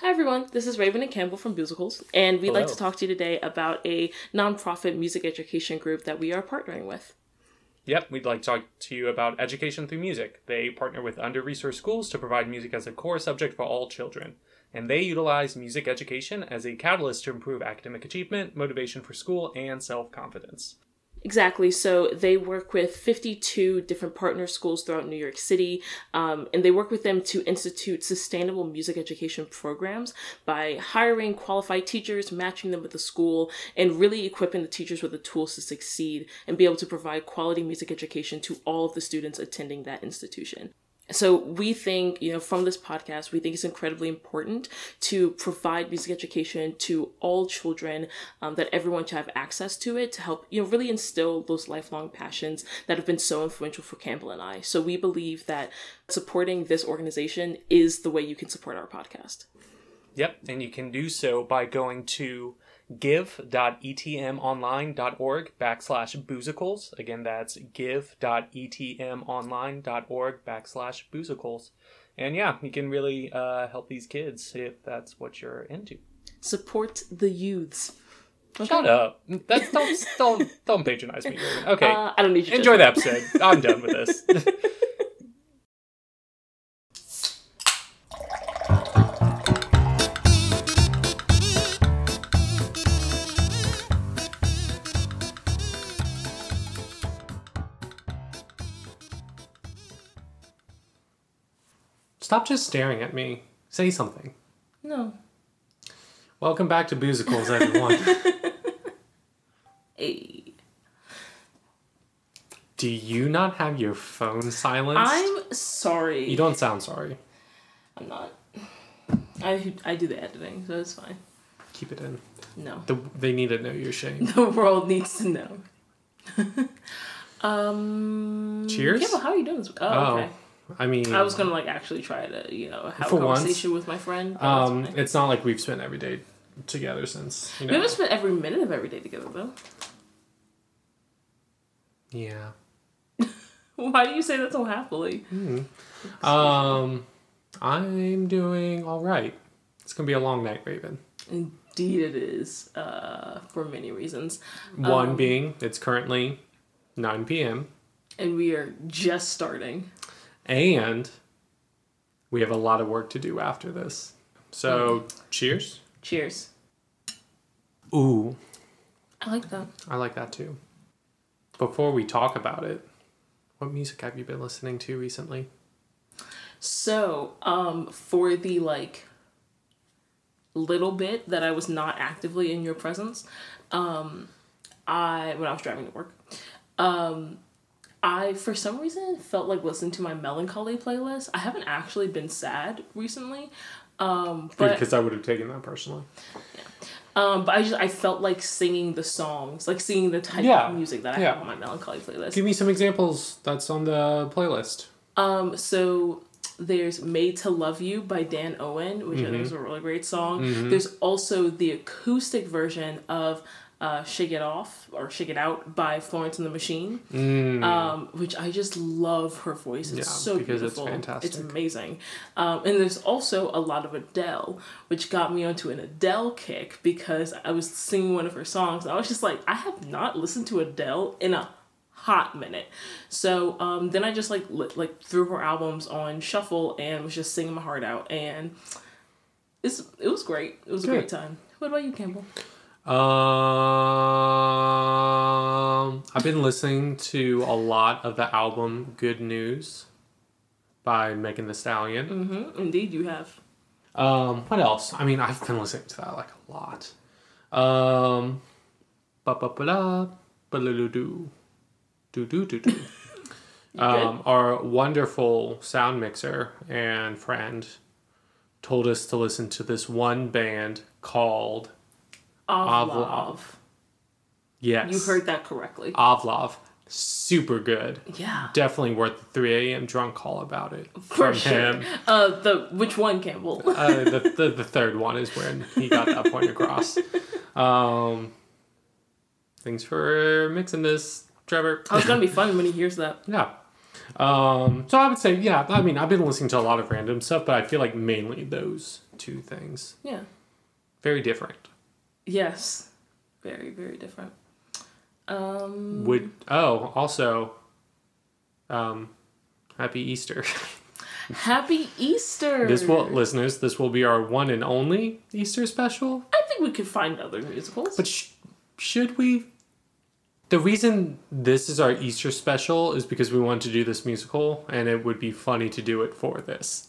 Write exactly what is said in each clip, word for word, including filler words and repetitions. Hi everyone, this is Raven and Campbell from Musicals, and we'd Hello. like to talk to you today about a nonprofit music education group that we are partnering with. Yep, we'd like to talk to you about Education Through Music. They partner with under-resourced schools to provide music as a core subject for all children, and they utilize music education as a catalyst to improve academic achievement, motivation for school, and self-confidence. Exactly. So they work with fifty-two different partner schools throughout New York City, um, and they work with them to institute sustainable music education programs by hiring qualified teachers, matching them with the school, and really equipping the teachers with the tools to succeed and be able to provide quality music education to all of the students attending that institution. So we think, you know, from this podcast, we think it's incredibly important to provide music education to all children, um, that everyone should have access to it to help, you know, really instill those lifelong passions that have been so influential for Campbell and I. So we believe that supporting this organization is the way you can support our podcast. Yep. And you can do so by going to give.etmonline.org backslash boozicles. Again, that's give.etmonline.org backslash boozicles. And yeah, you can really uh, help these kids if that's what you're into. Support the youths. Okay. Shut up. That's, don't, don't, don't patronize me. Okay. Uh, I don't need you. Enjoy the episode. I'm done with this. Stop just staring at me. Say something. No. Welcome back to Boozicles, everyone. Hey. Do you not have your phone silenced? I'm sorry. You don't sound sorry. I'm not. I I do the editing, so it's fine. Keep it in. No. The, they need to know your shame. The world needs to know. um. Cheers? Yeah, but how are you doing this? Oh, oh. Okay. I mean, I was gonna like actually try to, you know, have a conversation once, with my friend. Um, it's not like we've spent every day together since. You know. We haven't spent every minute of every day together though. Yeah. Why do you say that so happily? Mm-hmm. Um, I'm doing all right. It's gonna be a long night, Raven. Indeed, it is. Uh, for many reasons. One um, being it's currently nine p.m. and we are just starting. And we have a lot of work to do after this. So, mm. cheers. Cheers. Ooh. I like that. I like that too. Before we talk about it, what music have you been listening to recently? So, um, for the like little bit that I was not actively in your presence, um, I when I was driving to work, um, I, for some reason, felt like listening to my melancholy playlist. I haven't actually been sad recently. Um, but because I would have taken that personally. Yeah. Um, but I just, I felt like singing the songs, like singing the type yeah. of music that I yeah. have on my melancholy playlist. Give me some examples that's on the playlist. Um, so there's Made to Love You by Dan Owen, which mm-hmm. I think is a really great song. Mm-hmm. There's also the acoustic version of Uh, Shake It Off or Shake It Out by Florence and the Machine, mm. um, which I just love her voice. It's yeah, so because beautiful. It's fantastic. It's amazing. Um, and there's also a lot of Adele, which got me onto an Adele kick because I was singing one of her songs. And I was just like, I have not listened to Adele in a hot minute. So um, then I just like li- like threw her albums on shuffle and was just singing my heart out. And it's it was great. It was Good. a great time. What about you, Campbell? Um, I've been listening to a lot of the album Good News by Megan Thee Stallion. Mm-hmm. Indeed, you have. Um, what else? I mean, I've been listening to that like a lot. Um, ba ba ba da, ba do do do do do do. Um, our wonderful sound mixer and friend told us to listen to this one band called Avlov. Avlov. Yes. You heard that correctly. Avlov. Super good. Yeah. Definitely worth the three a.m. drunk call about it. For from sure. him. Uh, the, which one, Campbell? uh, the, the the third one is when he got that point across. Um, thanks for mixing this, Trevor. Oh, it's going to be fun when he hears that. Yeah. Um, so I would say, yeah, I mean, I've been listening to a lot of random stuff, but I feel like mainly those two things. Yeah. Very different. Yes. Very, very different. Um, Would, oh, also, um, happy Easter. Happy Easter! This will, listeners, this will be our one and only Easter special. I think we could find other musicals. But sh- should we? The reason this is our Easter special is because we wanted to do this musical, and it would be funny to do it for this.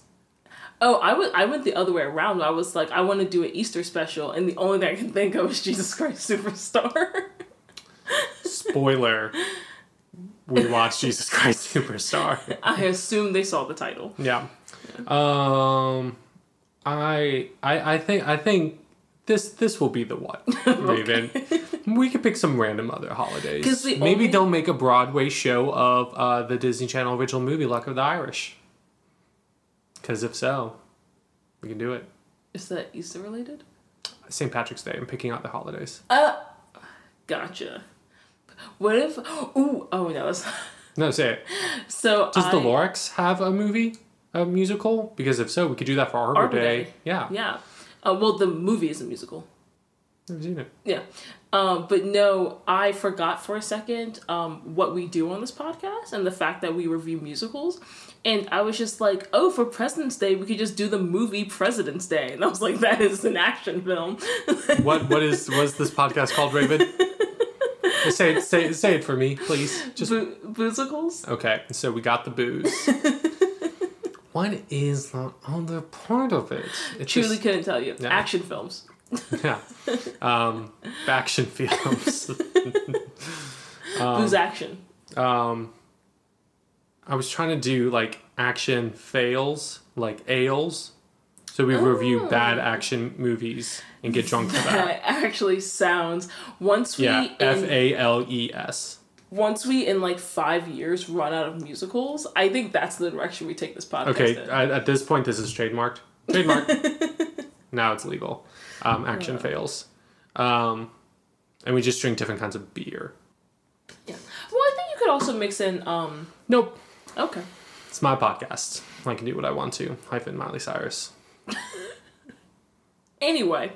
Oh, I, w- I went the other way around. I was like, I want to do an Easter special, and the only thing I can think of is Jesus Christ Superstar. Spoiler. We watched Jesus Christ Superstar. I assume they saw the title. Yeah. Um, I I I think I think this this will be the one. Raven. Okay. We could pick some random other holidays. The Maybe only... they'll make a Broadway show of uh, the Disney Channel original movie Luck of the Irish. Because if so, we can do it. Is that Easter related? Saint Patrick's Day. I'm picking out the holidays. Uh, gotcha. What if... Ooh, oh, no. That's... No, say it. So Does I... the Lorax have a movie? A musical? Because if so, we could do that for Arbor, Arbor Day. Day. Yeah. Yeah. Uh, well, the movie is a musical. Never seen it. Yeah. Um, but no, I forgot for a second um, what we do on this podcast and the fact that we review musicals. And I was just like, oh, for President's Day, we could just do the movie President's Day. And I was like, that is an action film. What? What is what's this podcast called, Raven? Say it, say it, say it for me, please. Just Bo- boozicles. Okay, so we got the booze. What is the other part of it? it Truly just, couldn't tell you. Yeah. Action films. Yeah, um, action films. um, Booze action. Um, I was trying to do like action fails, like ales. So we oh. review bad action movies and get drunk for that. That actually sounds... Once we yeah, in, F A L E S. Once we, in like five years, run out of musicals, I think that's the direction we take this podcast okay, in. Okay, at this point, this is trademarked. Trademarked. Now it's legal. Um, action yeah. fails. Um, and we just drink different kinds of beer. Yeah. Well, I think you could also mix in... Um... Nope. Okay. It's my podcast. I can do what I want to. Hyphen Miley Cyrus. Anyway,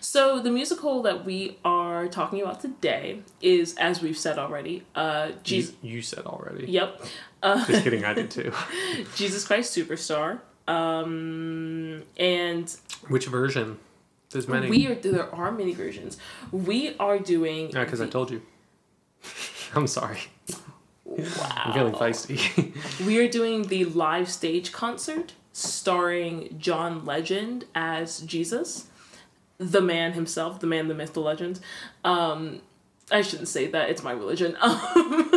so the musical that we are talking about today is, as we've said already, uh, Jesus. You, you said already. Yep. Uh, Just kidding, I did too. Jesus Christ Superstar, um, and which version? There's many. We are there are many versions. We are doing. Yeah, because the... I told you. I'm sorry. Wow. I'm feeling feisty. We are doing the live stage concert. Starring John Legend as Jesus, the man himself, the man, the myth, the legend. Um, I shouldn't say that, it's my religion. Um,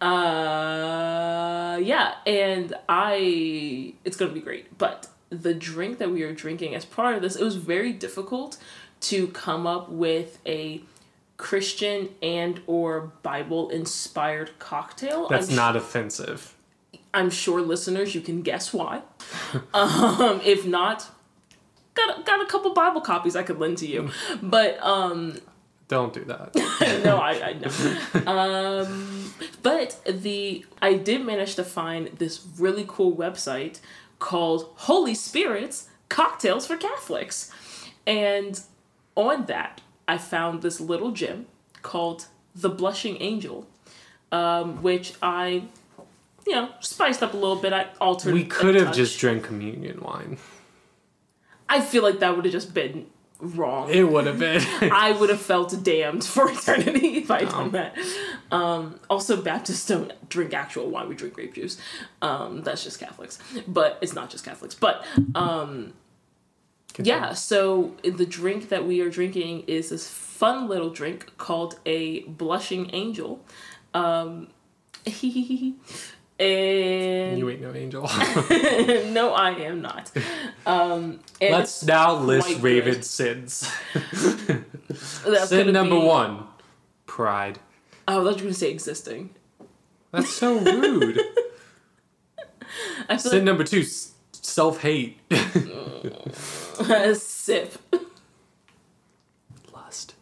uh, yeah, and I, it's gonna be great. But the drink that we are drinking as part of this, it was very difficult to come up with a Christian and or Bible inspired cocktail. That's I'm not sh- offensive. I'm sure, listeners, you can guess why. Um, if not, got a, got a couple Bible copies I could lend to you. But um, don't do that. no, I, I know. Um, but the I did manage to find this really cool website called Holy Spirit's Cocktails for Catholics, and on that I found this little gem called the Blushing Angel, um, which I. You know, spiced up a little bit. I altered. We could have just drank communion wine. I feel like that would have just been wrong. It would have been. I would have felt damned for eternity if I had no. done that. Um, also, Baptists don't drink actual wine. We drink grape juice. Um, that's just Catholics. But it's not just Catholics. But, um, yeah. So the drink that we are drinking is this fun little drink called a Blushing Angel. Um, And you ain't no angel. No, I am not. Um, and Let's now list Raven's sins. Sin number be... one, pride. Oh, I thought you were going to say existing. That's so rude. I Sin like... number two, s- self-hate. uh, sip. Lust.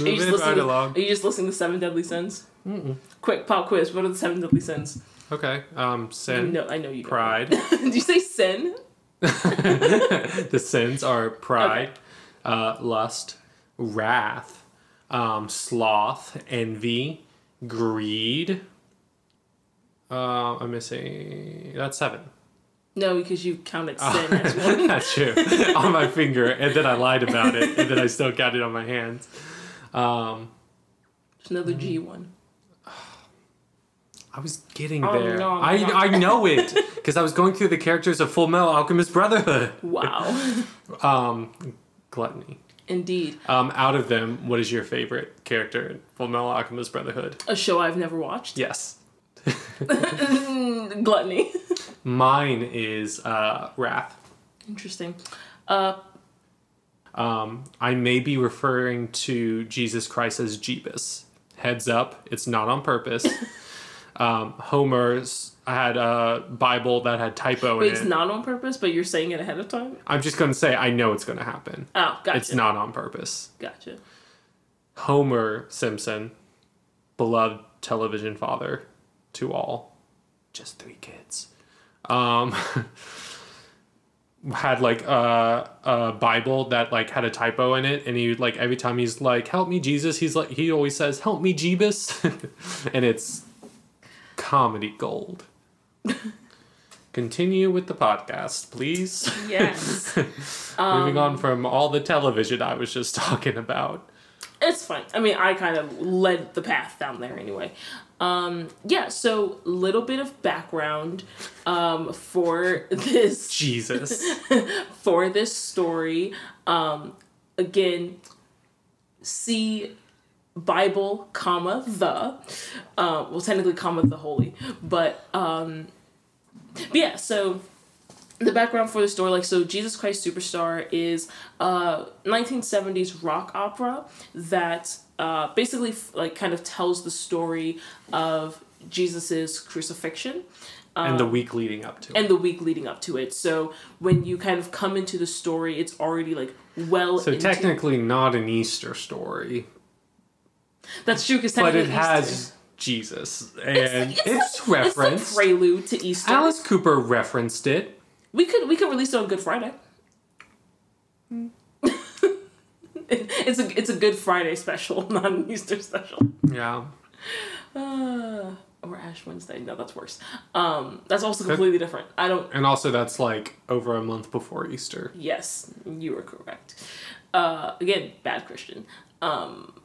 Are you, just right to, along. Are you just listening to Seven Deadly Sins? Mm-mm. Quick, pop quiz. What are the seven deadly sins? Okay. Um, sin. No, I know you. Pride. Did you say sin? The sins are pride, okay. uh, lust, wrath, um, sloth, envy, greed. Uh, I'm missing. That's seven. No, because you counted sin oh. as one. That's true. On my finger, and then I lied about it, and then I still got it on my hands. Um, There's another mm, G one. I was getting oh, there. No, I not. I know it because I was going through the characters of Full Metal Alchemist Brotherhood. Wow. um, gluttony. Indeed. Um, out of them, what is your favorite character in Full Metal Alchemist Brotherhood? A show I've never watched. Yes. Gluttony. Mine is uh, wrath. Interesting. Uh, um, I may be referring to Jesus Christ as Jeebus. Heads up, it's not on purpose. um, Homer's I had a Bible that had typo wait, in it. It's not on purpose, but you're saying it ahead of time? I'm just going to say I know it's going to happen. Oh, gotcha. It's not on purpose. Gotcha. Homer Simpson, beloved television father to all, just three kids. Um, had like a, a Bible that like had a typo in it, and he like every time he's like, "Help me, Jesus," he's like he always says, "Help me, Jeebus," and it's comedy gold. Continue with the podcast, please. Yes. Moving um, on from all the television I was just talking about. It's fine. I mean, I kind of led the path down there anyway. Um, yeah, so little bit of background um, for this. Jesus. For this story. Um, again, see Bible, comma, the. Uh, well, technically, comma, the holy. But, um, but yeah, so the background for the story, like, so Jesus Christ Superstar is a nineteen seventies rock opera that uh, basically, like, kind of tells the story of Jesus's crucifixion. Um, and the week leading up to it. And the week leading up to it. So when you kind of come into the story, it's already, like, well So into... technically not an Easter story. That's true, because technically But it Easter... has... Jesus. And it's, like, it's, it's like, referenced. It's like prelude to Easter. Alice Cooper referenced it. We could we could release it on Good Friday. Mm. it, it's a it's a Good Friday special, not an Easter special. Yeah. Uh, or Ash Wednesday. No, that's worse. Um, that's also completely that, different. I don't. And also, that's like over a month before Easter. Yes, you are correct. Uh, again, bad Christian. Um,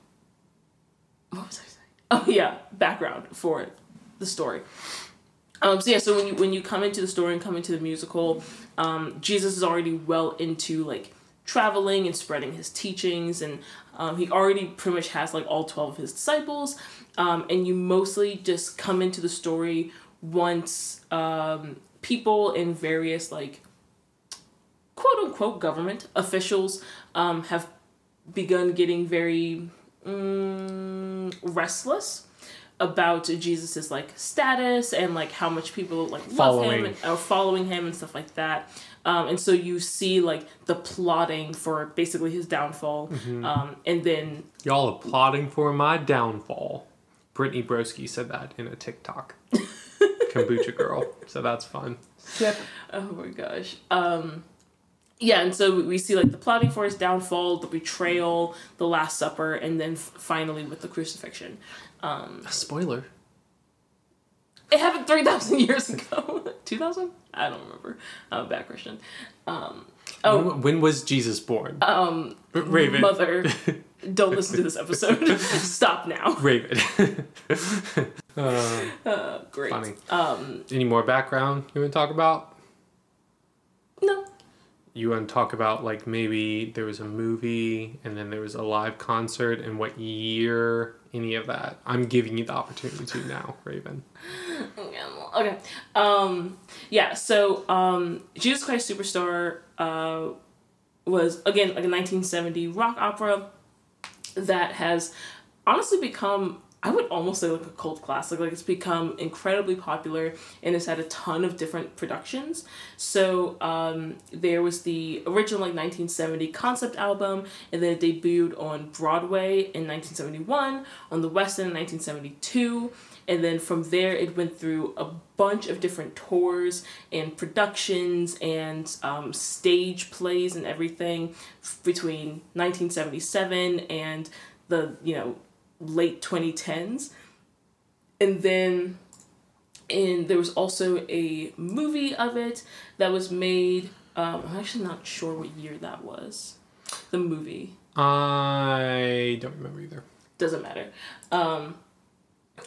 what was I saying? Oh yeah, background for the story. Um, so yeah, so when you when you come into the story and come into the musical, um, Jesus is already well into like traveling and spreading his teachings, and um, he already pretty much has like all twelve of his disciples, um, and you mostly just come into the story once um, people in various like quote unquote government officials um, have begun getting very Mm, restless about Jesus's like status and like how much people like following. love him and, or following him and stuff like that, um, and so you see like the plotting for basically his downfall, mm-hmm. um, and then y'all are plotting for my downfall. Brittany Broski said that in a TikTok. Kombucha girl, so that's fun. Yep. Oh my gosh. Um, Yeah, and so we see, like, the plotting for his downfall, the betrayal, the Last Supper, and then f- finally with the crucifixion. Um, a spoiler. It happened three thousand years ago. two thousand? I don't remember. I'm a bad Christian. Um, oh, when, when was Jesus born? Um, Raven. Mother, don't listen to this episode. Stop now. Raven. uh, uh, great. Funny. Um, Any more background you want to talk about? No. You want to talk about, like, maybe there was a movie and then there was a live concert and what year, any of that. I'm giving you the opportunity to now, Raven. Okay. Um, yeah, so um, Jesus Christ Superstar uh, was, again, like a nineteen seventy rock opera that has honestly become I would almost say like a cult classic. Like, it's become incredibly popular and it's had a ton of different productions. So um, there was the original like nineteen seventy concept album, and then it debuted on Broadway in nineteen seventy-one, on the West End in nineteen seventy-two, and then from there it went through a bunch of different tours and productions and um, stage plays and everything between nineteen seventy-seven and the, you know, late twenty tens. And then and there was also a movie of it that was made. um I'm actually not sure what year that was, the movie. I don't remember either. Doesn't matter. um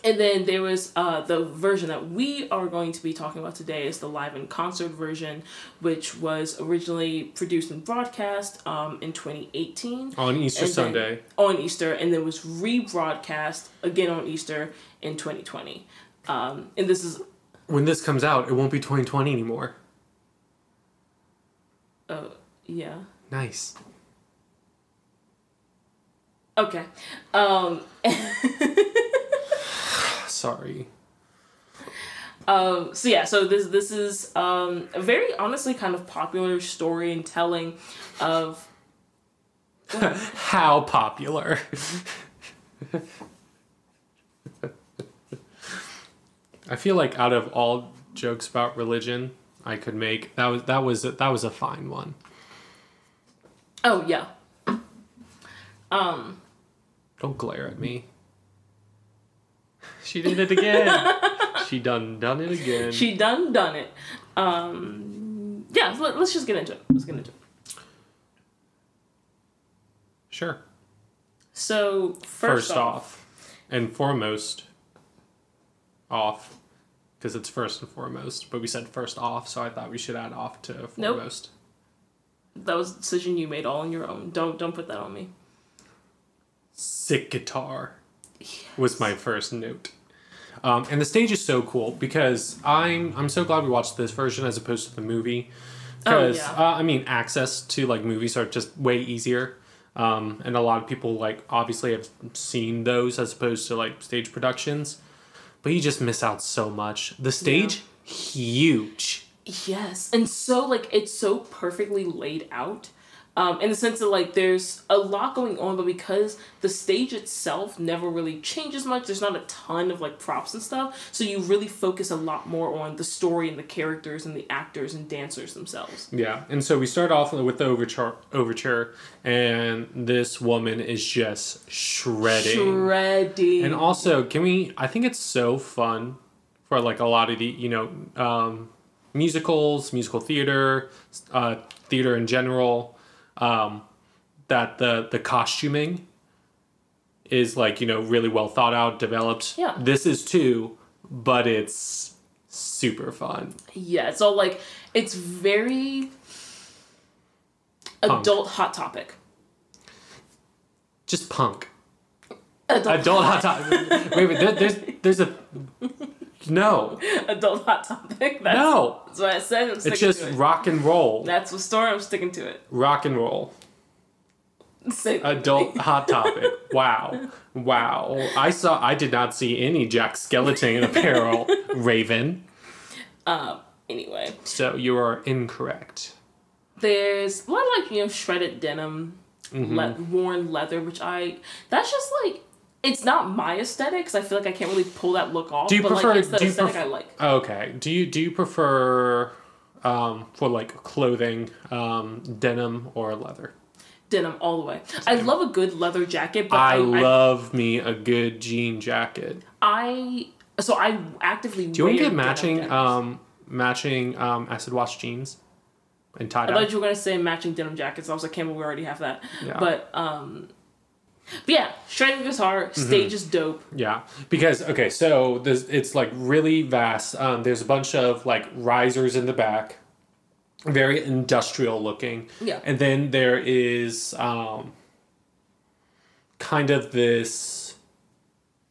And then there was uh, the version that we are going to be talking about today is the live in concert version, which was originally produced and broadcast um, in twenty eighteen. On Easter Sunday. On Easter, and then was rebroadcast again on Easter in twenty twenty. Um, and this is... When this comes out, it won't be twenty twenty anymore. Oh, uh, yeah. Nice. Okay. Um... Sorry. Um, so yeah, so this this is um, a very honestly kind of popular story and telling of how popular. I feel like out of all jokes about religion I could make, that was that was that was a fine one. Oh yeah. Um. Don't glare at me. She did it again. She done done it again. She done done it. Um, yeah, let, let's just get into it. Let's get into it. Sure. So, first, first off, off. And foremost off. Because it's first and foremost. But we said first off, so I thought we should add off to foremost. Nope. That was a decision you made all on your own. Don't, don't put that on me. Sick guitar. Yes. Was my first note. Um, and the stage is so cool because I'm I'm so glad we watched this version as opposed to the movie. Because, oh, yeah. uh, I mean, access to, like, movies are just way easier. Um, and a lot of people, like, obviously have seen those as opposed to, like, stage productions. But you just miss out so much. The stage, yeah. Huge. Yes. And so, like, it's so perfectly laid out. Um, in the sense that, like, there's a lot going on, but because the stage itself never really changes much, there's not a ton of, like, props and stuff, so you really focus a lot more on the story and the characters and the actors and dancers themselves. Yeah, and so we start off with the overture, overture and this woman is just shredding. Shredding. And also, can we... I think it's so fun for, like, a lot of the, you know, um, musicals, musical theater, uh, theater in general... Um, that the, the costuming is, like, you know, really well thought out, developed. Yeah. This is too, but it's super fun. Yeah. It's all like, it's very punk. Adult Hot Topic. Just punk. Adult, adult Hot Topic. Wait, wait, there, there's, there's a... No. Adult Hot Topic. That's, no. That's what I said. I'm sticking it's just to it. Rock and roll. That's the story. I'm sticking to it. Rock and roll. Same Adult Hot Topic. Wow. Wow. I saw. I did not see any Jack Skellington apparel. Raven. Um. Anyway. So you are incorrect. There's a lot of, like, you know, shredded denim, mm-hmm. le- worn leather, which I. That's just like. It's not my aesthetics. I feel like I can't really pull that look off. Do you but prefer? Like, it's the do you aesthetic pref- I like. Okay. Do you do you prefer um, for, like, clothing, um, denim or leather? Denim all the way. Denim. I love a good leather jacket. But I, I love I, me a good jean jacket. I so I actively. Do you want to get matching um, matching um, acid wash jeans and tie dye? I thought you were gonna say matching denim jackets. I was like, Campbell, we already have that. Yeah. But. Um, But yeah, shredding guitar, stage mm-hmm. is dope. Yeah, because, okay, so this, it's, like, really vast. Um, there's a bunch of, like, risers in the back. Very industrial looking. Yeah. And then there is um, kind of this...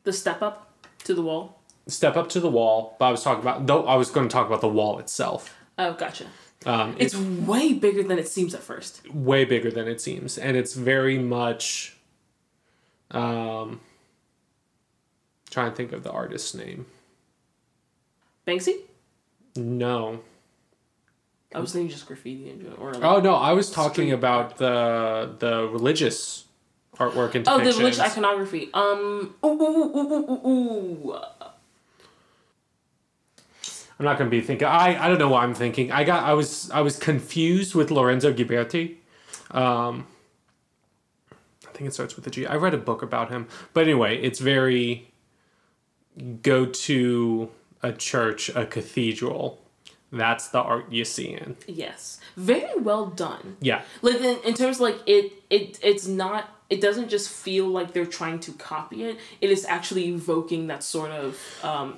The step up to the wall? Step up to the wall. But I was talking about... Though I was going to talk about the wall itself. Oh, gotcha. Um, it's, it's way bigger than it seems at first. Way bigger than it seems. And it's very much... Um, Try and think of the artist's name. Banksy? No. I was thinking just graffiti in general. Or like oh no, I was talking about the the religious artwork and depictions. Oh, the religious iconography. Um. Ooh, ooh, ooh, ooh, ooh, ooh. I'm not gonna be thinking. I I don't know what I'm thinking. I got. I was. I was confused with Lorenzo Ghiberti. Um. I think it starts with a G. I read a book about him, but anyway, it's very. Go to a church, a cathedral. That's the art you see in. Yes. Very well done. Yeah. Like in, in terms of like it, it it's not, it doesn't just feel like they're trying to copy it. It is actually evoking that sort of um,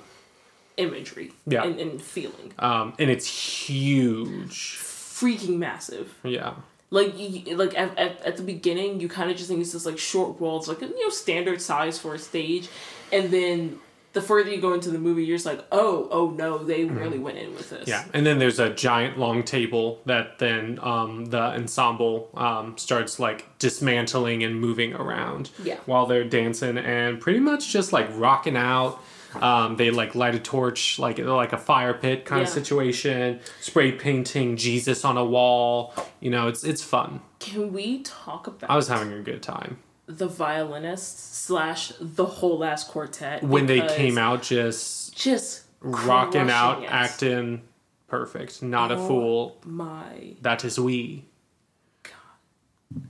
imagery yeah. and, and feeling. Um, and it's huge. Freaking massive. Yeah. Like, you, like at, at, at the beginning, you kind of just think it's this like short wall. It's like, you know, standard size for a stage. And then the further you go into the movie, you're just like, oh, oh no, they really went in with this. Yeah, and then there's a giant long table that then um, the ensemble um, starts like dismantling and moving around yeah. while they're dancing and pretty much just like rocking out. Um, they like light a torch, like like a fire pit kind yeah. of situation. Spray painting Jesus on a wall. You know, it's it's fun. Can we talk about? I was having a good time. The violinists slash the whole last quartet when they came out just just rocking out it. Acting perfect not oh a fool my that is we God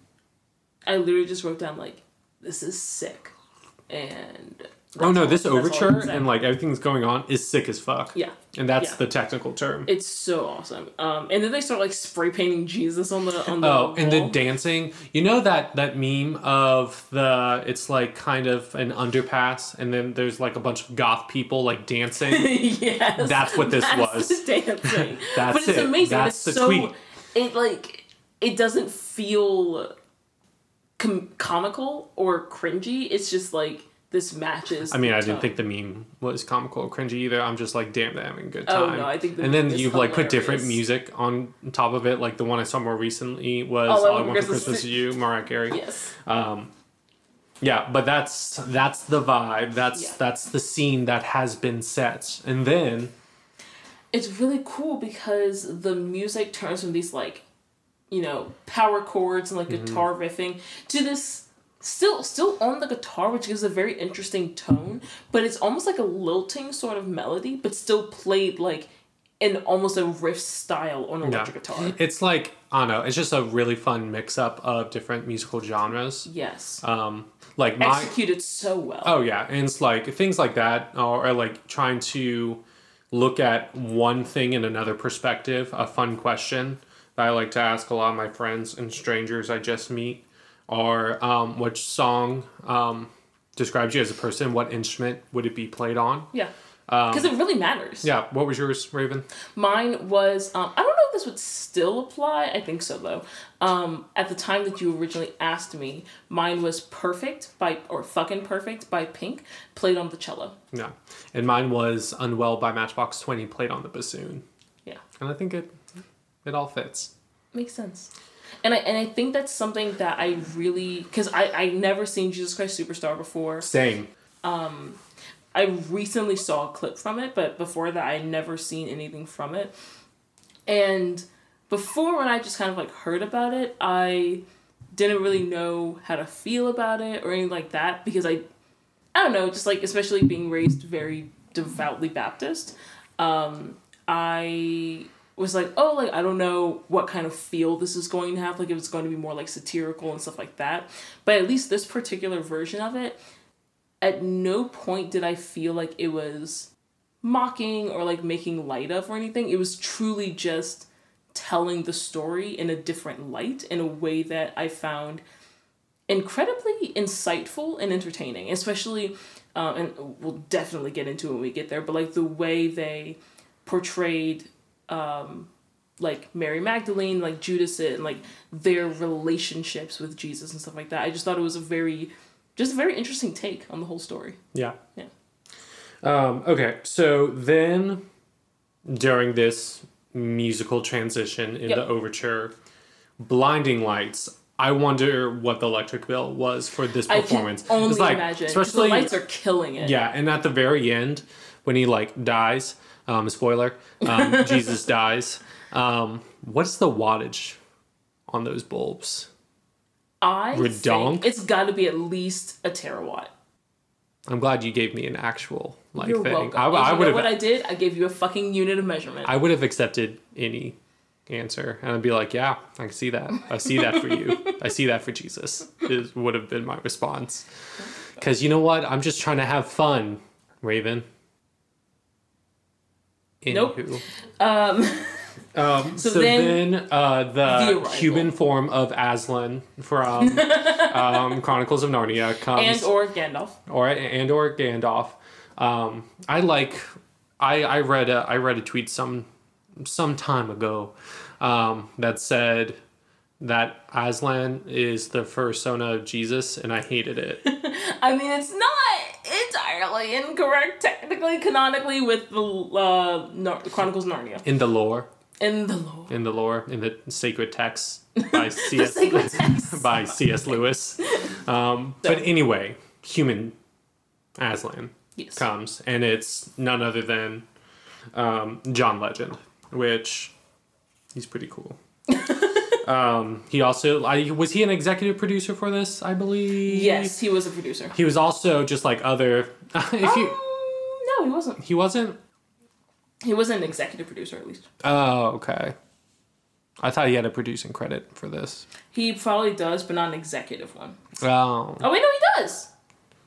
I literally just wrote down like this is sick and oh no all, this overture and like everything's going on is sick as fuck yeah and that's yeah. the technical term it's so awesome um and then they start like spray painting Jesus on the on the oh wall. And then dancing you know that that meme of the it's like kind of an underpass and then there's like a bunch of goth people like dancing yes that's what this that's was dancing that's but it's it. Amazing that's it's the so tweet. It like it doesn't feel com- comical or cringy it's just like this matches. I mean, I didn't think the meme was comical or cringy either. I'm just like, damn, they're having a good time. Oh, no, I think the meme is hilarious. And then you've like put different music on top of it. Like the one I saw more recently was All, All I, I Want for Christmas Is You, Mariah Carey. Yes. Um, yeah, but that's that's the vibe. That's yeah. that's the scene that has been set. And then it's really cool because the music turns from these like, you know, power chords and like mm-hmm. guitar riffing to this. Still still on the guitar, which gives a very interesting tone, but it's almost like a lilting sort of melody, but still played like in almost a riff style on electric yeah. guitar. It's like, I don't know, it's just a really fun mix-up of different musical genres. Yes. Um, like my, executed so well. Oh, yeah. And it's like things like that are, are like trying to look at one thing in another perspective, a fun question that I like to ask a lot of my friends and strangers I just meet. Or um, what song um, describes you as a person? What instrument would it be played on? Yeah, because um, it really matters. Yeah. What was yours, Raven? Mine was. Um, I don't know if this would still apply. I think so, though. Um, at the time that you originally asked me, mine was "Perfect" by or "Fucking Perfect" by Pink, played on the cello. Yeah, and mine was "Unwell" by Matchbox Twenty, played on the bassoon. Yeah, and I think it it all fits. Makes sense. And I and I think that's something that I really... Because I, I never seen Jesus Christ Superstar before. Same. Um, I recently saw a clip from it, but before that I had never seen anything from it. And before when I just kind of like heard about it, I didn't really know how to feel about it or anything like that. Because I, I don't know, just like especially being raised very devoutly Baptist, um, I... was like, oh, like, I don't know what kind of feel this is going to have. Like, if it's going to be more, like, satirical and stuff like that. But at least this particular version of it, at no point did I feel like it was mocking or, like, making light of or anything. It was truly just telling the story in a different light in a way that I found incredibly insightful and entertaining. Especially, um, and we'll definitely get into it when we get there, but, like, the way they portrayed... Um, like Mary Magdalene, like Judas, and like their relationships with Jesus and stuff like that. I just thought it was a very, just a very interesting take on the whole story. Yeah. Yeah. Um, okay. So then during this musical transition in yep. the overture, blinding lights I wonder what the electric bill was for this performance. I can only like, imagine. Especially, the lights are killing it. Yeah, and at the very end, when he like dies, um, spoiler, um, Jesus dies. Um, what's the wattage on those bulbs? I Redonk? think it's got to be at least a terawatt. I'm glad you gave me an actual like You're thing. Welcome. I, I you know what I did? I gave you a fucking unit of measurement. I would have accepted any answer, and I'd be like, "Yeah, I can see that. I see that for you. I see that for Jesus." Is would have been my response. Because you know what? I'm just trying to have fun, Raven. Anywho. Nope. Um. Um, so, so then, then uh, the, the human form of Aslan from um, Chronicles of Narnia comes. And or Gandalf. Or, and or Gandalf. Um, I like, I, I read a, I read a tweet some some time ago um, that said that Aslan is the fursona of Jesus, and I hated it. I mean, it's not entirely incorrect, technically, canonically, with the uh, Nar- Chronicles of Narnia. In the lore. In the lore. In the lore. In the sacred text by C S Lewis. By C S Lewis. Um, so. But anyway, human Aslan yes. comes, and it's none other than um, John Legend, which he's pretty cool. um, he also, I, was he an executive producer for this, I believe? Yes, he was a producer. He was also just like other... if um, you, no, he wasn't. He wasn't? He was an executive producer, at least. Oh, okay. I thought he had a producing credit for this. He probably does, but not an executive one. Oh. Oh, wait, no, he does.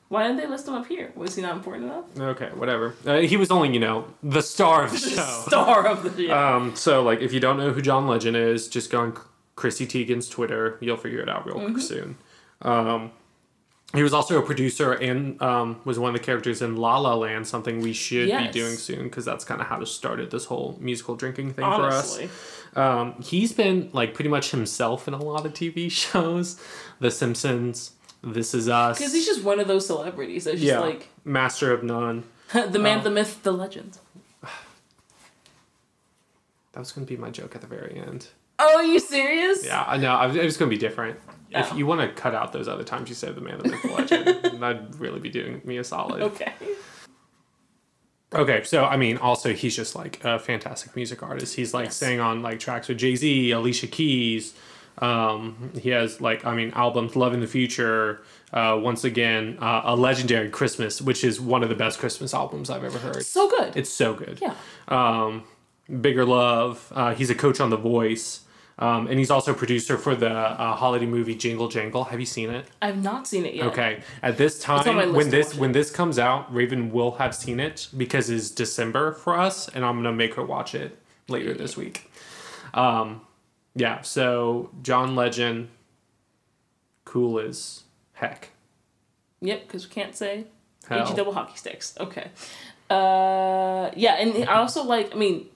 Why didn't they list him up here? Was he not important enough? Okay, whatever. Uh, he was only, you know, the star of the show. The star of the show. Yeah. Um, so, like, if you don't know who John Legend is, just go on Chrissy Teigen's Twitter. You'll figure it out real mm-hmm. soon. Um, he was also a producer and um, was one of the characters in La La Land, something we should yes. be doing soon, because that's kind of how it started this whole musical drinking thing Honestly. for us. Um, he's been like pretty much himself in a lot of T V shows. The Simpsons, This Is Us. Because he's just one of those celebrities that's just yeah. like... Master of none. The man, um, the myth, the legend. That was going to be my joke at the very end. Oh, are you serious? Yeah, I know. It was going to be different. Oh. If you want to cut out those other times you said the man, the myth, the legend, that'd really be doing me a solid. Okay. Okay, so, I mean, also, he's just, like, a fantastic music artist. He's, like, yes. sang on, like, tracks with Jay-Z, Alicia Keys. Um, he has, like, I mean, albums Love in the Future. Uh, once again, uh, A Legendary Christmas, which is one of the best Christmas albums I've ever heard. So good. It's so good. Yeah. Um, Bigger Love. Uh, he's a coach on The Voice. Um, and he's also a producer for the uh, holiday movie Jingle Jangle. Have you seen it? I've not seen it yet. Okay. At this time, when this when this comes out, Raven will have seen it because it's December for us, and I'm going to make her watch it later this week. Um, yeah, so John Legend, cool as heck. Yep, because we can't say H double hockey sticks. Okay. Uh, yeah, and I also like, I mean...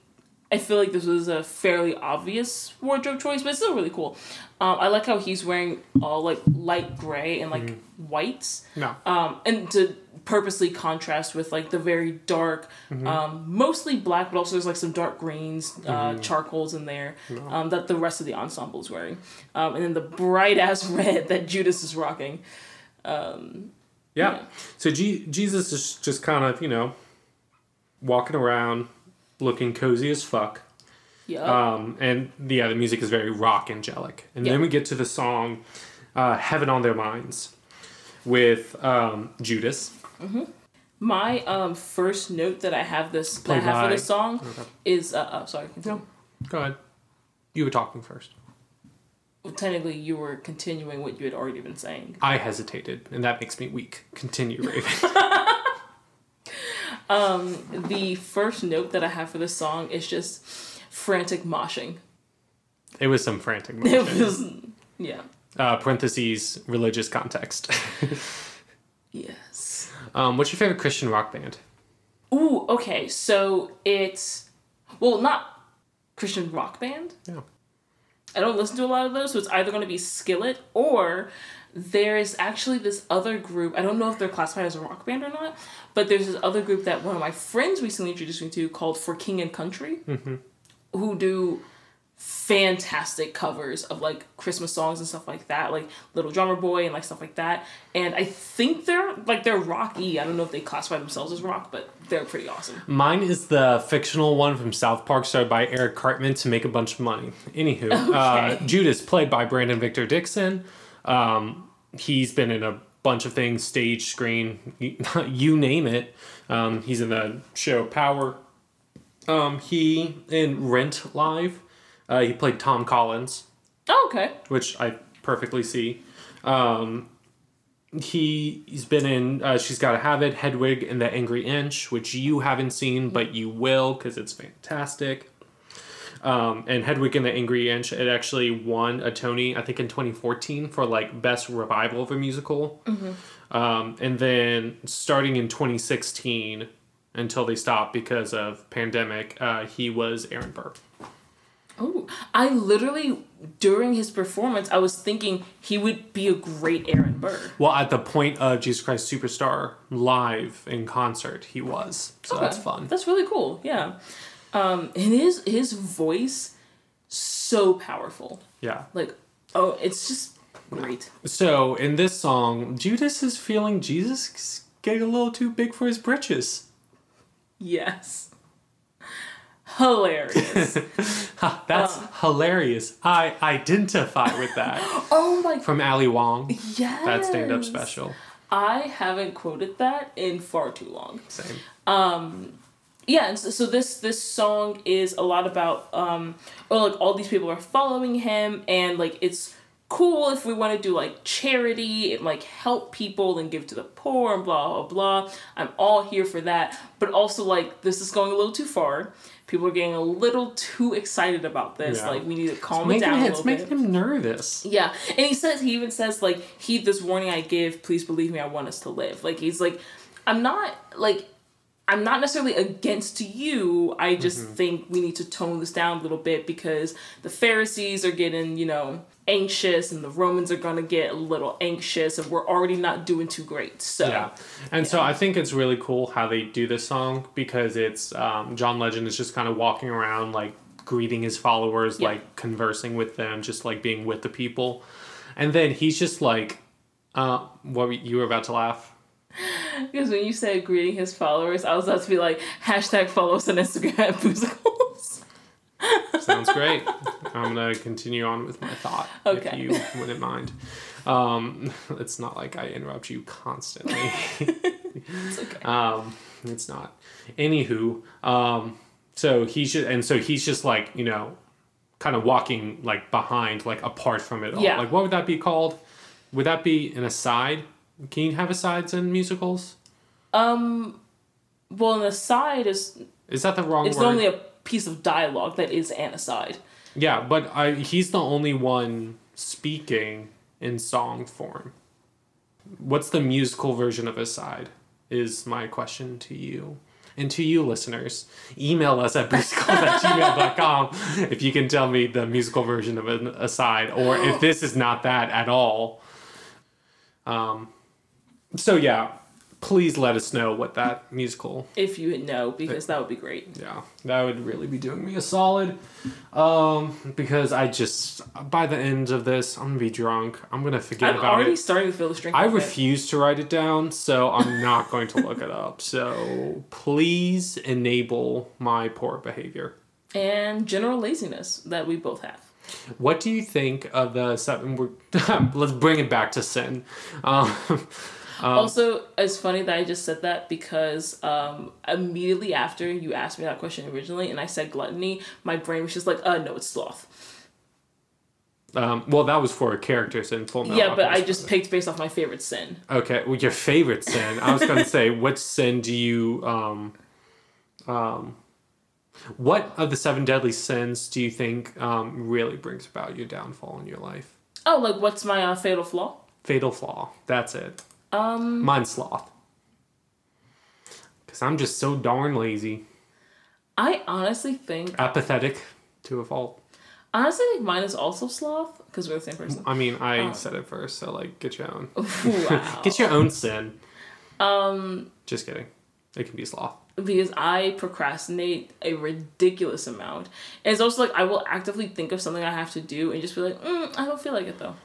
I feel like this was a fairly obvious wardrobe choice, but it's still really cool. Um, I like how he's wearing all like light gray and like mm-hmm. whites. No. Um, and to purposely contrast with like the very dark, mm-hmm. um, mostly black, but also there's like some dark greens, uh, mm-hmm. charcoals in there no. um, that the rest of the ensemble is wearing. Um, and then the bright ass red that Judas is rocking. Um, yeah. yeah. So G- Jesus is just kind of, you know, walking around. Looking cozy as fuck. Yeah. Um, and yeah, the music is very rock angelic. And yep. then we get to the song uh, Heaven on Their Minds with um, Judas. Mm-hmm. My um, first note that I have this that I have for this song okay. is... Uh, oh, sorry. Continue. No, go ahead. You were talking first. Well, technically, you were continuing what you had already been saying. I hesitated, and that makes me weak. Continue, Raven. Um, the first note that I have for this song is just frantic moshing. It was some frantic moshing. It was, yeah. Uh, parentheses, religious context. Yes. Um, what's your favorite Christian rock band? Ooh, okay. So it's, well, not Christian rock band. No. I don't listen to a lot of those, so it's either going to be Skillet or... There is actually this other group. I don't know if they're classified as a rock band or not, but there's this other group that one of my friends recently introduced me to called For King and Country, mm-hmm. who do fantastic covers of like Christmas songs and stuff like that, like Little Drummer Boy and like stuff like that. And I think they're like they're rocky. I don't know if they classify themselves as rock, but they're pretty awesome. Mine is the fictional one from South Park, started by Eric Cartman to make a bunch of money. Anywho, okay. uh, Judas, played by Brandon Victor Dixon. Um, he's been in a bunch of things, stage, screen, you name it. Um, he's in the show Power. Um, he in Rent Live. Uh, he played Tom Collins. Oh, okay. Which I perfectly see. Um, he, he's been in uh, She's Gotta Have It, Hedwig and the Angry Inch, which you haven't seen, but you will because it's fantastic. Um, and Hedwig and the Angry Inch, it actually won a Tony, I think, in twenty fourteen for, like, Best Revival of a Musical. Mm-hmm. Um, and then starting in twenty sixteen, until they stopped because of pandemic, uh, he was Aaron Burr. Oh, I literally, during his performance, I was thinking he would be a great Aaron Burr. Well, at the point of Jesus Christ Superstar, live in concert, he was. So okay. That's fun. That's really cool, yeah. Um, and his, his voice, so powerful. Yeah. Like, oh, it's just great. So, in this song, Judas is feeling Jesus getting a little too big for his britches. Yes. Hilarious. That's uh, hilarious. I identify with that. Oh my God. From Ali Wong. Yes. That stand-up special. I haven't quoted that in far too long. Same. Um... Yeah, and so, so this this song is a lot about, um, or like all these people are following him, and like it's cool if we want to do like charity and like help people and give to the poor and blah, blah, blah. I'm all here for that. But also like this is going a little too far. People are getting a little too excited about this. Yeah. Like we need to calm it down a little bit. It's making him nervous. Yeah, and he says, he even says like, heed this warning I give, please believe me, I want us to live. Like he's like, I'm not like... I'm not necessarily against you. I just mm-hmm. think we need to tone this down a little bit because the Pharisees are getting, you know, anxious and the Romans are going to get a little anxious and we're already not doing too great. So, yeah. And yeah. so I think it's really cool how they do this song because it's um, John Legend is just kind of walking around, like greeting his followers, yeah. like conversing with them, just like being with the people. And then he's just like, uh, what you were about to laugh. Because when you said greeting his followers, I was about to be like, hashtag follow us on Instagram at Boozicles. Sounds great. I'm going to continue on with my thought, okay. If you wouldn't mind. Um, it's not like I interrupt you constantly. It's okay. Um, it's not. Anywho, um, so he's just, and so he's just like, you know, kind of walking like behind, like apart from it all. Yeah. Like, what would that be called? Would that be an aside? Can you have asides in musicals? Um, well, an aside is... Is that the wrong it's word? It's only a piece of dialogue that is an aside. Yeah, but I, he's the only one speaking in song form. What's the musical version of aside is my question to you. And to you, listeners, email us at boozicles at gmail dot com if you can tell me the musical version of an aside, or if this is not that at all. Um... So, yeah, please let us know what that musical... If you know, because that would be great. Yeah, that would really be doing me a solid. Um, because I just, by the end of this, I'm going to be drunk. I'm going to forget I'm about it. I'm already starting to feel the strength. I refuse it. to write it down, so I'm not going to look it up. So, please enable my poor behavior. And general laziness that we both have. What do you think of the... seven? Let's bring it back to sin. Um... Um, also, it's funny that I just said that because um, immediately after you asked me that question originally and I said gluttony, my brain was just like, uh, no, it's sloth. Um, well, that was for a character sin. Full Metal yeah, but I just picked based off my favorite sin. Okay, well, your favorite sin. I was going to say, what sin do you... Um, um, what of the seven deadly sins do you think um, really brings about your downfall in your life? Oh, like what's my uh, fatal flaw? Fatal flaw. That's it. Um, Mine's sloth. Because I'm just so darn lazy. I honestly think... Apathetic to a fault. Honestly, I think mine is also sloth, because we're the same person. I mean, I um, said it first, so, like, get your own. Wow. Get your own sin. Um, Just kidding. It can be sloth. because I procrastinate a ridiculous amount. And it's also like I will actively think of something I have to do and just be like, mm, I don't feel like it though.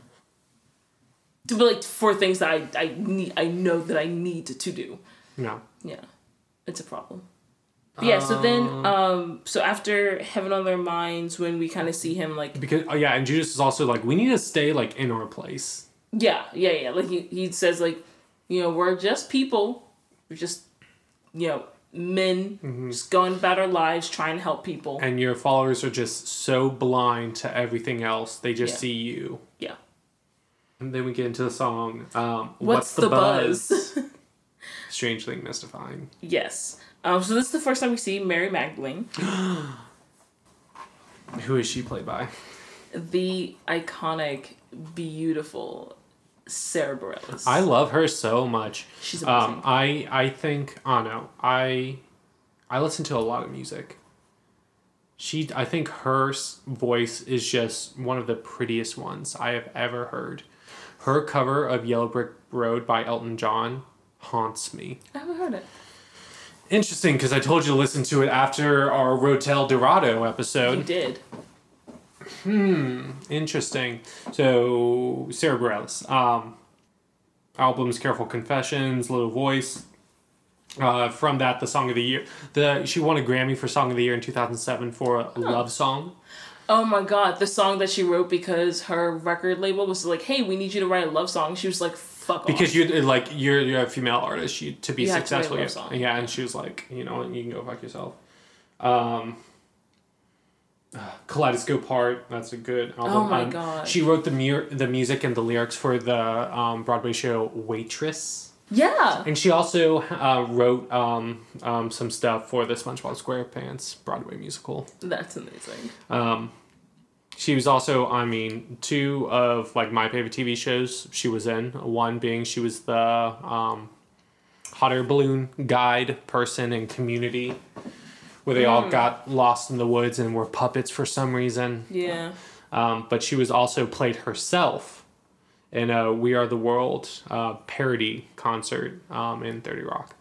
To be like for things that I, I need, I know that I need to, to do. No. Yeah. It's a problem. But yeah, so then, um, so after Heaven on Their Minds, when we kind of see him, like... Because, oh yeah, and Judas is also like, we need to stay, like, in our place. Yeah, yeah, yeah. Like, he, he says, like, you know, we're just people. We're just, you know, men mm-hmm. just going about our lives, trying to help people. And your followers are just so blind to everything else. They just yeah. see you. Yeah. And then we get into the song, um, What's, What's the, the Buzz? buzz? Strangely mystifying. Yes. Um, so this is the first time we see Mary Magdalene. Who is she played by? The iconic, beautiful Sarah Bareilles. I love her so much. She's amazing. Um, I, I think, oh no, I, I listen to a lot of music. She, I think her voice is just one of the prettiest ones I have ever heard. Her cover of Yellow Brick Road by Elton John haunts me. I haven't heard it. Interesting, because I told you to listen to it after our Rotel Dorado episode. You did. Hmm. Interesting. So, Sarah Bareilles. Um, albums, Careful Confessions, Little Voice. Uh, from that, the Song of the Year. The She won a Grammy for Song of the Year in two thousand seven for a oh. love song. Oh my god, the song that she wrote because her record label was like, hey, we need you to write a love song. She was like, fuck off. Because you're like you're you're a female artist, you to be you successful. To yeah. yeah, and she was like, you know, you can go fuck yourself. Um, uh, Kaleidoscope Heart, that's a good album. Oh my um, god. She wrote the mu- the music and the lyrics for the um, Broadway show Waitress. Yeah. And she also uh, wrote um, um, some stuff for the SpongeBob SquarePants Broadway musical. That's amazing. Um, she was also, I mean, two of like my favorite T V shows she was in. One being she was the um, hot air balloon guide person in Community, where they mm. all got lost in the woods and were puppets for some reason. Yeah. Um, but she was also played herself in a We Are the World uh, parody concert um, in thirty Rock.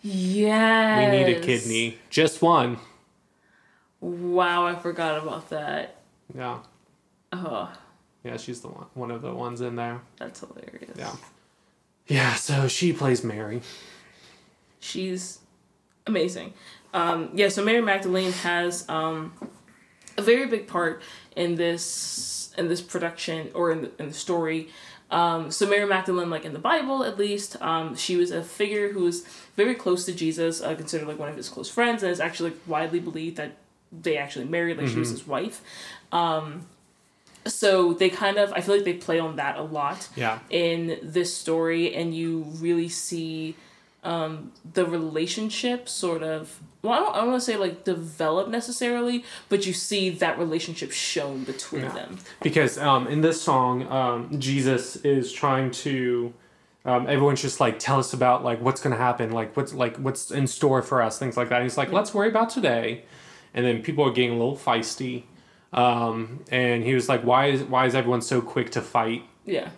Yes. We Need a Kidney. Just one. Wow, I forgot about that. Yeah. Oh. Yeah, she's the one, one of the ones in there. That's hilarious. Yeah. Yeah, so she plays Mary. She's amazing. Um, yeah, so Mary Magdalene has um, a very big part in this... in this production or in the, in the story. Um, so Mary Magdalene, like in the Bible at least, um, she was a figure who was very close to Jesus, uh, considered like one of his close friends, and it's actually like, widely believed that they actually married, like mm-hmm. she was his wife. Um, so they kind of, I feel like they play on that a lot yeah. in this story, and you really see um, the relationship sort of, well, I don't, I don't want to say like develop necessarily, but you see that relationship shown between yeah. them. Because um, in this song, um, Jesus is trying to, um, everyone's just like, tell us about like what's going to happen, like what's like what's in store for us, things like that. And he's like, yeah. let's worry about today. And then people are getting a little feisty. Um, and he was like, why is why is everyone so quick to fight? Yeah.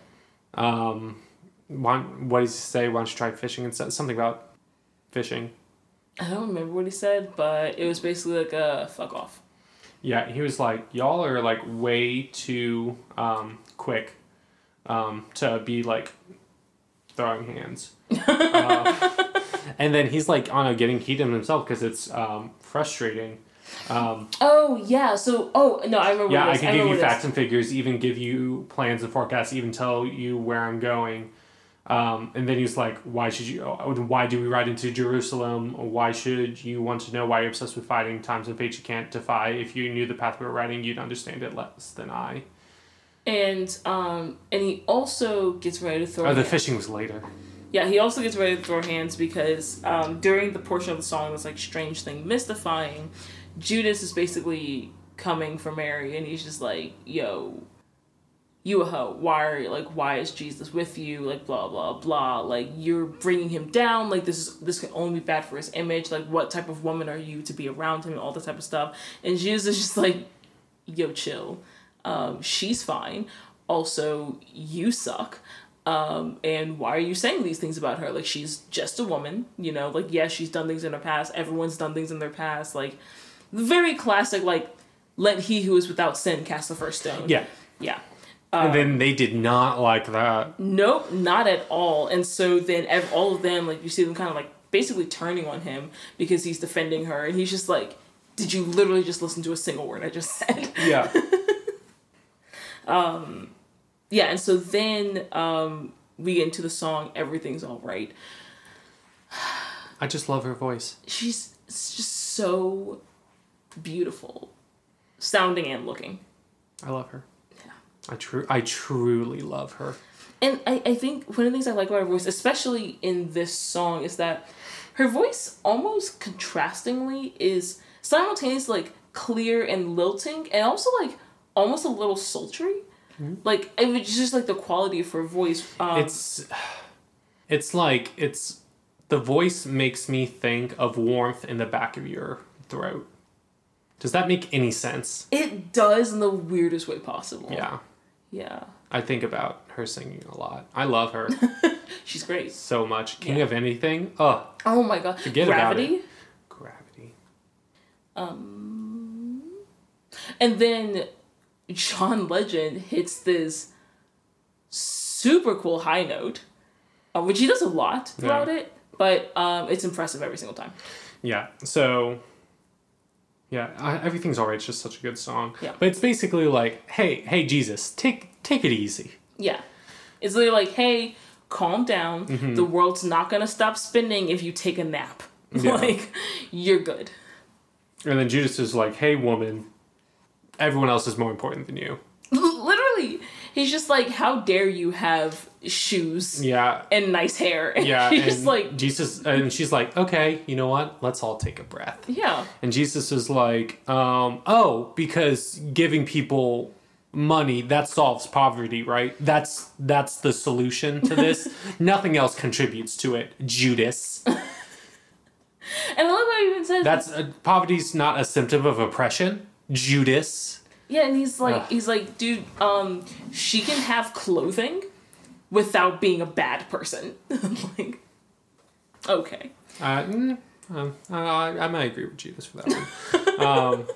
Um, why, what does he say? Why don't you try fishing instead? Something about fishing. I don't remember what he said, but it was basically like a fuck off. Yeah, he was like, y'all are like way too um, quick um, to be like throwing hands. uh, and then he's like, on a getting heated himself because it's um, frustrating. Um, oh, yeah. So, oh, no, I remember yeah, what it is. Yeah, I can I give you facts and figures, even give you plans and forecasts, even tell you where I'm going. Um, and then he's like, why should you, why do we ride into Jerusalem? Why should you want to know why you're obsessed with fighting times and fate you can't defy? If you knew the path we were riding, you'd understand it less than I. And, um, and he also gets ready to throw hands. Oh, the hands. Fishing was later. Yeah, he also gets ready to throw hands because, um, during the portion of the song that's like strange thing, mystifying, Judas is basically coming for Mary and he's just like, yo... you a hoe, why are you, like, why is Jesus with you, like, blah, blah, blah, like, you're bringing him down, like, this is, this can only be bad for his image, like, what type of woman are you to be around him, and all that type of stuff, and Jesus is just like, yo, chill, um, she's fine, also, you suck, Um, and why are you saying these things about her? Like, she's just a woman, you know? Like, yes, she's done things in her past. Everyone's done things in their past. Like, very classic, like, let he who is without sin cast the first stone. Yeah. Yeah. Um, and then they did not like that. Nope, not at all. And so then ev- all of them, like, you see them kind of, like, basically turning on him because he's defending her. And he's just like, did you literally just listen to a single word I just said? Yeah. um... Yeah, and so then um, we get into the song Everything's All Right. I just love her voice. She's it's just so beautiful, sounding and looking. I love her. Yeah. I tru- I truly love her. And I, I think one of the things I like about her voice, especially in this song, is that her voice almost contrastingly is simultaneously like clear and lilting and also like almost a little sultry. Like, it's just, like, the quality of her voice. Um, it's, it's like, it's, the voice makes me think of warmth in the back of your throat. Does that make any sense? It does in the weirdest way possible. Yeah. Yeah. I think about her singing a lot. I love her. She's great. So much. King yeah. of anything. Ugh. Oh, my God. Forget Gravity? About it. Gravity. Um. And then John Legend hits this super cool high note, uh, which he does a lot throughout yeah. it, but um, it's impressive every single time. Yeah, so, yeah, I, Everything's All Right. It's just such a good song. Yeah. But it's basically like, hey, hey, Jesus, take take it easy. Yeah. It's literally like, hey, calm down. Mm-hmm. The world's not going to stop spinning if you take a nap. Yeah. Like, you're good. And then Judas is like, hey, woman, everyone else is more important than you. Literally. He's just like, how dare you have shoes yeah. and nice hair? And yeah. She's and just like, Jesus, and she's like, okay, you know what? Let's all take a breath. Yeah. And Jesus is like, um, oh, because giving people money, that solves poverty, right? That's that's the solution to this. Nothing else contributes to it, Judas. And I love how he even says that's uh, poverty's not a symptom of oppression. Judas. Yeah, and he's like, Ugh. he's like, dude, um, she can have clothing without being a bad person. Like, okay. Uh, mm, um, I, I might agree with Judas for that one. um,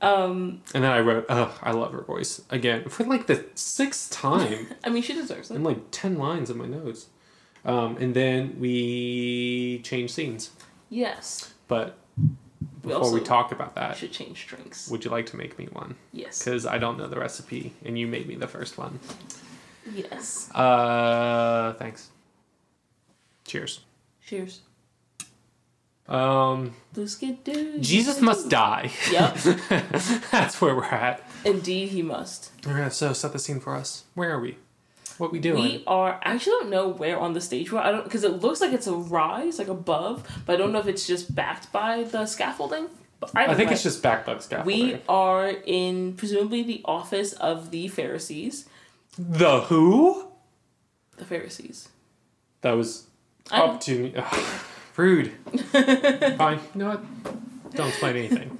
um, and then I wrote, Ugh, I love her voice again for like the sixth time. I mean, she deserves it. And like ten lines in my notes. Um, and then we change scenes. Yes. But before we, also we talk about that, should change drinks. Would you like to make me one? Yes. Because I don't know the recipe, and you made me the first one. Yes. Uh, thanks. Cheers. Cheers. Um. Jesus must die. Yep. That's where we're at. Indeed, he must. Okay, so set the scene for us. Where are we? What we doing? We are. I actually don't know where on the stage we're. I don't because it looks like it's a rise, like above, but I don't know if it's just backed by the scaffolding. I, I think know. It's just backed by the scaffolding. We are in presumably the office of the Pharisees. The who? The Pharisees. That was up to me. Ugh, rude. Fine. You know what? Don't explain anything.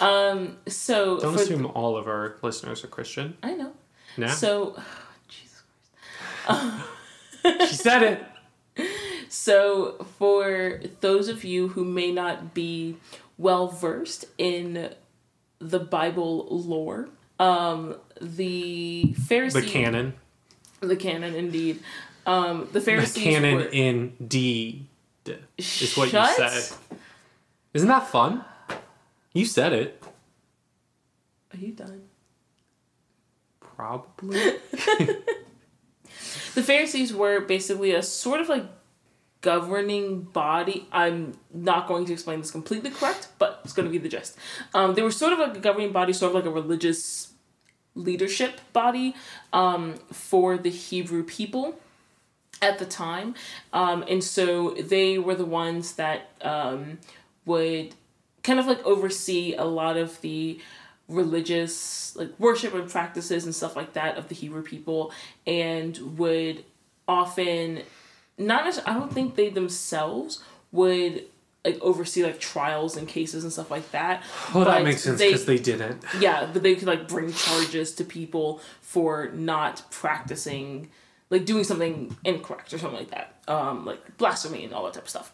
Um. So don't assume th- all of our listeners are Christian. I know. No. So. She said it. So for those of you who may not be well versed in the Bible lore, um, the Pharisees, the canon, the canon indeed, um, the Pharisees, the canon were, indeed is what shut? You said. Isn't that fun? You said it. Are you done? Probably. The Pharisees were basically a sort of like governing body. I'm not going to explain this completely correct, but it's going to be the gist. Um, they were sort of like a governing body, sort of like a religious leadership body um, for the Hebrew people at the time. Um, and so they were the ones that um, would kind of like oversee a lot of the religious like worship and practices and stuff like that of the Hebrew people, and would often not as I don't think they themselves would like oversee like trials and cases and stuff like that. Well, but that makes sense because they, they didn't. Yeah, but they could like bring charges to people for not practicing like doing something incorrect or something like that, um, like blasphemy and all that type of stuff.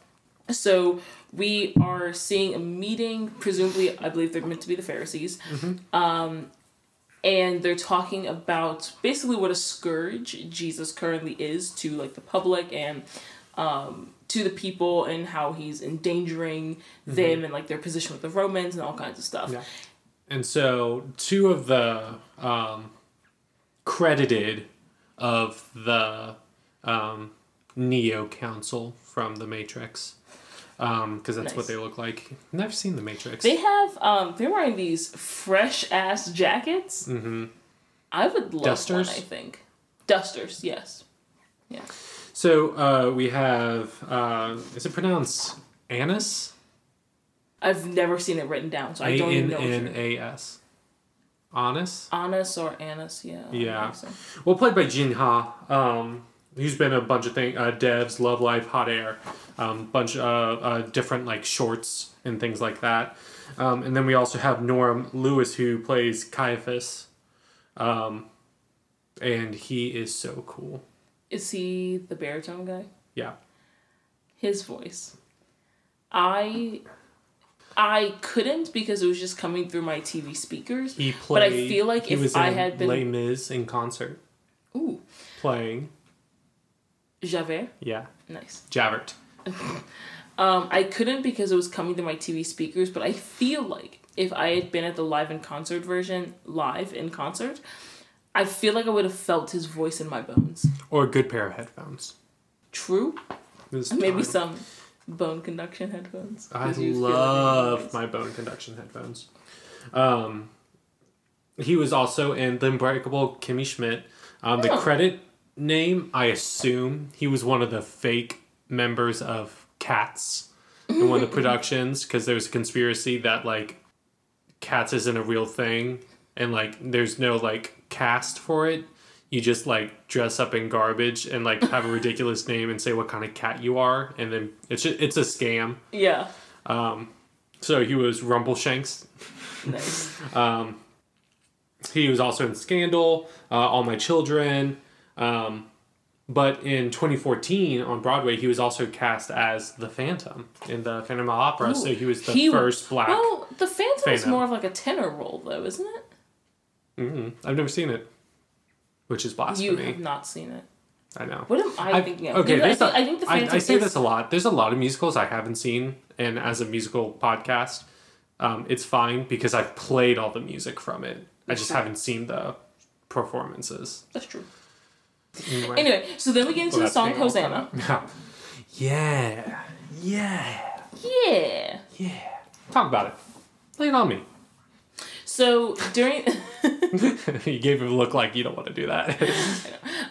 So we are seeing a meeting, presumably, I believe they're meant to be the Pharisees, mm-hmm. um, and they're talking about basically what a scourge Jesus currently is to like the public and um, to the people, and how he's endangering mm-hmm. them and like their position with the Romans and all kinds of stuff. Yeah. And so two of the um, credited of the um, Neo Council from The Matrix, because um, that's nice. What they look like. And I've seen The Matrix. They have, um, they're wearing these fresh-ass jackets. Mm-hmm. I would love Dusters. One, I think. Dusters, yes. Yeah. So uh, we have, uh, is it pronounced Annas? I've never seen it written down, so I don't even know. A N N A S. Annas? Annas or Annas, yeah. Yeah. So. Well, played by Jin Ha. Um, he's been a bunch of things, uh, Devs, Love Live, Hot Air, um, bunch of uh, different like shorts and things like that. Um, and then we also have Norm Lewis, who plays Caiaphas. Um, and he is so cool. Is he the baritone guy? Yeah. His voice. I... I couldn't because it was just coming through my T V speakers. He played. But I feel like if I had been. He was in Les Mis in concert. Ooh. Playing. Javert? Yeah. Nice. Javert. um, I couldn't because it was coming through my T V speakers, but I feel like if I had been at the live in concert version, live in concert, I feel like I would have felt his voice in my bones. Or a good pair of headphones. True. Maybe some. Bone conduction headphones. I love like my bone conduction headphones. Um, he was also in The Unbreakable Kimmy Schmidt. Um, the oh. credit name, I assume, he was one of the fake members of Cats in one of the productions, because there was a conspiracy that like Cats isn't a real thing and like there's no like cast for it. You just, like, dress up in garbage and, like, have a ridiculous name and say what kind of cat you are. And then it's just, it's a scam. Yeah. Um, so he was Rumbleshanks. Nice. um, he was also in Scandal, uh, All My Children. Um, but in twenty fourteen on Broadway, he was also cast as the Phantom in the Phantom of Opera. Ooh, so he was the he, first black Well, the Phantom, Phantom is more of, like, a tenor role, though, isn't it? Mm-hmm. I've never seen it. Which is blasphemy. You have not seen it. I know. What am I I've, thinking of? Okay, I, think, a, I think the Phantom I, I say is... this a lot. There's a lot of musicals I haven't seen, and as a musical podcast, um, it's fine because I've played all the music from it. I just okay. haven't seen the performances. That's true. Anyway, anyway so then we get into well, the song Hosanna. Yeah. Yeah. Yeah. Yeah. Yeah. Talk about it. Lay it on me. So during... you gave him a look like you don't want to do that.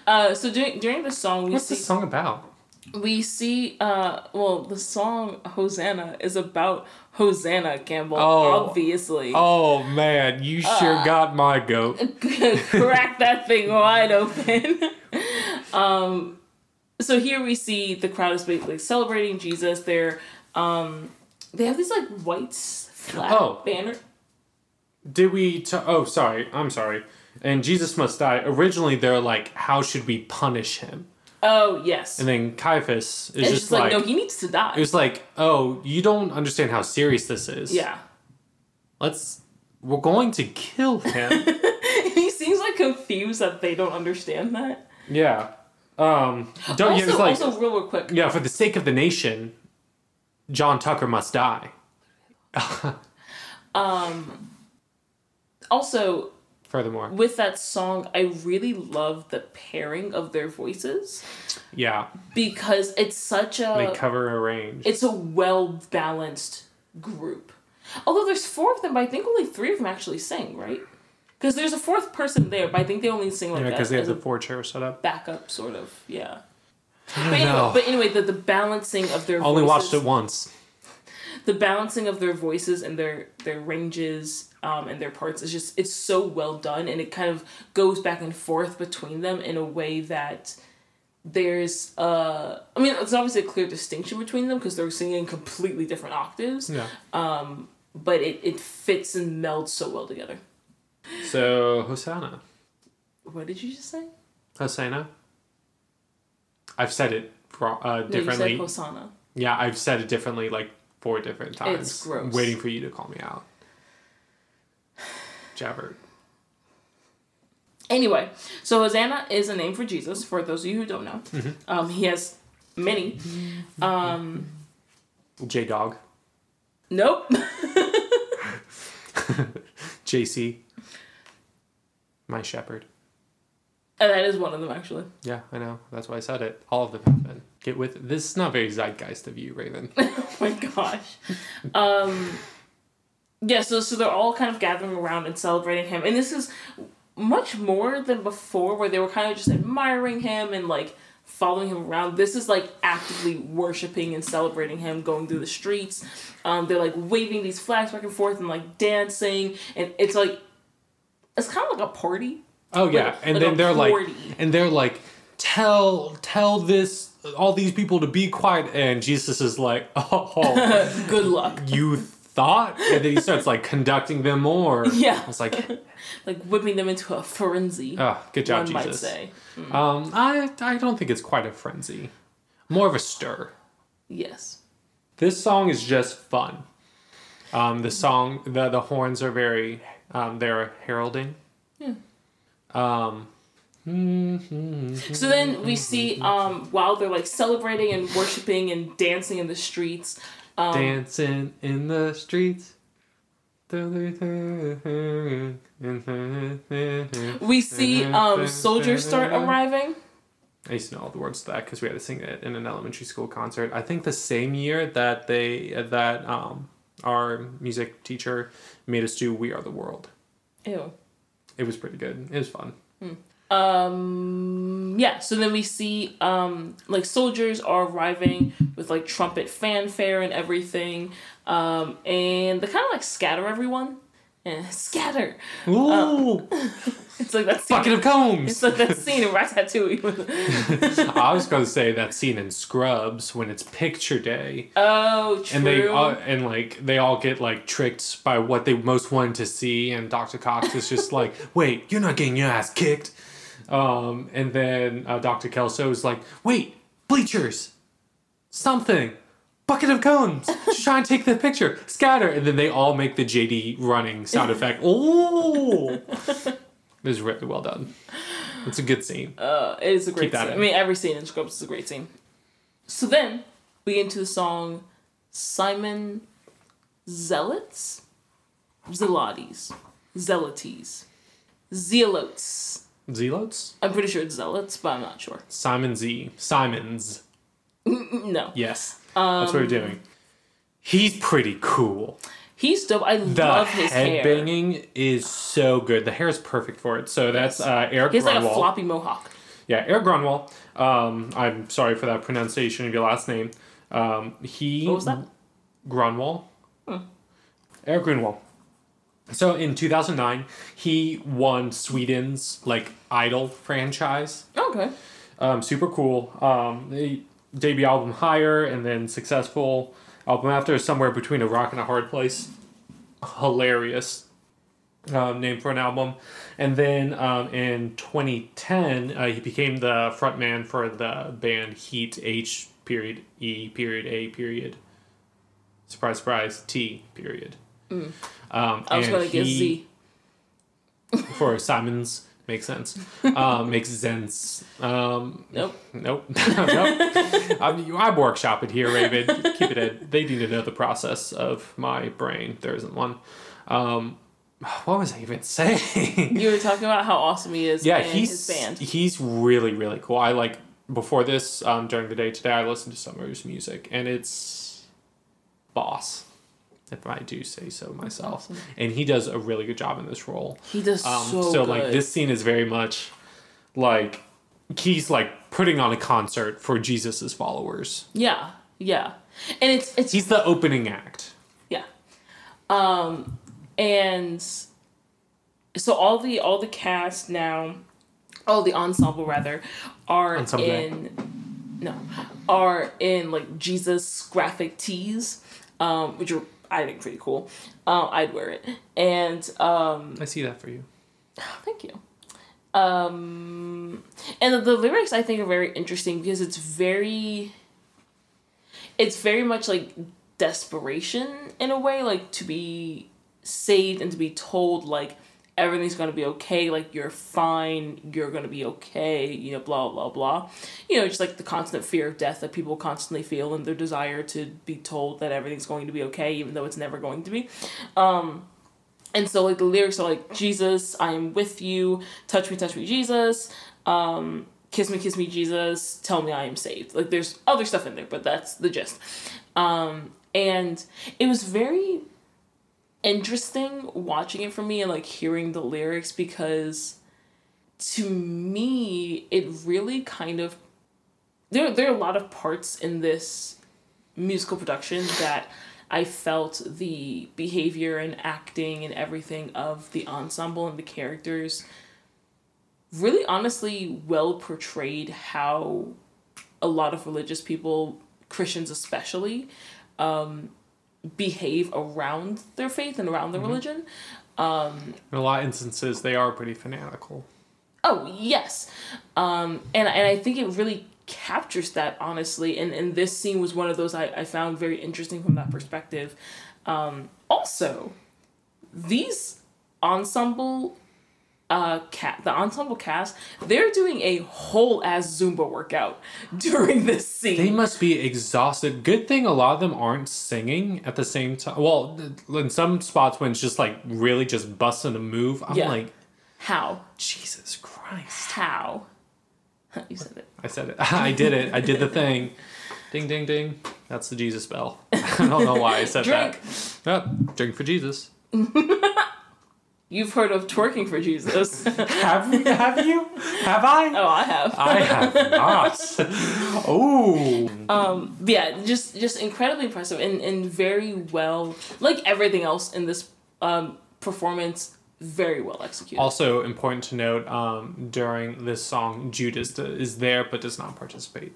uh, so during during the song, we what's see, the song about? We see, uh, well, the song Hosanna is about Hosanna, Campbell, oh. obviously. Oh man, you sure uh, got my goat. Crack that thing wide open. um, so here we see the crowd is basically celebrating Jesus. They're um, they have these like white flag oh. banner. Did we... T- oh, sorry. I'm sorry. And Jesus Must Die. Originally, they're like, how should we punish him? Oh, yes. And then Caiaphas is just, just like... like, no, he needs to die. It was like, oh, you don't understand how serious this is. Yeah. Let's... We're going to kill him. He seems like confused that they don't understand that. Yeah. Um, don't also, yeah, it was like, also, real, real quick. Yeah, for the sake of the nation, John Tucker must die. um... Also, furthermore, with that song, I really love the pairing of their voices. Yeah. Because it's such a... They cover a range. It's a well-balanced group. Although there's four of them, but I think only three of them actually sing, right? Because there's a fourth person there, but I think they only sing like yeah, that. Yeah, because they have the four chair set up. Backup, sort of, yeah. I don't but, know. Anyway, but anyway, the, the balancing of their only voices... Only watched it once. The balancing of their voices and their, their ranges... Um, and their parts is just, it's so well done, and it kind of goes back and forth between them in a way that there's uh I mean it's obviously a clear distinction between them because they're singing completely different octaves. Yeah. Um, but it, it fits and melds so well together. So Hosanna. What did you just say? Hosanna. I've said it uh, differently. No, you said Hosanna. Yeah, I've said it differently like four different times. It's gross. Waiting for you to call me out. Jabbered. Anyway, so Hosanna is a name for Jesus, for those of you who don't know. Mm-hmm. Um, he has many. Um, J-Dog. Nope. J C. My Shepherd. And that is one of them, actually. Yeah, I know. That's why I said it. All of them have been. Get with it. This is not very zeitgeist of you, Raven. Oh my gosh. Um, yeah, so, so they're all kind of gathering around and celebrating him. And this is much more than before, where they were kind of just admiring him and, like, following him around. This is, like, actively worshiping and celebrating him, going through the streets. Um, they're, like, waving these flags back and forth and, like, dancing. And it's, like, it's kind of like a party. Oh, yeah. Like, and like then they're party. like, and they're like, tell, tell this, all these people to be quiet. And Jesus is like, oh, good luck. You thought? And then he starts like conducting them more. Yeah. It's like, like whipping them into a frenzy. Oh, good job, one Jesus. Might say. Mm. Um, I, I don't think it's quite a frenzy. More of a stir. Yes. This song is just fun. Um, the song, the, the horns are very, um, they're heralding. Yeah. Um, so then we see, um, while they're like celebrating and worshiping and dancing in the streets, um, dancing in the streets, we see, um, soldiers start arriving. I used to know all the words to that because we had to sing it in an elementary school concert. I think the same year that they, that, um, our music teacher made us do We Are the World. Ew. It was pretty good. It was fun. Mm. Um, yeah, so then we see, um, like, soldiers are arriving with, like, trumpet fanfare and everything. Um, and they kind of, like, scatter everyone. Yeah, scatter! Ooh! Um, it's like that scene. Bucket of combs! It's like that scene in Ratatouille. I was gonna say that scene in Scrubs when it's picture day. Oh, true. And they all, and like they all get like tricked by what they most wanted to see, and Doctor Cox is just like, "Wait, you're not getting your ass kicked." Um, and then uh, Doctor Kelso is like, "Wait, bleachers, something." Bucket of cones. Just try and take the picture. Scatter. And then they all make the J D running sound effect. Ooh. It was really well done. It's a good scene. Uh, it is a great Keep scene. I mean, every scene in Scrubs is a great scene. So then we get into the song Simon Zealots? Zealotes. Zealotes. Zealotes. Zealotes? I'm pretty sure it's Zealots, but I'm not sure. Simon Z. Simons. No. Yes. Um, that's what we're doing. He's pretty cool. He's dope. I the love his hair. The headbanging is so good. The hair is perfect for it. So that's uh, Eric Grunwald. He's like a floppy mohawk. Yeah, Eric Grunwald. Um, I'm sorry for that pronunciation of your last name. Um, he what was that? Grunwald. Hmm. Eric Grunwald. So in two thousand nine, he won Sweden's like Idol franchise. Okay. Um, super cool. Um, he, debut album Higher, and then successful album after, somewhere between a rock and a hard place. Hilarious um, name for an album. And then um, in twenty ten, uh, he became the frontman for the band Heat, H period E period A period. Surprise, surprise, T period. Mm. Um, I was going to get Z. For Simon's. Makes sense. Um, makes sense. Um, nope. Nope. nope. I'm, I'm workshopping here, Raven. Keep it in. They need to know the process of my brain. There isn't one. Um, what was I even saying? You were talking about how awesome he is. Yeah, and he's, his band. He's really, really cool. I like, before this, um, during the day today, I listened to some of his music, and it's boss. If I do say so myself. Awesome. And he does a really good job in this role. He does um, so good. So, like, this scene is very much, like, he's, like, putting on a concert for Jesus' followers. Yeah, yeah. And it's... it's he's the opening act. Yeah. Um, and so all the all the cast now, all the ensemble, rather, are ensemble. in... No. Are in, like, Jesus graphic tees, um, which are... I think pretty cool. Um, I'd wear it. And um, I see that for you. Thank you. Um, and the, the lyrics, I think, are very interesting because it's very... It's very much, like, desperation in a way, like, to be saved and to be told, like, everything's gonna be okay, like, you're fine, you're gonna be okay, you know, blah, blah, blah. You know, just, like, the constant fear of death that people constantly feel and their desire to be told that everything's going to be okay, even though it's never going to be. Um... And so, like, the lyrics are like, Jesus, I am with you, touch me, touch me, Jesus, um, kiss me, kiss me, Jesus, tell me I am saved. Like, there's other stuff in there, but that's the gist. Um, and it was very interesting watching it for me and, like, hearing the lyrics because, to me, it really kind of... There, there are a lot of parts in this musical production that... I felt the behavior and acting and everything of the ensemble and the characters really honestly well portrayed how a lot of religious people, Christians especially, um, behave around their faith and around their mm-hmm. religion. Um, in a lot of instances, they are pretty fanatical. Oh, yes. Um, and, and I think it really... captures that, honestly, and, and this scene was one of those I, I found very interesting from that perspective. Um, also, these ensemble uh cat the ensemble cast, they're doing a whole ass Zumba workout during this scene. They must be exhausted. Good thing a lot of them aren't singing at the same time. Well, in some spots when it's just like really just busting a move, I'm yeah. like, how? Jesus Christ. How? You said it. I said it. I did it. I did the thing. Ding, ding, ding. That's the Jesus bell. I don't know why I said drink. that. Oh, drink for Jesus. You've heard of twerking for Jesus. have, have you? Have I? Oh, I have. I have not. Oh. Um, yeah, just just incredibly impressive and, and very well, like everything else in this um, performance, very well executed. Also important to note, um, during this song, Judas is there but does not participate.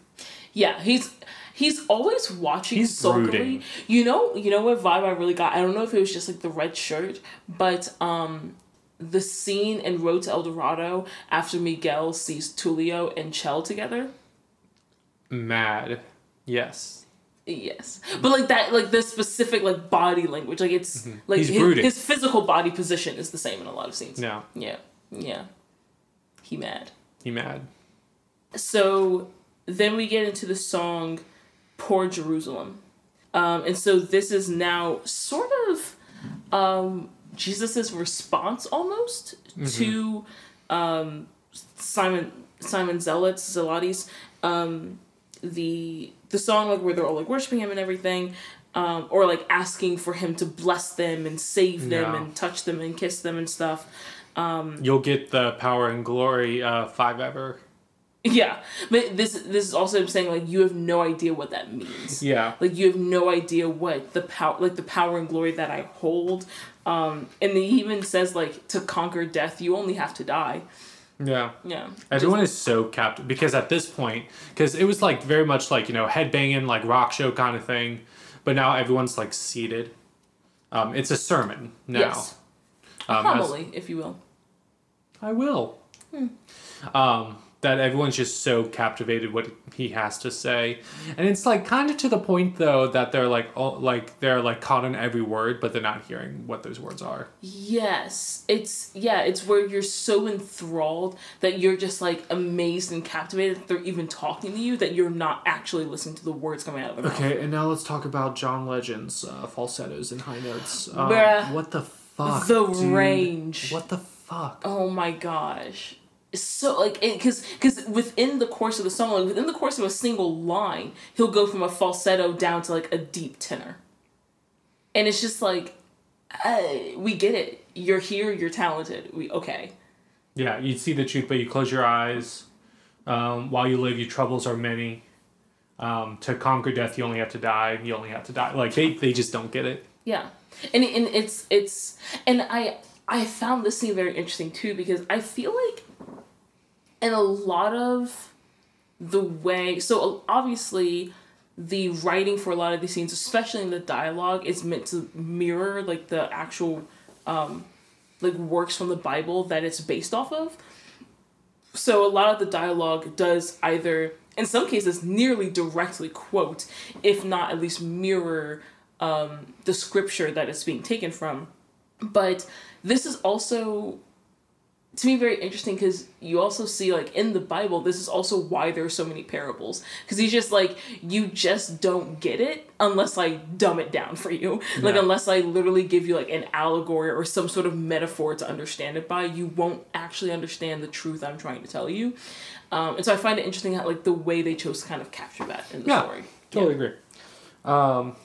Yeah, he's he's always watching. He's sulkily. Brooding. You know, you know what vibe I really got? I don't know if it was just like the red shirt, but um, the scene in Road to El Dorado after Miguel sees Tulio and Chell together. Mad. Yes. Yes, but like that, like the specific like body language, like it's mm-hmm. like He's his, brooding. His physical body position is the same in a lot of scenes. Yeah, yeah, yeah. He mad. He mad. So then we get into the song "Poor Jerusalem," um, and so this is now sort of um, Jesus's response almost mm-hmm. to um, Simon Simon Zealots Zealotes. Um, the the song like where they're all like worshiping him and everything, um, or like asking for him to bless them and save them yeah. and touch them and kiss them and stuff. Um, You'll get the power and glory uh, five ever. Yeah, but this this is also saying like you have no idea what that means. Yeah, like you have no idea what the power like the power and glory that I hold. Um, and he even says like to conquer death, you only have to die. Yeah. Yeah. Everyone is so captive because at this point, because it was like very much like, you know, headbanging, like rock show kind of thing. But now everyone's like seated. Um, it's a sermon now. Yes. Um, Probably, as, if you will. I will. Hmm. Um, that everyone's just so captivated what he has to say. And it's like kind of to the point though that they're like all, like they're like caught in every word but they're not hearing what those words are. Yes. It's yeah, it's where you're so enthralled that you're just like amazed and captivated that they're even talking to you that you're not actually listening to the words coming out of their mouth. Okay, and now let's talk about John Legend's uh, falsettos and high notes. Um, Bruh, what the fuck? The dude? Range. What the fuck? Oh my gosh. So, like, because because within the course of the song, like, within the course of a single line, he'll go from a falsetto down to, like, a deep tenor. And it's just like, hey, we get it. You're here. You're talented. We okay. Yeah, you see the truth, but you close your eyes. Um, while you live, your troubles are many. Um, to conquer death, you only have to die. You only have to die. Like, they, they just don't get it. Yeah. And, and it's, it's, and I, I found this scene very interesting, too, because I feel like and a lot of the way... So, obviously, the writing for a lot of these scenes, especially in the dialogue, is meant to mirror, like, the actual, um, like, works from the Bible that it's based off of. So a lot of the dialogue does either, in some cases, nearly directly quote, if not at least mirror um, the scripture that it's being taken from. But this is also, to me, very interesting because you also see, like, in the Bible, this is also why there are so many parables. Because he's just like, you just don't get it unless I dumb it down for you. Yeah. Like, unless I literally give you, like, an allegory or some sort of metaphor to understand it by, you won't actually understand the truth I'm trying to tell you. Um, and so I find it interesting how, like, the way they chose to kind of capture that in the yeah, story. Totally yeah. agree. Um,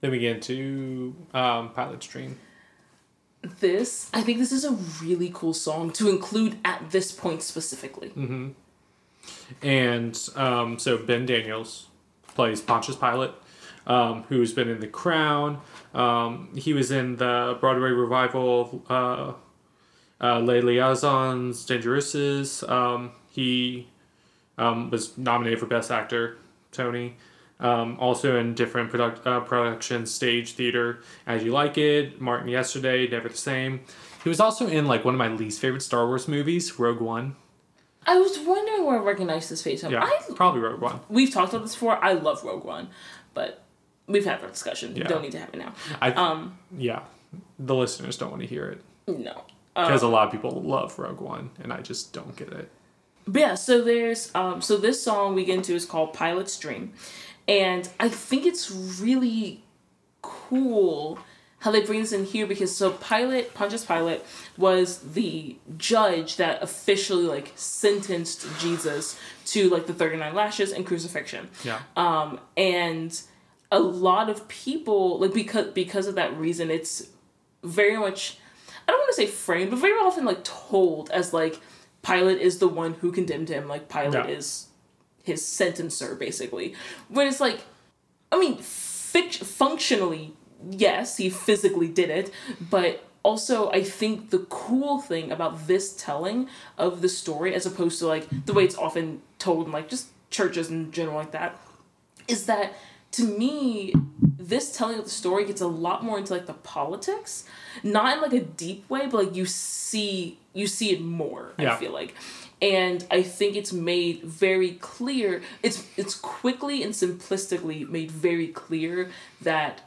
then we get into um, Pilate's Dream. This, I think this is a really cool song to include at this point specifically. Mm-hmm. And um, so Ben Daniels plays Pontius Pilate, um, who's been in The Crown. Um, he was in the Broadway revival uh, uh, Les Liaisons Dangereuses. Um, he um, was nominated for Best Actor, Tony. Um, also in different product, uh, productions, stage, theater, As You Like It, Martin Yesterday, Never the Same. He was also in, like, one of my least favorite Star Wars movies, Rogue One. I was wondering where I recognized his face. Yeah, I, probably Rogue One. We've talked about this before. I love Rogue One, but we've had that discussion. Yeah. Don't need to have it now. I, um, yeah, the listeners don't want to hear it. No. Because um, a lot of people love Rogue One, and I just don't get it. But yeah, so there's, um, so this song we get into is called Pilate's Dream. And I think it's really cool how they bring this in here because so Pilate, Pontius Pilate, was the judge that officially, like, sentenced Jesus to, like, the thirty-nine lashes and crucifixion. Yeah. Um, and a lot of people, like, because because of that reason, it's very much, I don't want to say framed, but very often, like, told as, like, Pilate is the one who condemned him. Like, Pilate yeah. is his sentencer, basically. When it's like, I mean, fict- functionally, yes, he physically did it, but also I think the cool thing about this telling of the story, as opposed to, like, the way it's often told in, like, just churches in general like that, is that, to me, this telling of the story gets a lot more into, like, the politics. Not in, like, a deep way, but, like, you see, you see it more, yeah. I feel like. And I think it's made very clear, it's it's quickly and simplistically made very clear that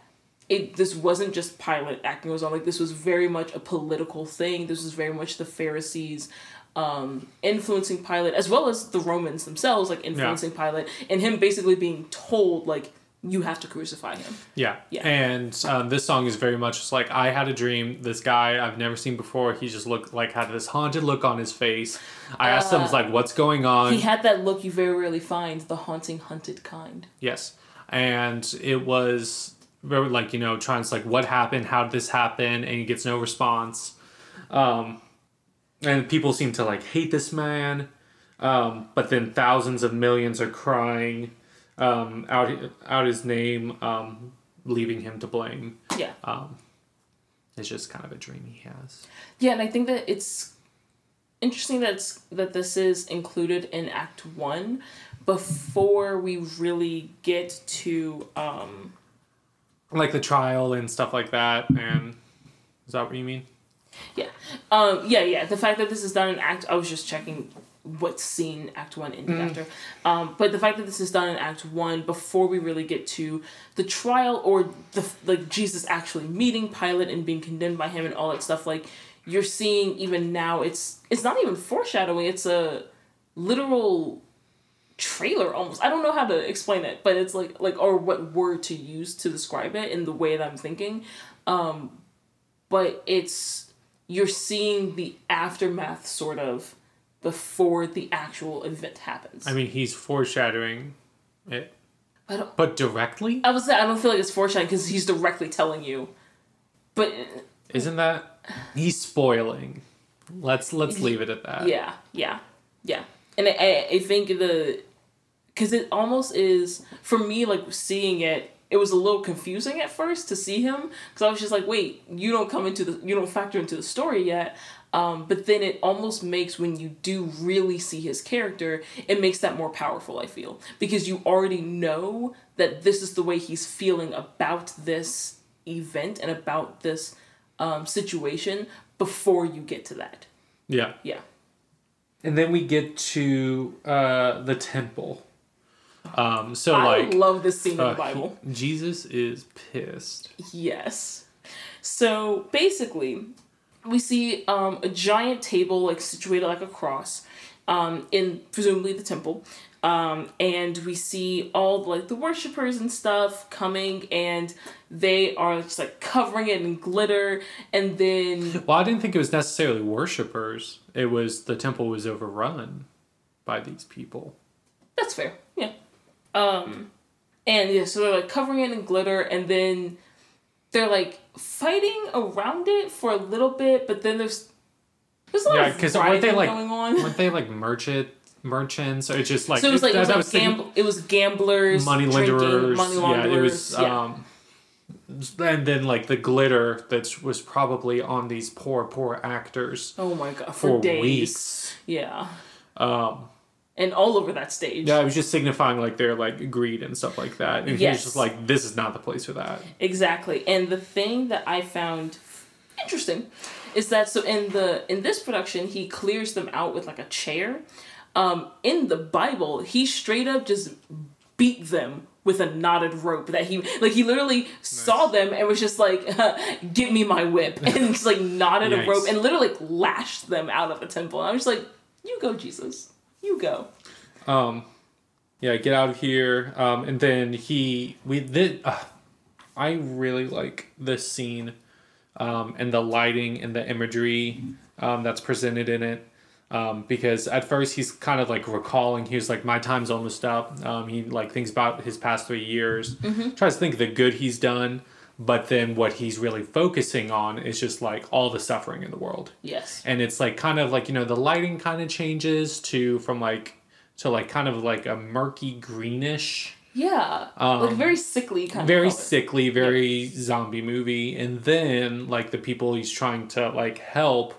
it this wasn't just Pilate acting was on, like, this was very much a political thing. This was very much the Pharisees um, influencing Pilate, as well as the Romans themselves, like, influencing yeah. Pilate, and him basically being told, like, you have to crucify him. Yeah. yeah. And um, this song is very much just like, I had a dream. This guy I've never seen before. He just looked like, had this haunted look on his face. I uh, asked him, like, what's going on? He had that look you very rarely find, the haunting, hunted kind. Yes. And it was very, like, you know, trying to, like, what happened? How did this happen? And he gets no response. Um, and people seem to, like, hate this man. Um, but then thousands of millions are crying Um, out out his name, um, leaving him to blame. Yeah. Um, it's just kind of a dream he has. Yeah, and I think that it's interesting that it's, that this is included in Act One before we really get to um, like the trial and stuff like that. And is that what you mean? Yeah. Um, yeah. Yeah. The fact that this is done in Act, I was just checking what scene Act One ended mm. after. Um, but the fact that this is done in Act One before we really get to the trial or the, like, Jesus actually meeting Pilate and being condemned by him and all that stuff, like, you're seeing even now, it's it's not even foreshadowing, it's a literal trailer almost. I don't know how to explain it, but it's like, like or what word to use to describe it in the way that I'm thinking. Um, but it's, you're seeing the aftermath sort of before the actual event happens. I mean, he's foreshadowing it. I don't, but directly? I was saying, I don't feel like it's foreshadowing because he's directly telling you. But isn't that, he's spoiling. Let's let's leave it at that. Yeah, yeah, yeah. And I, I think the, because it almost is, for me, like, seeing it, it was a little confusing at first to see him. Because I was just like, wait, you don't come into the, you don't factor into the story yet. Um, but then it almost makes, when you do really see his character, it makes that more powerful, I feel. Because you already know that this is the way he's feeling about this event and about this um, situation before you get to that. Yeah. Yeah. And then we get to uh, the temple. Um, so I like, love this scene uh, in the Bible. He, Jesus is pissed. Yes. So basically, we see um, a giant table like situated like a cross um, in presumably the temple. Um, and we see all like the worshipers and stuff coming, and they are just like covering it in glitter. And then, well, I didn't think it was necessarily worshipers. It was the temple was overrun by these people. That's fair. Yeah. Um, and yeah, so they're like covering it in glitter, and then they're like fighting around it for a little bit, but then there's, there's a lot yeah, of fighting going like, on. Yeah, weren't they like merch it? merchants, or it's just like, so it was like, it was, like was gamb- it was gamblers, money lenders, money launderers. Yeah, it was, yeah. um, and then like the glitter that was probably on these poor, poor actors. Oh my god, for, for days. Weeks. Yeah. Um, and all over that stage. Yeah, it was just signifying like their like greed and stuff like that. And yes. He was just like, this is not the place for that. Exactly. And the thing that I found interesting is that so in the in this production he clears them out with like a chair. Um, in the Bible, he straight up just beat them with a knotted rope that he, like, he literally nice. Saw them and was just like, give me my whip. And just, like, knotted nice. A rope and literally like, lashed them out of the temple. And I was just like, you go, Jesus. You go. Um, yeah, get out of here. Um, and then he, we did, uh, I really like this scene, um, and the lighting and the imagery, um, that's presented in it. Um, because at first he's kind of like recalling, he was like, my time's almost up. Um, he like thinks about his past three years, mm-hmm. tries to think of the good he's done, but then what he's really focusing on is just like all the suffering in the world. Yes. And it's like kind of like, you know, the lighting kind of changes to from like, to like kind of like a murky greenish. Yeah. Um, like very sickly kind very of. Very sickly, very yeah. zombie movie. And then like the people he's trying to like help.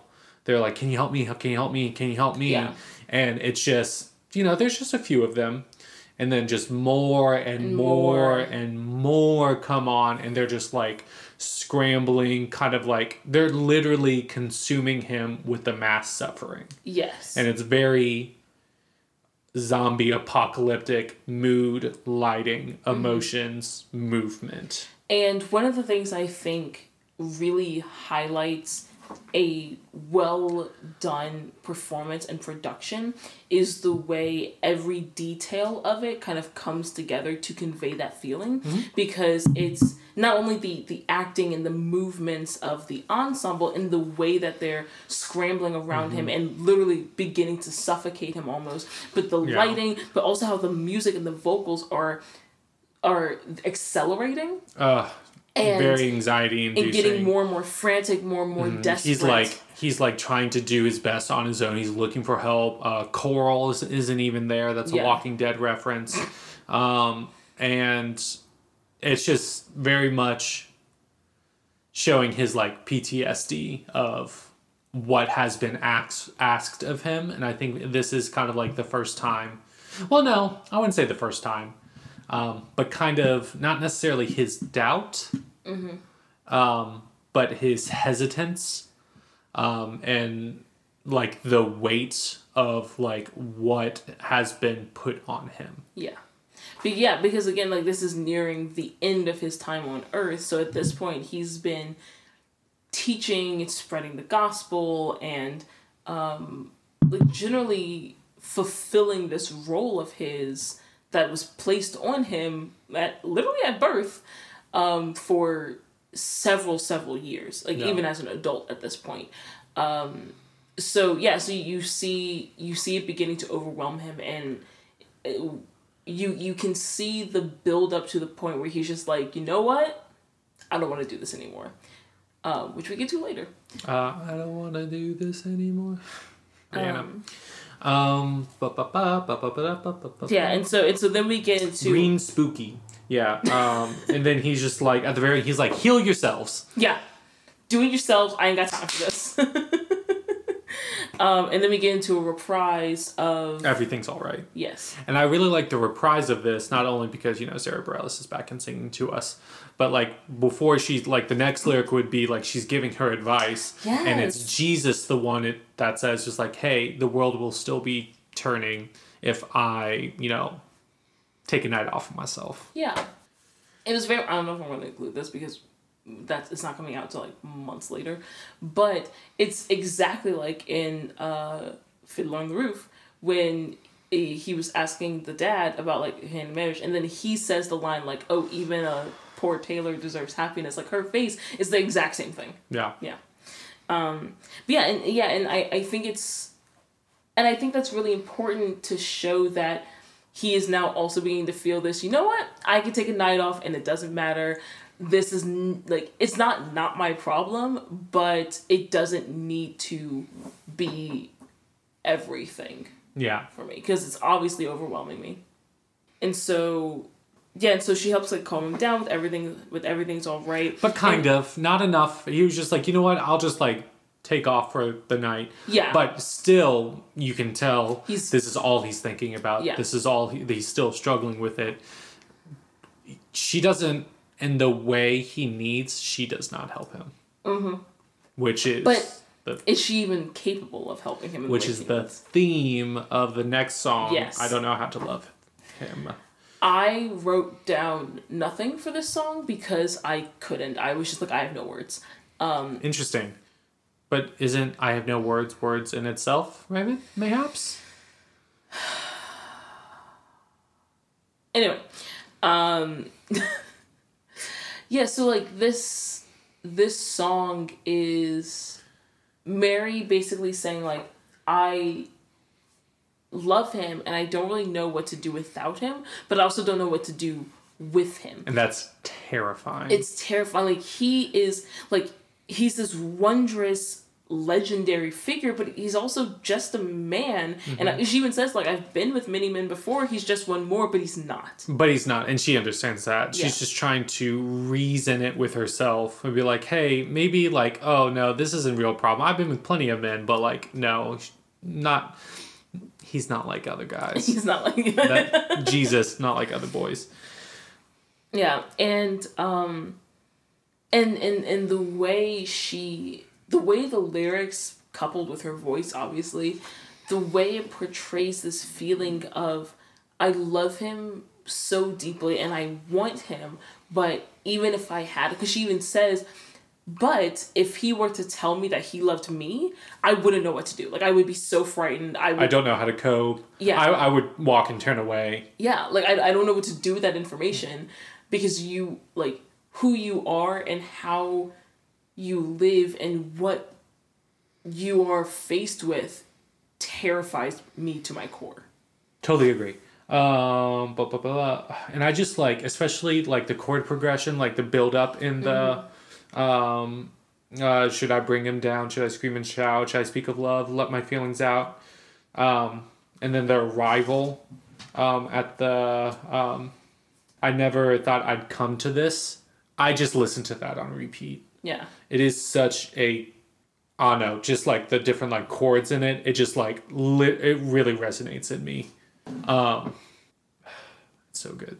They're like, can you help me? Can you help me? Can you help me? Yeah. And it's just, you know, there's just a few of them. And then just more and, and more, more and more come on. And they're just like scrambling, kind of like, they're literally consuming him with the mass suffering. Yes. And it's very zombie apocalyptic mood, lighting, mm-hmm. emotions, movement. And one of the things I think really highlights a well done performance and production is the way every detail of it kind of comes together to convey that feeling, mm-hmm. because it's not only the, the acting and the movements of the ensemble and the way that they're scrambling around mm-hmm. him and literally beginning to suffocate him almost, but the yeah. lighting, but also how the music and the vocals are are accelerating. Uh And, very anxiety-inducing. And getting more and more frantic, more and more mm-hmm. desperate. He's like, he's like trying to do his best on his own. He's looking for help. Uh, Coral is, isn't even there. That's yeah. a Walking Dead reference. Um, and it's just very much showing his like P T S D of what has been asked, asked of him. And I think this is kind of like the first time. Well, no, I wouldn't say the first time. Um, but kind of not necessarily his doubt, mm-hmm. um, but his hesitance, um, and like the weight of like what has been put on him. Yeah. But yeah, because again, like this is nearing the end of his time on earth. So at this point he's been teaching and spreading the gospel and, um, like generally fulfilling this role of his that was placed on him at literally at birth, um, for several, several years, like no. even as an adult at this point. Um, so yeah, so you see, you see it beginning to overwhelm him, and it, you, you can see the build up to the point where he's just like, you know what? I don't want to do this anymore. Uh, which we get to later. Uh, I don't want to do this anymore. Um, Um, ba, ba, ba, ba, ba, ba, ba, ba, ba. Yeah, and so and so then we get into Green Spooky. Yeah. Um, and then he's just like at the very he's like, heal yourselves. Yeah. Do it yourselves, I ain't got time for this. Um, and then we get into a reprise of... Everything's All Right. Yes. And I really like the reprise of this, not only because, you know, Sarah Bareilles is back and singing to us, but, like, before she's, like, the next lyric would be, like, she's giving her advice. Yes. And it's Jesus, the one it, that says, just like, hey, the world will still be turning if I, you know, take a night off of myself. Yeah. It was very... I don't know if I'm going to include this because... That's, it's not coming out until like months later, but it's exactly like in uh, Fiddler on the Roof when he, he was asking the dad about like hand in marriage, and then he says the line like, "Oh, even a poor tailor deserves happiness." Like her face is the exact same thing. Yeah, yeah, um, but yeah, and yeah, and I, I think it's, and I think that's really important to show that he is now also beginning to feel this. You know what? I can take a night off, and it doesn't matter. This is, like, it's not not my problem, but it doesn't need to be everything yeah. for me. Because it's obviously overwhelming me. And so, yeah, and so she helps, like, calm him down with everything, with everything's all right. But kind and, of, not enough. He was just like, you know what, I'll just, like, take off for the night. Yeah. But still, you can tell he's, this is all he's thinking about. Yeah. This is all, he, he's still struggling with it. She doesn't... And the way he needs, she does not help him. Mm-hmm. Which is... But the, is she even capable of helping him? In which the is the needs? Theme of the next song, yes. I Don't Know How to Love Him. I wrote down nothing for this song because I couldn't. I was just like, I have no words. Um, Interesting. But isn't I Have No Words words in itself, maybe? Mayhaps? Anyway. Um... Yeah, so, like, this this song is Mary basically saying, like, I love him, and I don't really know what to do without him, but I also don't know what to do with him. And that's terrifying. It's terrifying. Like, he is, like, he's this wondrous, legendary figure, but he's also just a man. Mm-hmm. And she even says, like, I've been with many men before, he's just one more, but he's not. But he's not, and she understands that. Yeah. She's just trying to reason it with herself and be like, hey, maybe, like, oh, no, this isn't a real problem. I've been with plenty of men, but, like, no, not, he's not like other guys. He's not like... that, Jesus, not like other boys. Yeah, and, um, and, and, and the way she... The way the lyrics, coupled with her voice, obviously, the way it portrays this feeling of, I love him so deeply and I want him, but even if I had, because she even says, but if he were to tell me that he loved me, I wouldn't know what to do. Like, I would be so frightened. I would, I don't know how to cope. Yeah. I, I would walk and turn away. Yeah. Like, I, I don't know what to do with that information because you, like, who you are and how... you live and what you are faced with terrifies me to my core. Totally agree. Um, blah, blah, blah. And I just like, especially like the chord progression, like the build up in the, mm-hmm. um, uh, should I bring him down? Should I scream and shout? Should I speak of love? Let my feelings out. Um, and then the arrival, um, at the, um, I never thought I'd come to this. I just listened to that on repeat. Yeah. It is such a, I don't know, just like the different like chords in it. It just like, li- it really resonates in me. Um, it's so good.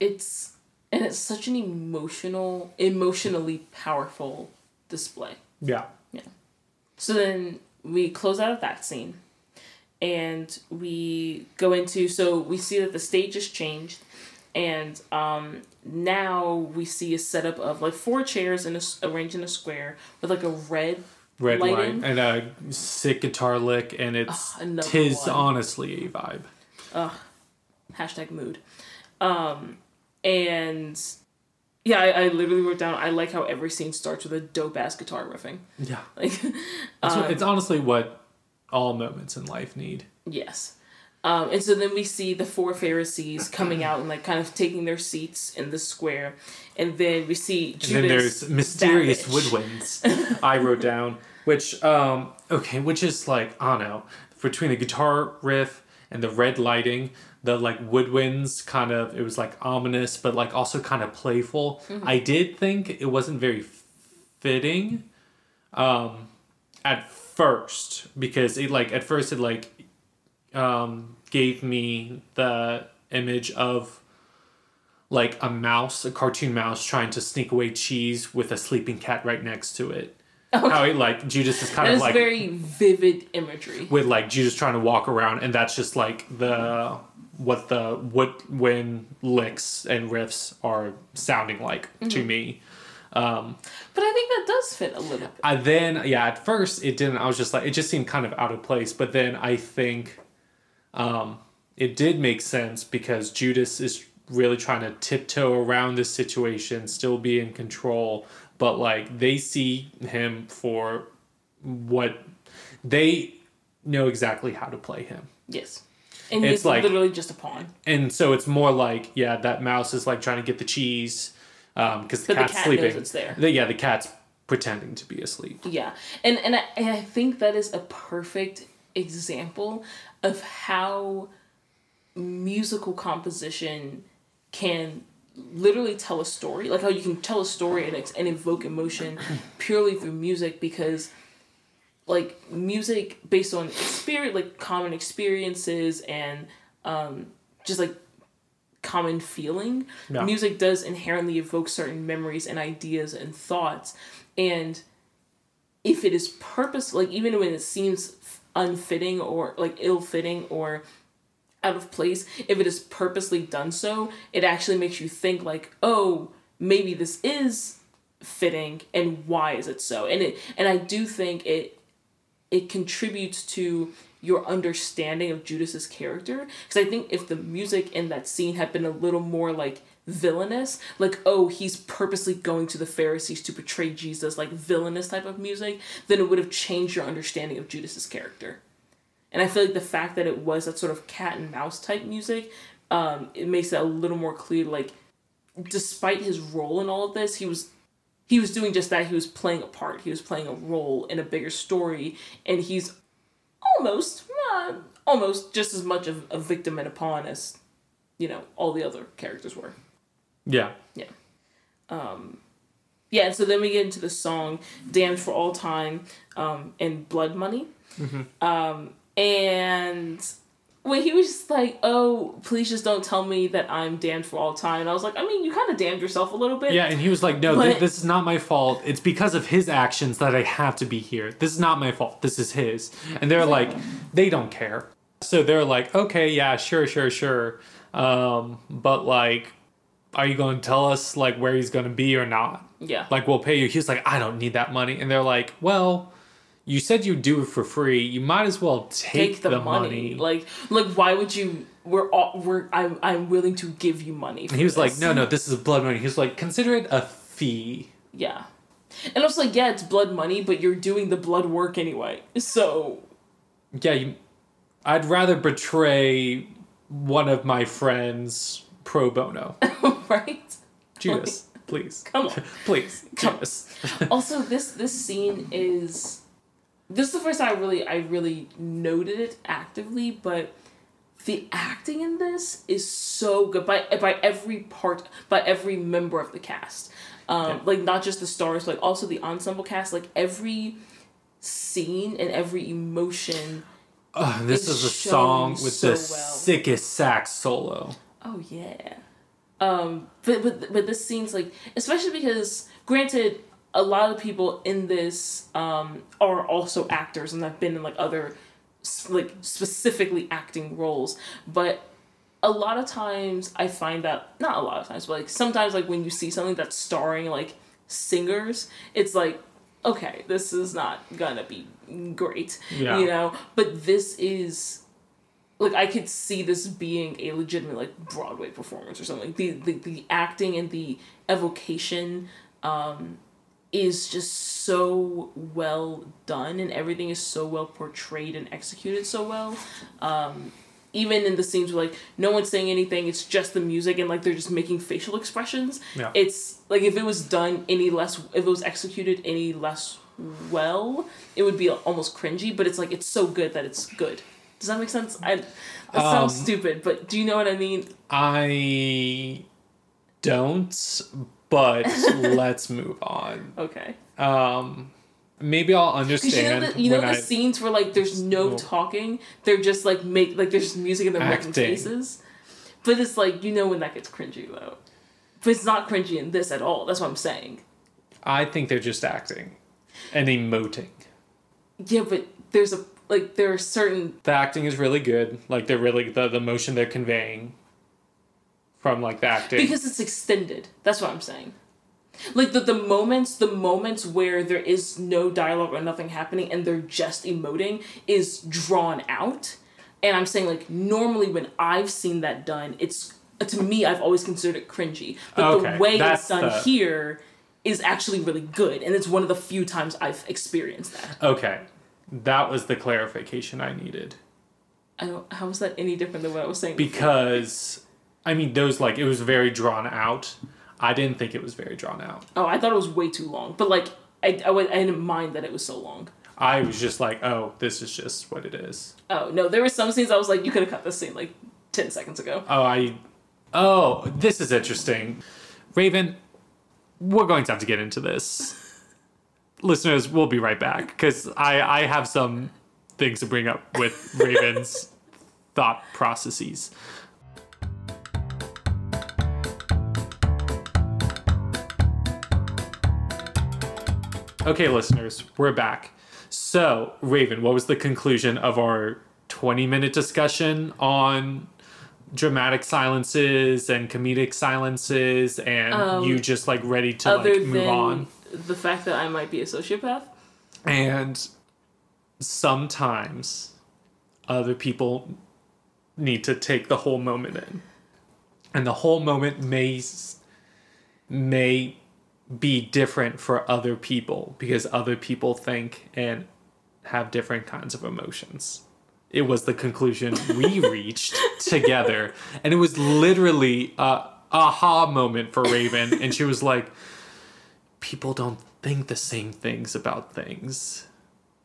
It's, and it's such an emotional, emotionally powerful display. Yeah. Yeah. So then we close out of that scene and we go into, so we see that the stage has changed. And um, now we see a setup of like four chairs in a, arranged in a square with like a red red lighting. Line and a sick guitar lick, and it's Ugh, tis one. honestly a vibe. Ugh, hashtag mood. Um, and yeah, I, I literally wrote down. I like how every scene starts with a dope ass guitar riffing. Yeah, like it's, um, it's honestly what all moments in life need. Yes. Um, and so then we see the four Pharisees coming out and like kind of taking their seats in the square. And then we see Judas. And then there's mysterious woodwinds I wrote down, which, um, okay, which is like, I don't know, between the guitar riff and the red lighting, the like woodwinds kind of, it was like ominous, but like also kind of playful. Mm-hmm. I did think it wasn't very fitting um, at first. first, because it like at first it like um, gave me the image of like a mouse, a cartoon mouse trying to sneak away cheese with a sleeping cat right next to it. Okay. How he like Judas is kind that of is like very vivid imagery with like Judas trying to walk around, and that's just like the what the what when licks and riffs are sounding like mm-hmm. to me. Um, but I think that does fit a little bit. I then yeah at first it didn't. I was just like it just seemed kind of out of place. But then I think um, it did make sense because Judas is really trying to tiptoe around this situation, still be in control. But, like, they see him for what... They know exactly how to play him. Yes. And it's he's like, literally just a pawn. And so it's more like, yeah, that mouse is, like, trying to get the cheese. Because um, the cat's the cat sleeping. Knows it's there. The, yeah, the cat's pretending to be asleep. Yeah. And, and, I, and I think that is a perfect example of how musical composition can... literally tell a story, like how you can tell a story and, ex- and evoke emotion purely through music, because like music based on experience, like common experiences and um, just like common feeling, yeah. music does inherently evoke certain memories and ideas and thoughts. And if it is purpose, like even when it seems unfitting or like ill-fitting or out of place, if it is purposely done so, it actually makes you think like, oh, maybe this is fitting and why is it so? And it and I do think it it contributes to your understanding of Judas's character. Because I think if the music in that scene had been a little more like villainous, like, oh, he's purposely going to the Pharisees to portray Jesus, like villainous type of music, then it would have changed your understanding of Judas's character. And I feel like the fact that it was that sort of cat and mouse type music, um, it makes it a little more clear. Like, despite his role in all of this, he was, he was doing just that. He was playing a part. He was playing a role in a bigger story, and he's almost, uh, almost just as much of a victim and a pawn as, you know, all the other characters were. Yeah. Yeah. Um, yeah. And so then we get into the song "Damned for All Time" um, and "Blood Money." Mm-hmm. Um. And when he was just like, oh, please just don't tell me that I'm damned for all time. And I was like, I mean, you kind of damned yourself a little bit. Yeah, and he was like, no, but... th- this is not my fault. It's because of his actions that I have to be here. This is not my fault. This is his. And they're like, they don't care. So they're like, okay, yeah, sure, sure, sure. Um, but like, are you going to tell us like where he's going to be or not? Yeah. Like, we'll pay you. He was like, I don't need that money. And they're like, well... you said you'd do it for free. You might as well take, take the, the money. money. Like, like, why would you? We're all. We're. I'm. I'm willing to give you money. For and he was this. like, no, no, this is blood money. He was like, consider it a fee. Yeah, and I was like, yeah, it's blood money, but you're doing the blood work anyway. So, yeah, you, I'd rather betray one of my friends pro bono. Right, Judas, like, please come on, please, come. Judas. Also, this this scene is. This is the first time I really, I really noted it actively, but the acting in this is so good by by every part, by every member of the cast. Um, yeah. Like, not just the stars, like, also the ensemble cast. Like, every scene and every emotion oh, This is, is a song with so the well. sickest sax solo. Oh, yeah. Um, but, but, but this scene's, like, especially because, granted... a lot of people in this um, are also actors and have been in like other like specifically acting roles. But a lot of times I find that not a lot of times, but like sometimes like when you see something that's starring like singers, it's like, okay, this is not gonna be great, yeah. you know, but this is like, I could see this being a legitimate like Broadway performance or something. Like, the, the, the acting and the evocation, um, is just so well done, and everything is so well portrayed and executed so well. Um, even in the scenes where like no one's saying anything, it's just the music and like they're just making facial expressions. Yeah. It's like if it was done any less, if it was executed any less well, it would be almost cringy. But it's like it's so good that it's good. Does that make sense? I it um, sounds stupid, but do you know what I mean? I don't. But let's move on. Okay. Um, Maybe I'll understand. You know the, you know the I, scenes where like there's no talking. They're just like make like there's music and they're making faces. But it's like, you know when that gets cringy though. But it's not cringy in this at all. That's what I'm saying. I think they're just acting and emoting. Yeah, but there's a like there are certain. The acting is really good. Like they're really the the emotion they're conveying. From like the acting. Because it's extended. That's what I'm saying. Like the, the moments, the moments where there is no dialogue or nothing happening and they're just emoting is drawn out. And I'm saying like normally when I've seen that done, it's to me I've always considered it cringy. But okay, the way it's done the... here is actually really good, and it's one of the few times I've experienced that. Okay, that was the clarification I needed. I don't. How was that any different than what I was saying? Because before? I mean those like it was very drawn out. I didn't think it was very drawn out. Oh, I thought it was way too long. But, like, I, I, I didn't mind that it was so long. I was just like, oh, this is just what it is. Oh, no. There were some scenes I was like, you could have cut this scene, like, ten seconds ago. Oh, I... Oh, this is interesting. Raven, we're going to have to get into this. Listeners, we'll be right back. Because I, I have some things to bring up with Raven's thought processes. Okay, listeners, we're back. So, Raven, what was the conclusion of our twenty-minute discussion on dramatic silences and comedic silences and um, you just, like, ready to, like, move on? Other than the fact that I might be a sociopath? And sometimes other people need to take the whole moment in. And the whole moment may... may... be different for other people because other people think and have different kinds of emotions. It was the conclusion we reached together, and it was literally a aha moment for Raven, and she was like, people don't think the same things about things.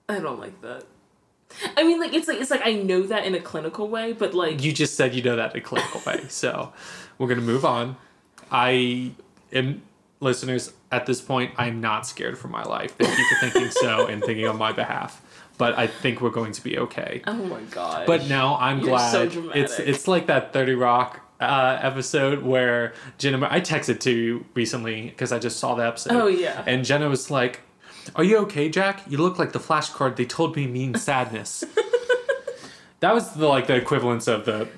I don't like that. I mean, like it's like it's like I know that in a clinical way, but like you just said you know that in a clinical way. So we're gonna move on. I am Listeners, at this point, I'm not scared for my life. Thank you for thinking so and thinking on my behalf. But I think we're going to be okay. Oh my god! But now I'm You're glad. So dramatic. It's it's like that thirty Rock uh, episode where Jenna... I texted to you recently because I just saw the episode. Oh yeah. And Jenna was like, "Are you okay, Jack? You look like the flashcard they told me means sadness." That was the, like the equivalence of the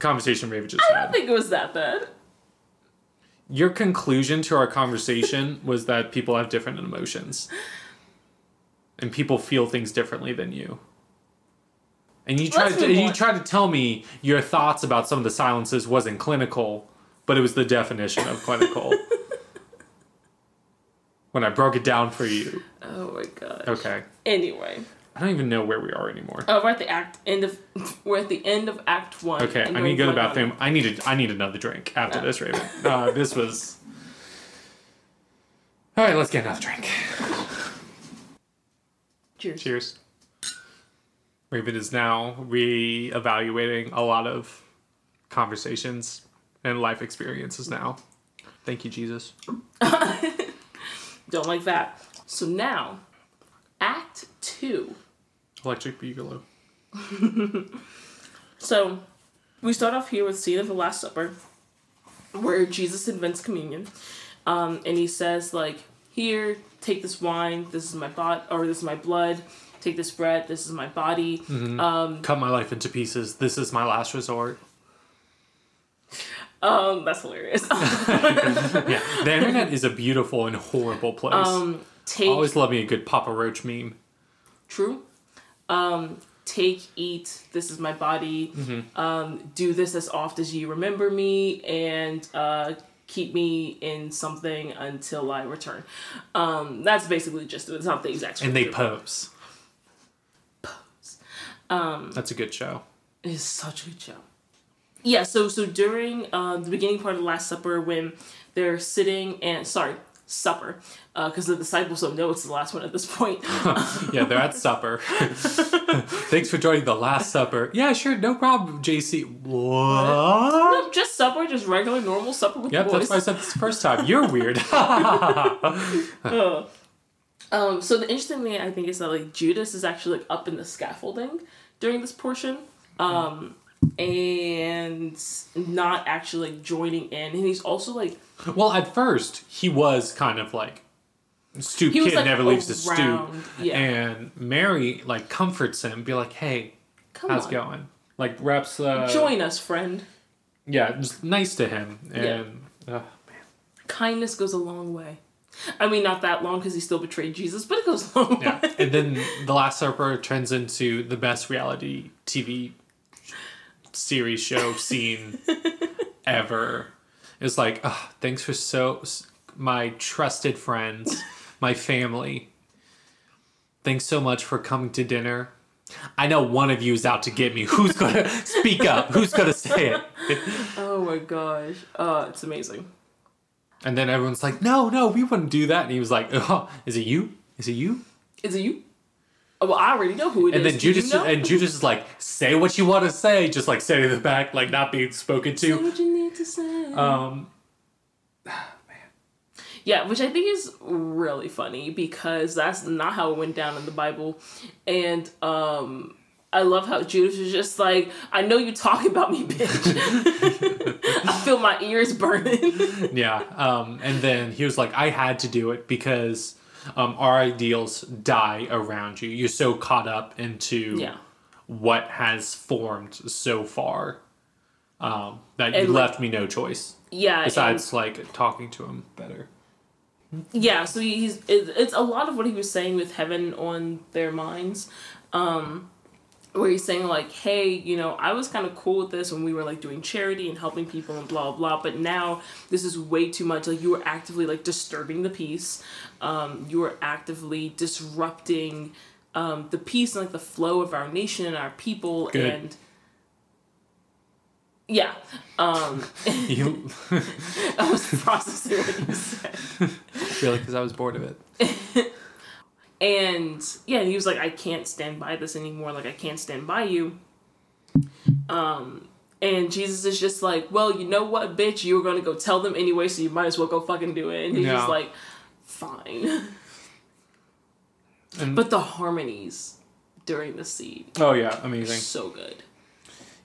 conversation Raven just had. I don't think it was that bad. Your conclusion to our conversation was that people have different emotions. And people feel things differently than you. And you tried to, you tried to tell me your thoughts about some of the silences wasn't clinical, but it was the definition of clinical. When I broke it down for you. Oh my gosh. Okay. Anyway. I don't even know where we are anymore. Oh, we're at the act end of we're at the end of Act One. Okay, I need to go to the bathroom. I need a, I need another drink after no. this, Raven. Uh, this was all right. Let's get another drink. Cheers. Cheers. Raven is now reevaluating a lot of conversations and life experiences now. Thank you, Jesus. Don't like that. So now, Act Two. Electric Boogaloo. So, we start off here with the scene of the Last Supper, where Jesus invents communion, um, and he says, like, here, take this wine, this is my body, or this is my blood, take this bread, this is my body. Mm-hmm. Um, Cut my life into pieces, this is my last resort. Um, that's hilarious. Yeah, the internet is a beautiful and horrible place. Um, take... Always love me a good Papa Roach meme. True. Um, take, eat, this is my body. Mm-hmm. Um, do this as oft as you remember me, and uh, keep me in something until I return. Um, that's basically just it. It's not the exact And they true. pose. Pose. Um, that's a good show. It is such a good show. Yeah, so, so during uh, the beginning part of the Last Supper, when they're sitting and... Sorry. Supper, because uh, the disciples don't know it's the last one at this point. Yeah, they're at supper. Thanks for joining the Last Supper. Yeah, sure, no problem, J C. What? No, just supper, just regular, normal supper with yep, the boys. Yep, that's why I said this the first time. You're weird. uh, Um, so the interesting thing, I think, is that, like, Judas is actually, like, up in the scaffolding during this portion. Um, and not actually, like, joining in. And he's also, like... Well, at first, he was kind of, like, stoop kid was, like, never around, leaves the stoop. Yeah. And Mary, like, comforts him, be like, hey, Come how's it going? Like, wraps... Uh, Join us, friend. Yeah, just nice to him. And, yeah. uh, man. Kindness goes a long way. I mean, not that long because he still betrayed Jesus, but it goes long. Yeah, way. And then The Last Supper turns into the best reality T V series show scene ever. It's like, oh, thanks for so my trusted friends, my family. Thanks so much for coming to dinner. I know one of you is out to get me. Who's gonna speak up? Who's gonna say it? Oh my gosh! Uh, it's amazing. And then everyone's like, no, no, we wouldn't do that. And he was like, oh, is it you? Is it you? Is it you? Oh, well, I already know who it and is. Then Judas, you know? And Judas is like, say what you want to say. Just like sitting in the back, like not being spoken to. Say what you need to say. Um, ah, man. Yeah, which I think is really funny because that's not how it went down in the Bible. And um, I love how Judas is just like, I know you talk about me, bitch. I feel my ears burning. Yeah. Um, and then he was like, I had to do it because um, our ideals die around you. You're so caught up into yeah. what has formed so far um, that and you like, left me no choice. Yeah. Besides, and, like, talking to him better. Yeah. So he's it's a lot of what he was saying with Heaven on Their Minds. Um Where he's saying, like, hey, you know, I was kind of cool with this when we were, like, doing charity and helping people and blah, blah, but now this is way too much. Like, you were actively, like, disturbing the peace. Um, you were actively disrupting um, the peace and, like, the flow of our nation and our people. Good. And... Yeah. Um, you... I was processing what you said. Really, because I was bored of it. And, yeah, he was like, I can't stand by this anymore. Like, I can't stand by you. Um, and Jesus is just like, well, you know what, bitch? You were going to go tell them anyway, so you might as well go fucking do it. And he's no. just like, fine. And but the harmonies during the scene. Oh, yeah. Amazing. So good.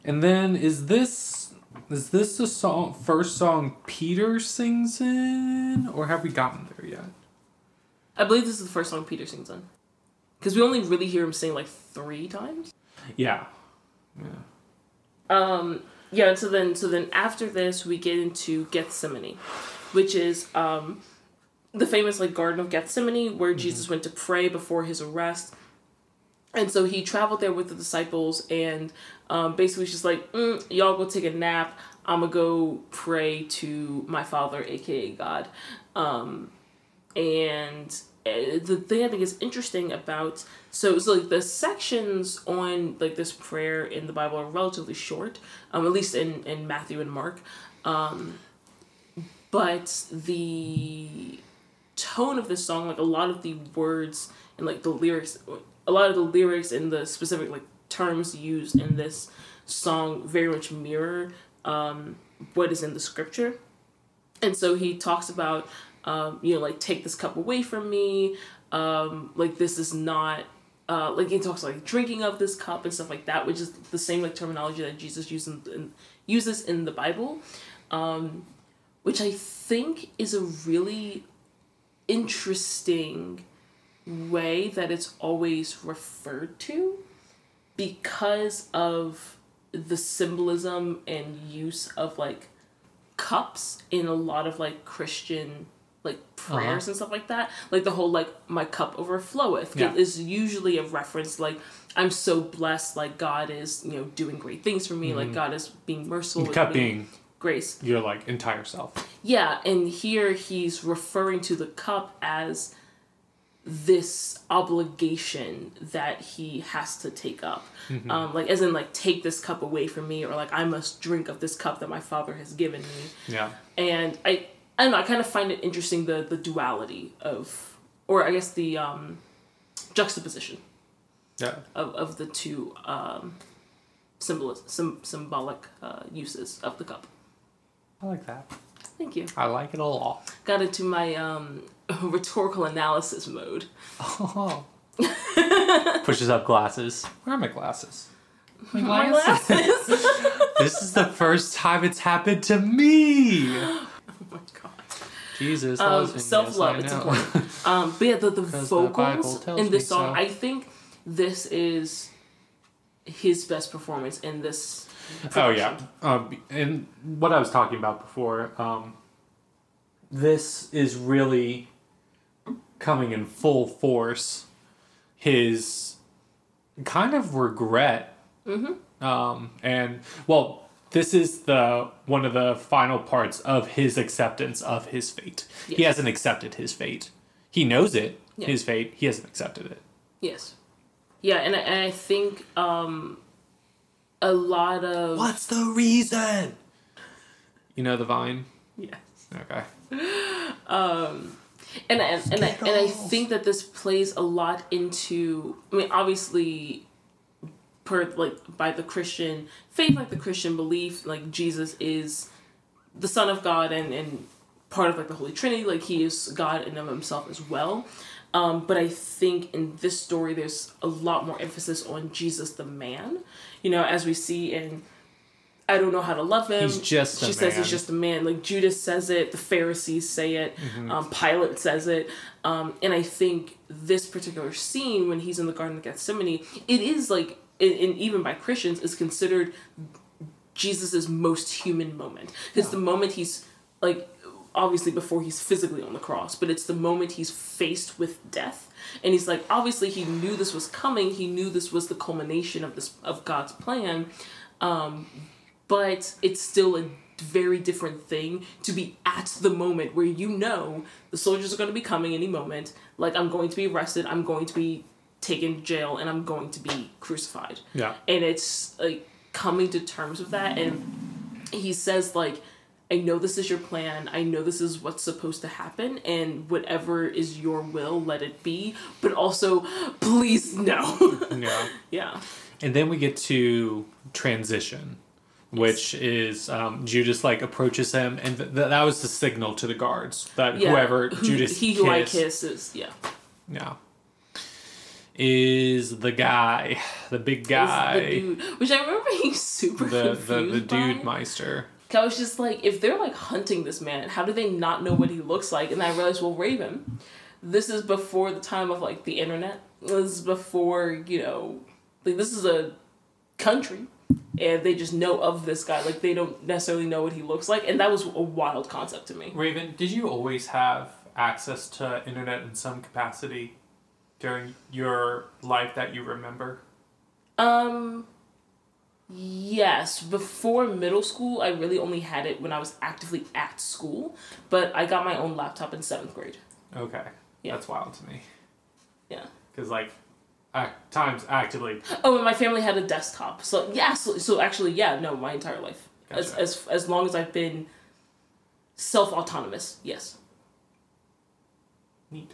And then is this... Is this the song, first song Peter sings in? Or have we gotten there yet? I believe this is the first song Peter sings in. Because we only really hear him sing, like, three times? Yeah. Yeah. Um, yeah, and so then, so then after this, we get into Gethsemane, which is um, the famous, like, Garden of Gethsemane, where mm-hmm. Jesus went to pray before his arrest. And so he traveled there with the disciples, and um, basically was just like, mm, y'all go take a nap. I'm going to go pray to my Father, a k a. God. Um... And the thing I think is interesting about... So, so like, the sections on, like, this prayer in the Bible are relatively short. Um, at least in, in Matthew and Mark. Um, but the tone of this song, like, a lot of the words and, like, the lyrics... A lot of the lyrics and the specific, like, terms used in this song very much mirror um, what is in the scripture. And so he talks about... Um, you know, like, take this cup away from me, um, like, this is not, uh, like, he talks about, like, drinking of this cup and stuff like that, which is the same, like, terminology that Jesus uses in, in, uses in the Bible, um, which I think is a really interesting way that it's always referred to because of the symbolism and use of, like, cups in a lot of, like, Christian, like, prayers uh-huh. and stuff like that. Like, the whole, like, my cup overfloweth yeah. is usually a reference, like, I'm so blessed, like, God is, you know, doing great things for me, mm. like, God is being merciful. The cup being grace. Your, like, entire self. Yeah, and here he's referring to the cup as this obligation that he has to take up. Mm-hmm. Um, like, as in, like, take this cup away from me, or, like, I must drink of this cup that my Father has given me. Yeah. And I, I don't know, I kind of find it interesting, the, the duality of, or I guess the um, juxtaposition yeah. of, of the two um, symbol, sim, symbolic uh, uses of the cup. I like that. Thank you. I like it a lot. Got into my um, rhetorical analysis mode. Oh. Pushes up glasses. Where are my glasses? My glasses. My glasses. This is the first time it's happened to me. Oh my god. Jesus. Um, self-love. It's important. Um, but yeah, the, the vocals in this song, so. I think this is his best performance in this production. Oh yeah. Um, and what I was talking about before, um, this is really coming in full force. His kind of regret. Mm-hmm. Um, and, well, this is the one of the final parts of his acceptance of his fate. Yes. He hasn't accepted his fate. He knows it, yeah. his fate. He hasn't accepted it. Yes. Yeah, and I, and I think um, a lot of... What's the reason? You know the Vine? Yes. Okay. Um, and, I, and, I, and I think that this plays a lot into... I mean, obviously... Per, like by the Christian faith, like the Christian belief, like Jesus is the Son of God and, and part of like the Holy Trinity, like he is God and of himself as well. Um, but I think in this story, there's a lot more emphasis on Jesus the man, you know, as we see in I Don't Know How to Love Him. He's just a man. She says he's just a man. Like Judas says it, the Pharisees say it, mm-hmm. um, Pilate says it. Um, and I think this particular scene when he's in the Garden of Gethsemane, it is like, and even by Christians, is considered Jesus' most human moment. It's yeah. the moment he's, like, obviously before he's physically on the cross, but it's the moment he's faced with death. And he's like, obviously he knew this was coming. He knew this was the culmination of this of God's plan. Um, but it's still a very different thing to be at the moment where you know the soldiers are going to be coming any moment. Like, I'm going to be arrested. I'm going to be taken to jail, and I'm going to be crucified. Yeah. And it's like coming to terms with that. And he says, like, I know this is your plan. I know this is what's supposed to happen. And whatever is your will, let it be. But also, please no. Yeah. Yeah. And then we get to transition, which yes. is um, Judas like approaches him, and th- that was the signal to the guards that yeah. whoever who, Judas he who kissed, I kiss is yeah. Yeah. Is the guy, the big guy, the dude, which I remember being super the the, the dude by. Meister. I was just like, if they're like hunting this man, how do they not know what he looks like? And I realized, well, Raven, this is before the time of like the internet. This is before, you know, like this is a country, and they just know of this guy. Like they don't necessarily know what he looks like, and that was a wild concept to me. Raven, did you always have access to internet in some capacity during your life that you remember? Um, yes. Before middle school, I really only had it when I was actively at school, but I got my own laptop in seventh grade. Okay. Yeah. That's wild to me. Yeah. Because, like, at times actively... Oh, and my family had a desktop. So, yeah, so, so actually, yeah, no, my entire life. Gotcha. As, as, as long as I've been self-autonomous, yes. Neat.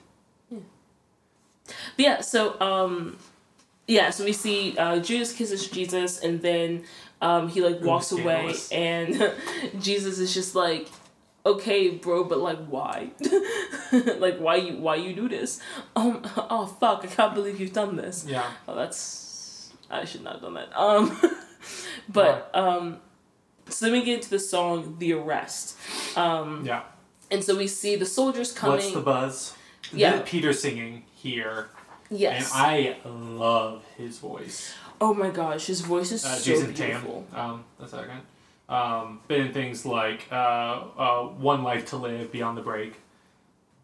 But yeah, so, um, yeah, so we see, uh, Judas kisses Jesus, and then, um, he, like, walks Ooh, away, and Jesus is just like, okay, bro, but, like, why? Like, why you, why you do this? Um, oh, fuck, I can't believe you've done this. Yeah. Oh, that's, I should not have done that. Um, but, yeah. um, so then we get into the song, The Arrest. Um. Yeah. And so we see the soldiers coming. What's the buzz? Yeah. Then Peter singing. Here. Yes. And I love his voice. Oh my gosh, his voice is uh, so Jason beautiful. Tam, um, that's that again. Um, but in things like uh, uh, One Life to Live, Beyond the Break.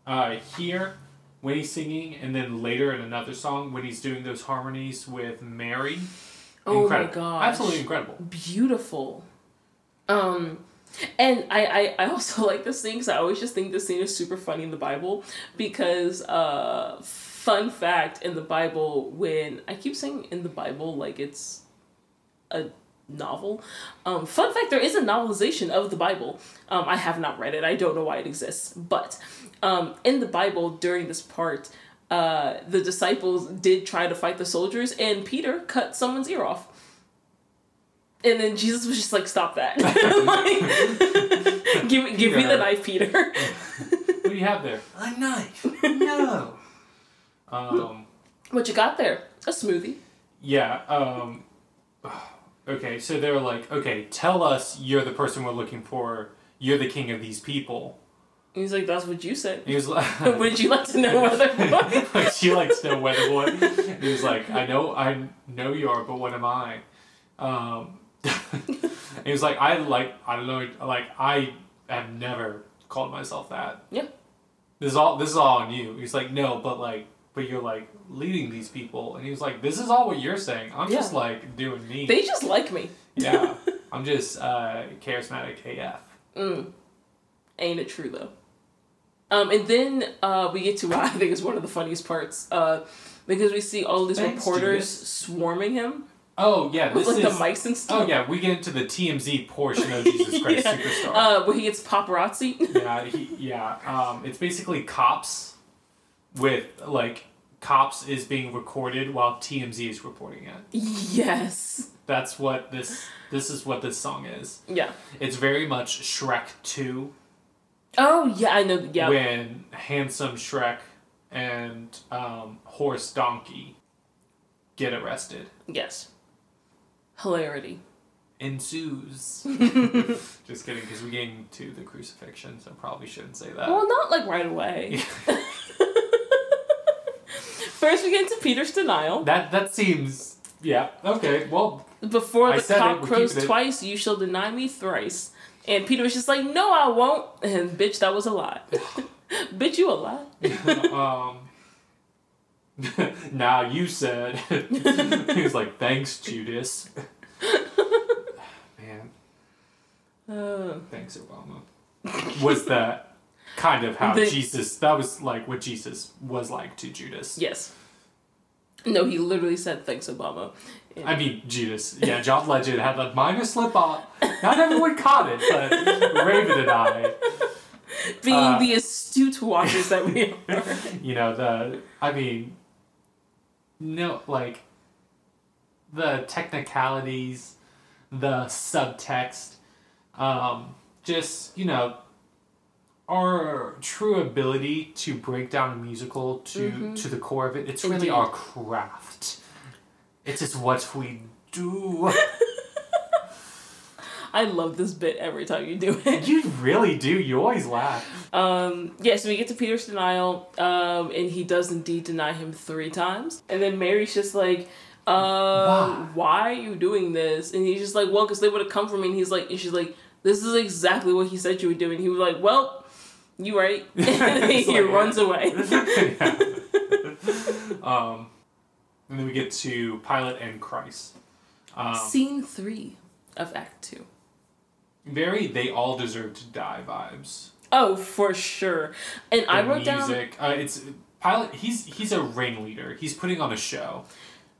Uh, here, when he's singing, and then later in another song, when he's doing those harmonies with Mary. Oh incredible. My gosh. Absolutely incredible. Beautiful. Um... And I, I, I also like this scene because I always just think this scene is super funny in the Bible because, uh, fun fact, in the Bible, when... I keep saying in the Bible like it's a novel. Um, fun fact, there is a novelization of the Bible. Um, I have not read it. I don't know why it exists. But um, in the Bible, during this part, uh, the disciples did try to fight the soldiers and Peter cut someone's ear off. And then Jesus was just like, stop that. Like, give give yeah. me the knife, Peter. What are you do you have there? A knife. No. um, what you got there? A smoothie. Yeah. Um, okay, so they were like, okay, tell us you're the person we're looking for. You're the king of these people. And he's like, that's what you said. He was like, would you like to know whether what? Like, she likes to know whether what. And he was like, I know, I know you are, but what am I? Um, and he was like, I like, I don't know, like I have never called myself that. Yeah. This is all. This is all on you. He's like, no, but like, but you're like leading these people, and he was like, this is all what you're saying. I'm yeah. just like doing me. They just like me. Yeah. I'm just uh, charismatic A F. Mm. Ain't it true though? Um, and then uh, we get to what I think is one of the funniest parts, uh, because we see all these Thanks, reporters Judas. swarming him. Oh yeah, this with like is, the mics and stuff. Oh yeah, we get into the T M Z portion of Jesus Christ yeah. Superstar, uh, where he gets paparazzi. yeah, he, yeah. Um, it's basically cops, with like cops is being recorded while T M Z is reporting it. Yes. That's what this. This is what this song is. Yeah. It's very much Shrek two. Oh, yeah, I know. Yeah. When handsome Shrek and um, horse donkey get arrested. Yes. Hilarity ensues. Just kidding, because we're getting to the crucifixion, so probably shouldn't say that. Well, not like right away. First, we get into Peter's Denial. That that seems. Yeah. Okay. Well. Before the cock crows twice, you shall deny me thrice. And Peter was just like, no, I won't. And bitch, that was a lie. Bitch, you a lie. um, now you said. He was like, thanks, Judas. Man. Uh, thanks, Obama. Was that kind of how the, Jesus, that was like what Jesus was like to Judas. Yes. No, he literally said, thanks, Obama. Yeah. I mean, Judas. Yeah, John Legend had a minor slip-up. Not everyone caught it, but Raven and I. Being uh, the astute watchers that we are. You know, the... I mean... No, like... The technicalities, the subtext, um, just, you know... Our true ability to break down a musical to, mm-hmm. to the core of it, it's really Indeed. our craft. It's just what we do. I love this bit every time you do it. You really do. You always laugh. Um, yeah, so we get to Peter's denial, um, and he does indeed deny him three times. And then Mary's just like, um, why? why are you doing this? And he's just like, well, because they would have come for me. And he's like, and she's like, this is exactly what he said you were doing. He was like, well... You right? And he like, runs away. yeah. um, and then we get to Pilate and Christ. Um, Scene three of Act Two. Very, they all deserve to die vibes. Oh, for sure. And the I wrote music, down. Uh, it's Pilate. He's he's a ringleader. He's putting on a show.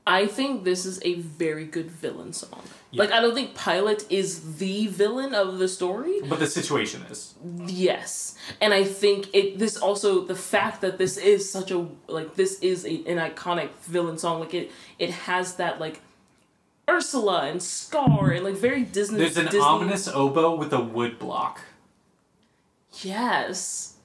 I think this is a very good villain song. Yeah. Like, I don't think Pilate is the villain of the story. But the situation is. Yes. And I think it. this also, the fact that this is such a, like, this is a, an iconic villain song. Like, it it has that, like, Ursula and Scar and, like, very Disney. There's an Disney... ominous oboe with a wood block. Yes.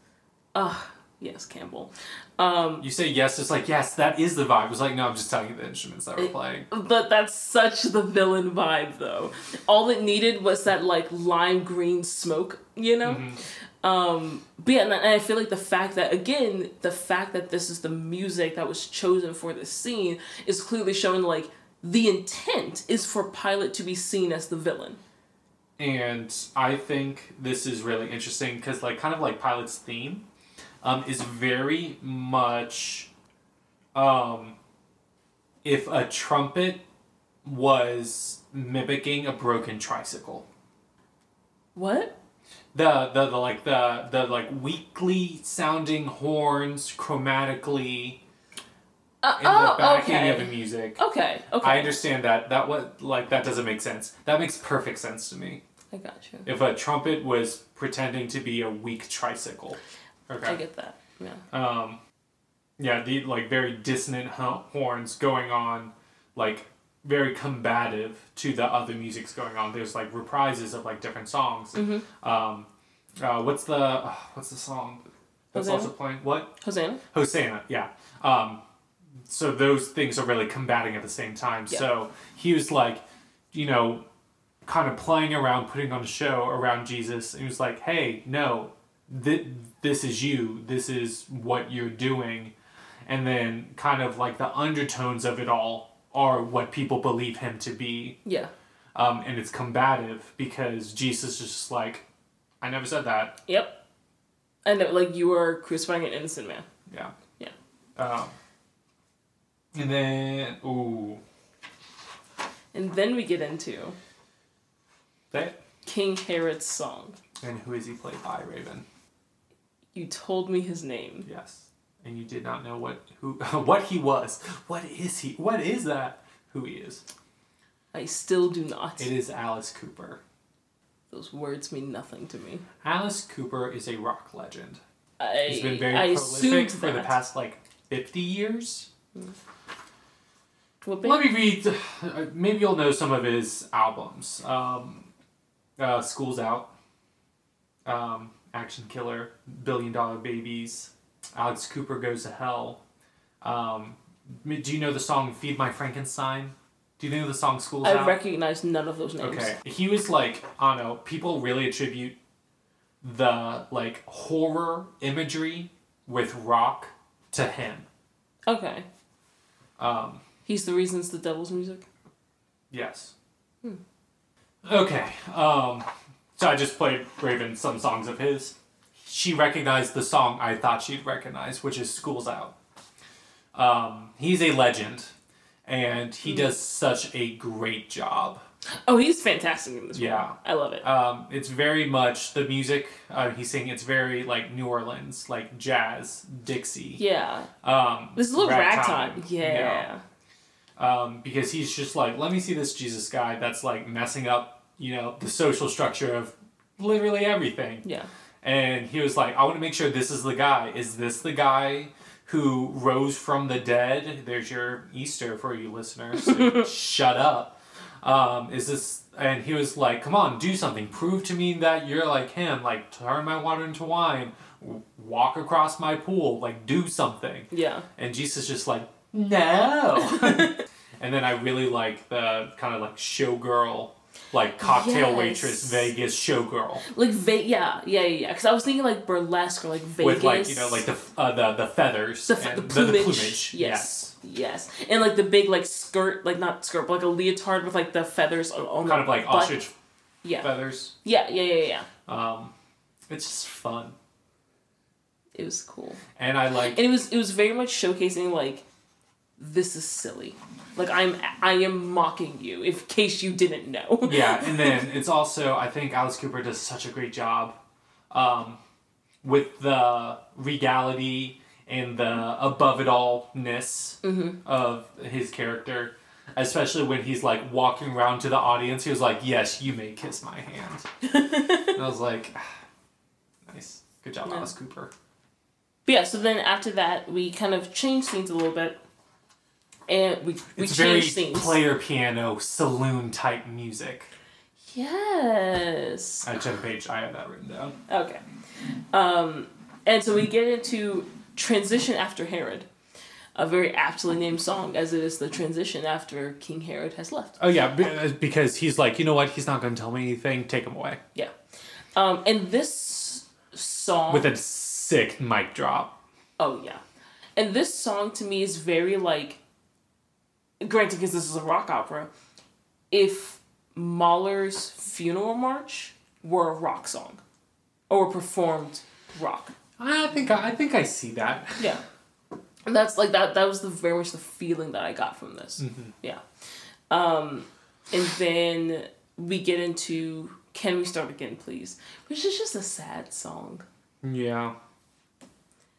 Ugh. Yes, Campbell. Um, you say yes, it's like, yes, that is the vibe. It's like, no, I'm just telling you the instruments that we're playing. But that's such the villain vibe, though. All it needed was that, like, lime green smoke, you know? Mm-hmm. Um, but yeah, and I feel like the fact that, again, the fact that this is the music that was chosen for this scene is clearly showing, like, the intent is for Pilate to be seen as the villain. And I think this is really interesting because, like, kind of like Pilate's theme... Um, is very much um, if a trumpet was mimicking a broken tricycle. What? The the, the like the the like weakly sounding horns chromatically uh, in oh, the backing okay. of the music. Okay. Okay. I understand that. That what like that doesn't make sense. That makes perfect sense to me. I got you. If a trumpet was pretending to be a weak tricycle. Okay. I get that. Yeah. Um, yeah, the like very dissonant horns going on, like very combative to the other music's going on. There's like reprises of like different songs. Mm-hmm. Um, uh, what's the uh, what's the song? that's Hosanna? also playing. What? Hosanna. Hosanna, yeah. Um, so those things are really combating at the same time. Yeah. So he was like, you know, kind of playing around, putting on a show around Jesus. And he was like, hey, no, th this is you. This is what you're doing. And then kind of like the undertones of it all are what people believe him to be. Yeah. Um, and it's combative because Jesus is just like, I never said that. Yep. I know, like, you are crucifying an innocent man. Yeah. Yeah. Um, and then, ooh. And then we get into... That? King Herod's Song. And who is he played by, Raven? You told me his name. Yes. And you did not know what who what he was. What is he? What is that? Who he is. I still do not. It is Alice Cooper. Those words mean nothing to me. Alice Cooper is a rock legend. I, He's been very I prolific for that. the past, like, fifty years. Mm. Well, let me read, maybe you'll know some of his albums. Um, uh, School's Out, um, Action Killer, Billion Dollar Babies, Alice Cooper Goes to Hell. Um, do you know the song Feed My Frankenstein? Do you know the song School's Out? I recognize none of those names. Okay. He was like, I don't know, people really attribute the, like, horror imagery with rock to him. Okay. Um... He's the reason it's the devil's music? Yes. Hmm. Okay. Um, so I just played Raven some songs of his. She recognized the song I thought she'd recognize, which is School's Out. Um, he's a legend, and he mm. does such a great job. Oh, he's fantastic in this one. Yeah. I love it. Um, it's very much the music uh, he's singing. It's very, like, New Orleans, like, jazz, Dixie. Yeah. Um, this is a little ragtime. ragtime. Yeah. You know? Um, because he's just like, let me see this Jesus guy that's, like, messing up, you know, the social structure of literally everything. Yeah. And he was like, I want to make sure this is the guy. Is this the guy who rose from the dead? There's your Easter for you listeners. So shut up. Um, is this, and he was like, come on, do something, prove to me that you're like him, like, turn my water into wine, walk across my pool, like, do something. Yeah. And Jesus just like, no. And then I really like the kind of like showgirl, like cocktail yes. waitress, Vegas showgirl. Like, ve yeah, yeah, yeah, yeah. Because I was thinking like burlesque or like Vegas. With like, you know, like the, uh, the, the feathers. The, and the plumage. The, the plumage. Yes. yes. Yes, and like the big like skirt, like not skirt, but like a leotard with like the feathers on, on kind of like butt. ostrich, yeah, feathers. Yeah, yeah, yeah, yeah. Um, it's just fun. It was cool, and I like. And it was it was very much showcasing like, this is silly, like I'm I am mocking you in case you didn't know. Yeah, and then it's also, I think Alice Cooper does such a great job, um, with the regality. And the above-it-all-ness mm-hmm. of his character. Especially when he's, like, walking around to the audience. He was like, yes, you may kiss my hand. And I was like, ah, nice. Good job, yeah. Alice Cooper. But yeah, so then after that, we kind of change scenes a little bit. And we, we it's change scenes. It's very player piano, saloon-type music. Yes. I jumped page. I have that written down. Okay. Um, and so we get into... Transition After Herod, a very aptly named song, as it is the transition after King Herod has left. Oh yeah, because he's like, you know what, he's not going to tell me anything, take him away. Yeah. Um, and this song... With a sick mic drop. Oh yeah. And this song to me is very like, granted because this is a rock opera, if Mahler's Funeral March were a rock song, or performed rock. I think I, I think I see that. Yeah, and that's like that. That was the very much the feeling that I got from this. Mm-hmm. Yeah, um, and then we get into "Can We Start Again, Please," which is just a sad song. Yeah.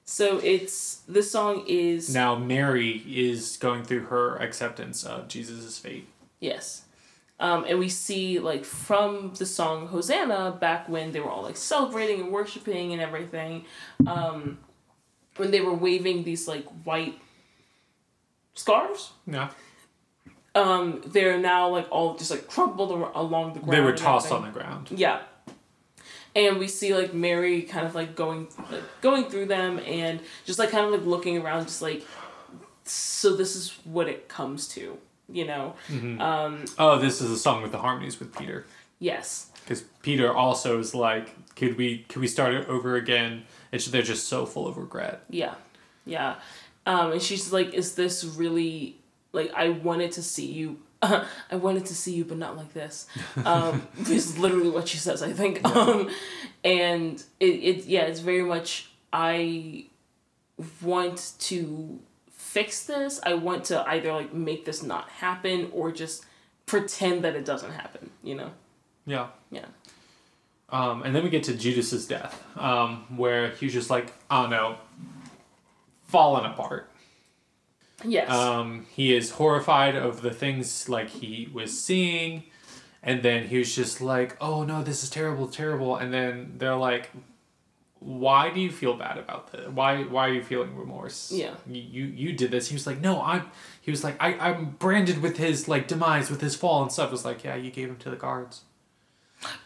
So it's this song is now Mary is going through her acceptance of Jesus' fate. Yes. Um, and we see, like, from the song Hosanna, back when they were all, like, celebrating and worshiping and everything, um, when they were waving these, like, white scarves? Yeah. Um, they're now, like, all just, like, crumpled along the ground. They were tossed on the ground. Yeah. And we see like Mary kind of like going like going through them and just like kind of like looking around, just like, so this is what it comes to, you know. Mm-hmm. Um, oh, this is a song with the harmonies with Peter. Yes. Because Peter also is like, could we could we start it over again? And they're just so full of regret. Yeah, yeah. Um, and she's like, is this really, like, I wanted to see you. Uh, I wanted to see you, but not like this. Um, is literally what she says, I think. Yeah. Um, and it, it, yeah, it's very much, I want to fix this. I want to either, like, make this not happen or just pretend that it doesn't happen, you know? Yeah. Yeah. Um, and then we get to Judas's death, um, where he's just like, oh no, fallen apart. Yes. Um, he is horrified of the things like he was seeing, and then he was just like, oh no, this is terrible, terrible. And then they're like, why do you feel bad about this? Why, why are you feeling remorse? Yeah. You, you did this. He was like, no, I'm, he was like, I, I'm branded with his like demise, with his fall and stuff. It was like, yeah, you gave him to the guards.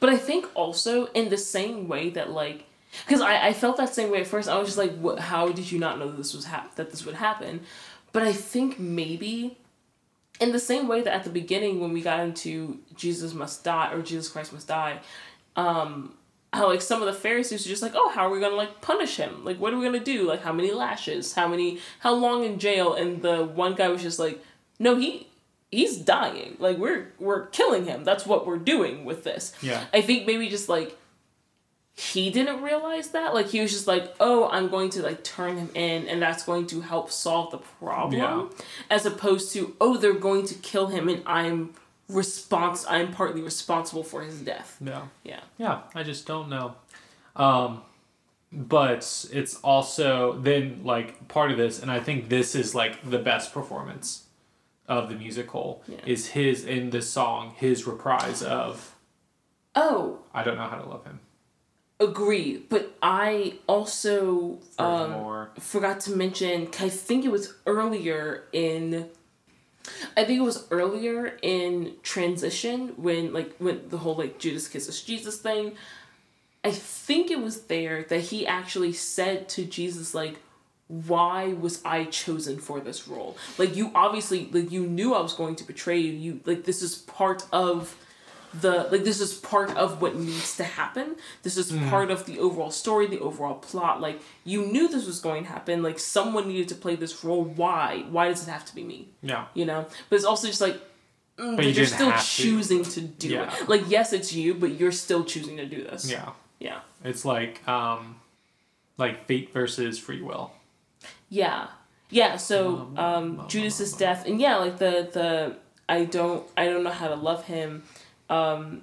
But I think also in the same way that like, because I, I felt that same way at first. I was just like, what, how did you not know this was hap- that this would happen? But I think maybe in the same way that at the beginning when we got into Jesus must die or Jesus Christ must die, um, how like some of the Pharisees were just like, oh, how are we going to like punish him? Like, what are we going to do? Like, how many lashes? How many, how long in jail? And the one guy was just like, no, he... he's dying. Like, we're we're killing him. That's what we're doing with this. Yeah. I think maybe just, like, he didn't realize that. Like, he was just like, oh, I'm going to, like, turn him in, and that's going to help solve the problem. Yeah. As opposed to, oh, they're going to kill him, and I'm respons- I'm partly responsible for his death. Yeah. Yeah. Yeah, I just don't know. Um, but it's also then, like, part of this, and I think this is, like, the best performance of the musical, yeah, is his, in this song, his reprise of, oh, I Don't Know How to Love Him. Agree. But I also um, forgot to mention, I think it was earlier in, I think it was earlier in Transition when like, when the whole like Judas kisses Jesus thing, I think it was there that he actually said to Jesus, like, why was I chosen for this role? Like, you obviously, like, you knew I was going to betray you. You, like, this is part of the, like, this is part of what needs to happen. This is mm. part of the overall story, the overall plot. Like, you knew this was going to happen. Like, someone needed to play this role. Why? Why does it have to be me? Yeah. You know? But it's also just like, mm, but you're still choosing to, to do yeah. it. Like, yes, it's you, but you're still choosing to do this. Yeah. Yeah. It's like, um, like fate versus free will. Yeah. Yeah, so um, Judas's death, and yeah, like the, the I don't I don't know how to love him. Um,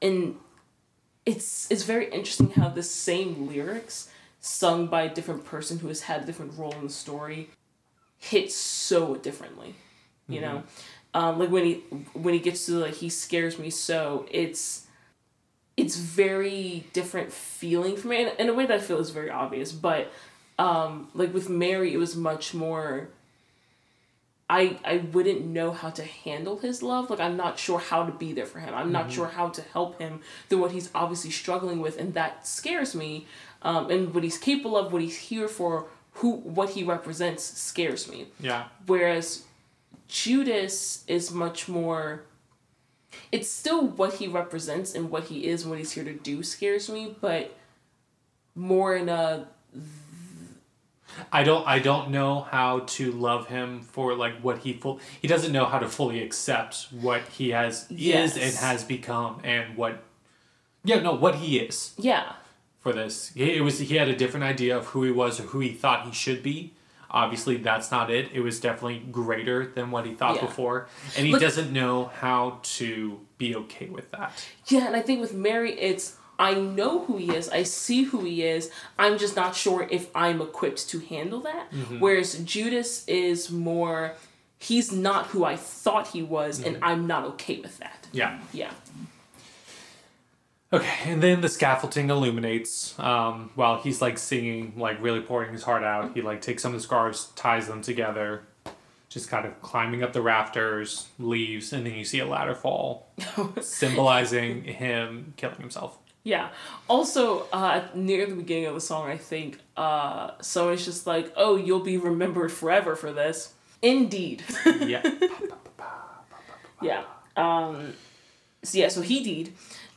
and it's it's very interesting how the same lyrics sung by a different person who has had a different role in the story hit so differently. You mm-hmm. know? Um, like when he when he gets to the, like, he scares me so, it's it's very different feeling for me, in, in a way that I feel is very obvious, but Um, like with Mary, it was much more, I I wouldn't know how to handle his love. Like, I'm not sure how to be there for him. I'm mm-hmm. not sure how to help him through what he's obviously struggling with. And that scares me. Um, and what he's capable of, what he's here for, who, what he represents scares me. Yeah. Whereas Judas is much more, it's still what he represents and what he is and what he's here to do scares me, but more in a, I don't I don't know how to love him for like what he full he doesn't know how to fully accept what he has yes. is and has become and what yeah no what he is yeah for this he, it was he had a different idea of who he was or who he thought he should be. Obviously that's not it it was definitely greater than what he thought yeah. before, and he Look, doesn't know how to be okay with that. Yeah, and I think with Mary it's, I know who he is. I see who he is. I'm just not sure if I'm equipped to handle that. Mm-hmm. Whereas Judas is more, he's not who I thought he was, mm-hmm. and I'm not okay with that. Yeah. Yeah. Okay, and then the scaffolding illuminates um, while he's, like, singing, like, really pouring his heart out. He, like, takes some of the scarves, ties them together, just kind of climbing up the rafters, leaves, and then you see a ladder fall, symbolizing him killing himself. Yeah. Also, uh, near the beginning of the song, I think, uh, so it's just like, oh, you'll be remembered forever for this. Indeed. Yeah. Yeah. Um, so yeah, so he did.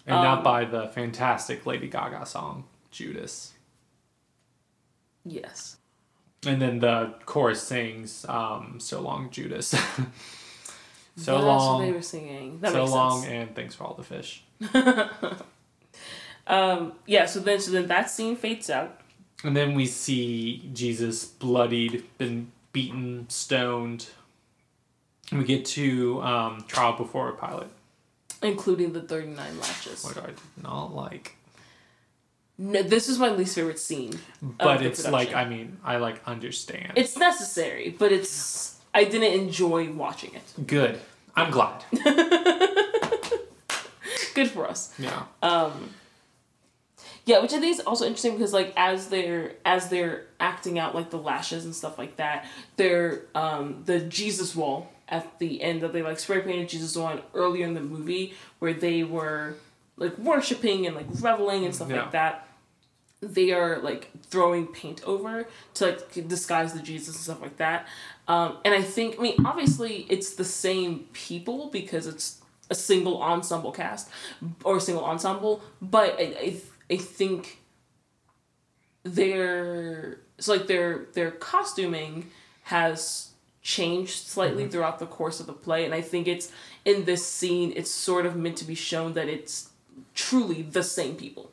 And um, not by the fantastic Lady Gaga song, Judas. Yes. And then the chorus sings, um, So Long, Judas. so That's long. That's what they were singing. That so makes long sense. And thanks for all the fish. um, yeah, so then so then that scene fades out. And then we see Jesus bloodied, been beaten, stoned. And we get to um, trial before Pilate. Including the thirty-nine lashes. What I did not like. No, this is my least favorite scene. But it's like, I mean, I like understand. It's necessary, but it's, I didn't enjoy watching it. Good. I'm glad. Good for us. Yeah. Um, yeah, which I think is also interesting because like as they're as they're acting out like the lashes and stuff like that, they're um, the Jesus wall at the end that they like spray painted Jesus on earlier in the movie where they were like worshiping and like reveling and stuff yeah. like that. They are like throwing paint over to like disguise the Jesus and stuff like that. Um, and I think, I mean, obviously it's the same people because it's a single ensemble cast or a single ensemble, but I, I, I think their, so like their, their costuming has changed slightly mm-hmm. throughout the course of the play, and I think it's in this scene it's sort of meant to be shown that it's truly the same people.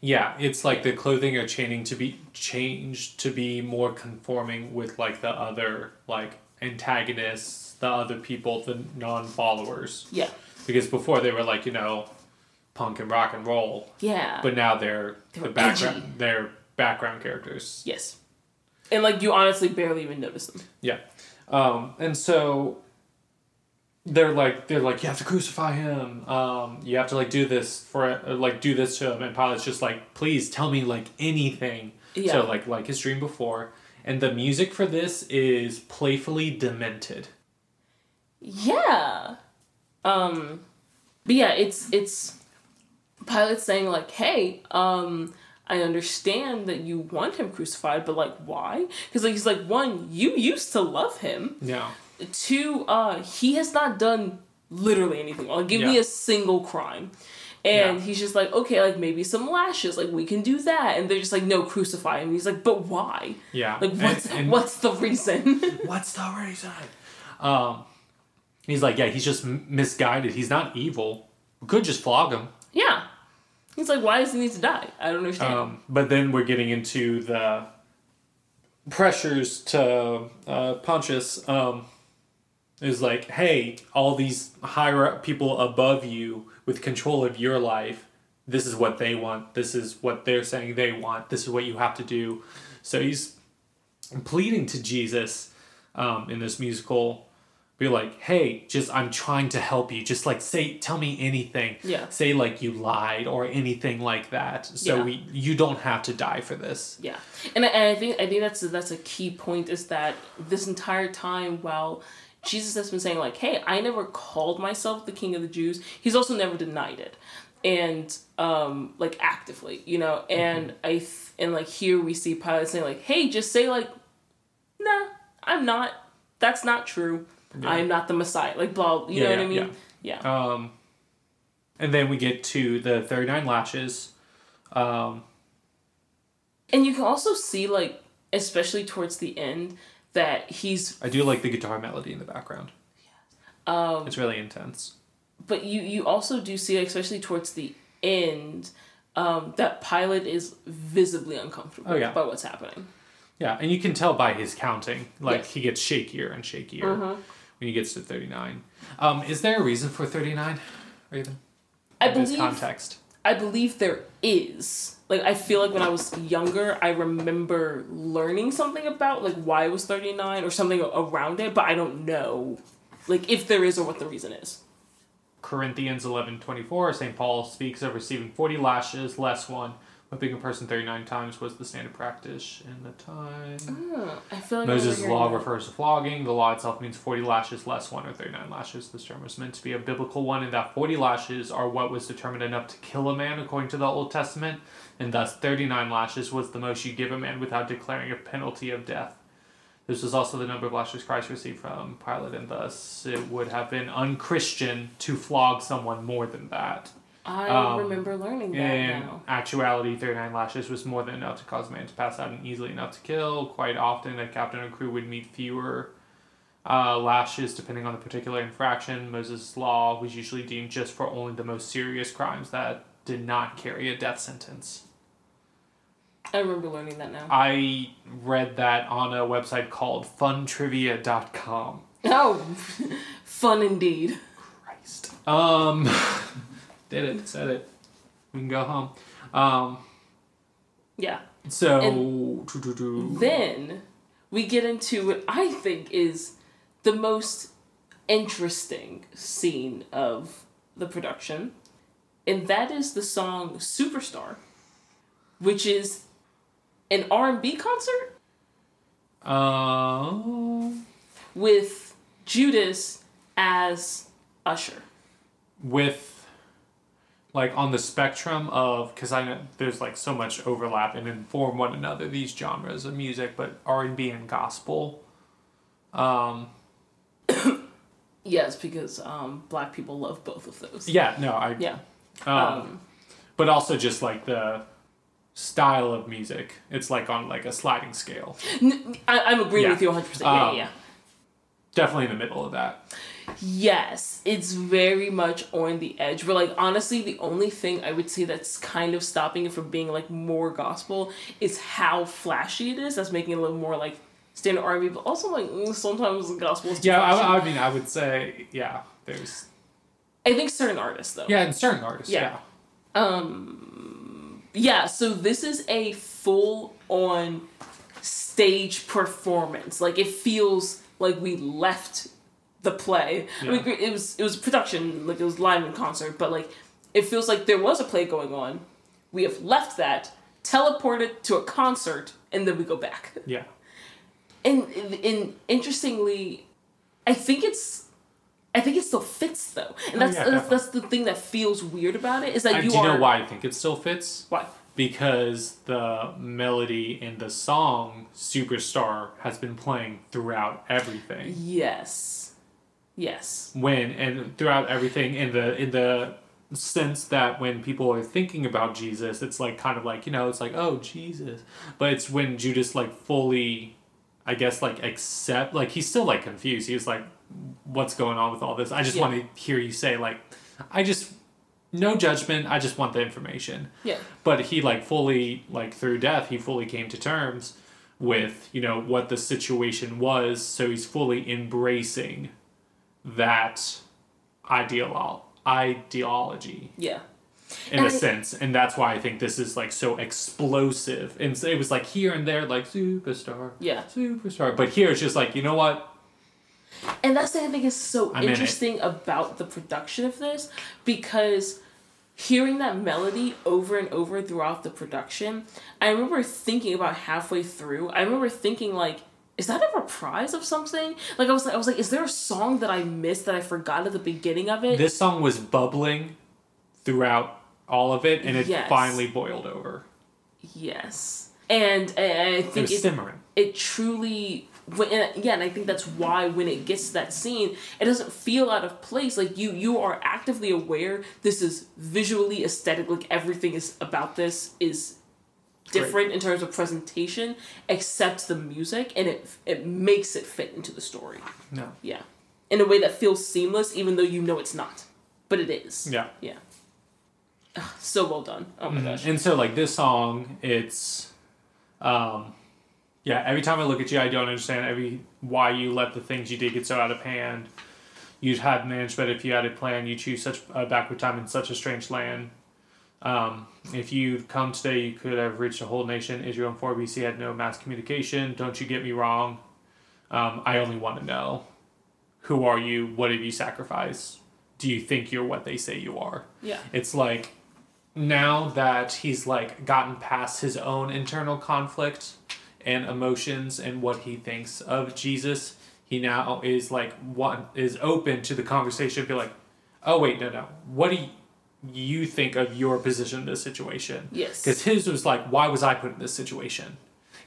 Yeah, it's like the clothing are changing to be changed to be more conforming with like the other like antagonists, the other people, the non-followers. Yeah, because before they were like, you know, punk and rock and roll. Yeah, but now they're they the background edgy. They're background characters. Yes, and like you honestly barely even notice them. Yeah. Um, and so they're like, they're like, you have to crucify him. Um, you have to like do this for, like do this to him. And Pilate's just like, please tell me like anything. Yeah. So like, like his dream before. And the music for this is playfully demented. Yeah. Um, but yeah, it's, it's Pilate saying like, hey, um, I understand that you want him crucified, but like, why? Because like he's like, one, you used to love him. Yeah. Two, uh, he has not done literally anything. Like, give yeah. me a single crime. And yeah. he's just like, okay, like maybe some lashes. Like we can do that. And they're just like, no, crucify him. And he's like, but why? Yeah. Like what's and, and what's the reason? What's the reason? Um, he's like, yeah, he's just misguided. He's not evil. We could just flog him. Yeah. He's like, why does he need to die? I don't understand. Um, but then we're getting into the pressures to uh, Pontius. Um, is like, hey, all these higher up people above you with control of your life, this is what they want. This is what they're saying they want. This is what you have to do. So he's pleading to Jesus um, in this musical. Be like, hey, just, I'm trying to help you. Just like, say, tell me anything. Yeah. Say like you lied or anything like that. So yeah. we, you don't have to die for this. Yeah. And I, and I think, I think that's, that's a key point is that this entire time, while Jesus has been saying like, hey, I never called myself the King of the Jews, he's also never denied it. And, um, like actively, you know, and mm-hmm. I, th- and like here we see Pilate saying like, hey, just say like, nah, I'm not, that's not true. Yeah. I am not the Messiah. Like, blah, you yeah, know yeah, what I mean? Yeah. yeah. Um, and then we get to the thirty-nine lashes. Um, and you can also see, like, especially towards the end, that he's... I do like the guitar melody in the background. Yeah. Um, it's really intense. But you, you also do see, like, especially towards the end, um, that Pilate is visibly uncomfortable oh, yeah. by what's happening. Yeah, and you can tell by his counting. Like, yes. he gets shakier and shakier. Uh-huh. When he gets to thirty-nine. Um, is there a reason for thirty-nine, Raven? I in believe... this context? I believe there is. Like, I feel like when I was younger, I remember learning something about, like, why it was thirty-nine or something around it, but I don't know, like, if there is or what the reason is. Corinthians eleven twenty-four, Saint Paul speaks of receiving forty lashes, less one, I think in person thirty-nine times was the standard practice in the time. Oh, I feel like Moses' law that. refers to flogging. The law itself means forty lashes less one, or thirty-nine lashes. This term was meant to be a biblical one in that forty lashes are what was determined enough to kill a man according to the Old Testament, and thus thirty-nine lashes was the most you give a man without declaring a penalty of death. This was also the number of lashes Christ received from Pilate, and thus it would have been unchristian to flog someone more than that. I um, remember learning that in now. In actuality, thirty-nine lashes was more than enough to cause a man to pass out and easily enough to kill. Quite often, a captain and crew would meet fewer uh, lashes depending on the particular infraction. Moses' law was usually deemed just for only the most serious crimes that did not carry a death sentence. I remember learning that now. I read that on a website called fun trivia dot com. Oh, fun indeed. Christ. Um... Did it. Said it. We can go home. Um, yeah. So... Doo, doo, doo. Then we get into what I think is the most interesting scene of the production. And that is the song Superstar, which is an R and B concert? Uh... With Judas as Usher. With... Like, on the spectrum of... Because I know there's, like, so much overlap and inform one another, these genres of music, but R and B and gospel. Um, yes, because um, black people love both of those. Yeah, no, I... Yeah. Um, um, but also just, like, the style of music. It's, like, on, like, a sliding scale. N- I- I'm agreeing yeah. with you one hundred percent. Yeah, um, yeah. Definitely in the middle of that. Yes, it's very much on the edge. But, like, honestly, the only thing I would say that's kind of stopping it from being, like, more gospel is how flashy it is. That's making it a little more, like, standard R and B. But also, like, sometimes the gospel is too Yeah, I, I mean, I would say, yeah, there's... I think certain artists, though. Yeah, and certain artists, yeah. yeah. Um, yeah, so this is a full-on stage performance. Like, it feels like we left... the play. Yeah. I mean, it was it was production, like it was live in concert, but like it feels like there was a play going on. We have left that, teleported to a concert, and then we go back. Yeah. And and interestingly, I think it's I think it still fits though, and that's oh, yeah, that's, that's the thing that feels weird about it is that I, you do are, you know why I think it still fits? Why? Because the melody in the song Superstar has been playing throughout everything. Yes. Yes. When and throughout everything in the in the sense that when people are thinking about Jesus, it's like kind of like, you know, it's like, oh, Jesus. But it's when Judas like fully, I guess, like accept, like he's still like confused. He was like, what's going on with all this? I just yeah. want to hear you say like, I just, no judgment. I just want the information. Yeah. But he like fully, like through death, he fully came to terms with, you know, what the situation was. So he's fully embracing that ideolo- ideology. Yeah. In and a I, sense. And that's why I think this is, like, so explosive. And so it was, like, here and there, like, superstar. Yeah. Superstar. But here it's just like, you know what? And that's the thing I think is so I'm interesting in about the production of this. Because hearing that melody over and over throughout the production, I remember thinking about halfway through, I remember thinking, like, is that a reprise of something? Like I was like, I was like, is there a song that I missed that I forgot at the beginning of it? This song was bubbling throughout all of it, and it yes. finally boiled over. Yes, and, and I think it was it, simmering. It truly, and yeah, and I think that's why when it gets to that scene, it doesn't feel out of place. Like you, you are actively aware this is visually aesthetic. Like everything is about this is. Different Great. In terms of presentation, except the music, and it it makes it fit into the story. No. Yeah. In a way that feels seamless, even though you know it's not. But it is. Yeah. Yeah. Ugh, so well done. Oh my mm-hmm. gosh. And so, like, this song, it's... um, yeah, every time I look at you, I don't understand every why you let the things you did get so out of hand. You'd have managed better if you had a plan. You choose such a backward time in such a strange land. Um, if you'd come today, you could have reached a whole nation. Israel in four B C had no mass communication. Don't you get me wrong. Um, I only want to know. Who are you? What have you sacrificed? Do you think you're what they say you are? Yeah. It's like, now that he's like gotten past his own internal conflict and emotions and what he thinks of Jesus, he now is like one is open to the conversation. Be like, oh wait, no, no. What do you, you think of your position in this situation? Yes. Because his was like, why was I put in this situation?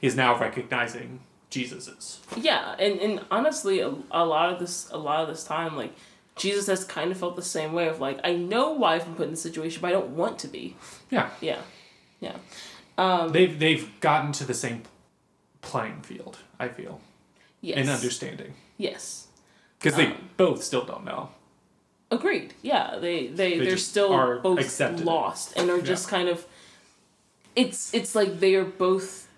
He's now recognizing Jesus's. Yeah, and, and honestly, a, a lot of this, a lot of this time, like Jesus has kind of felt the same way of like, I know why I've been put in this situation, but I don't want to be. Yeah. Yeah. Yeah. Um, they've they've gotten to the same playing field, I feel. Yes. And understanding. Yes. Because they um, both still don't know. Agreed. Yeah, they they they're still both lost and are just kind of. It's it's like they are both.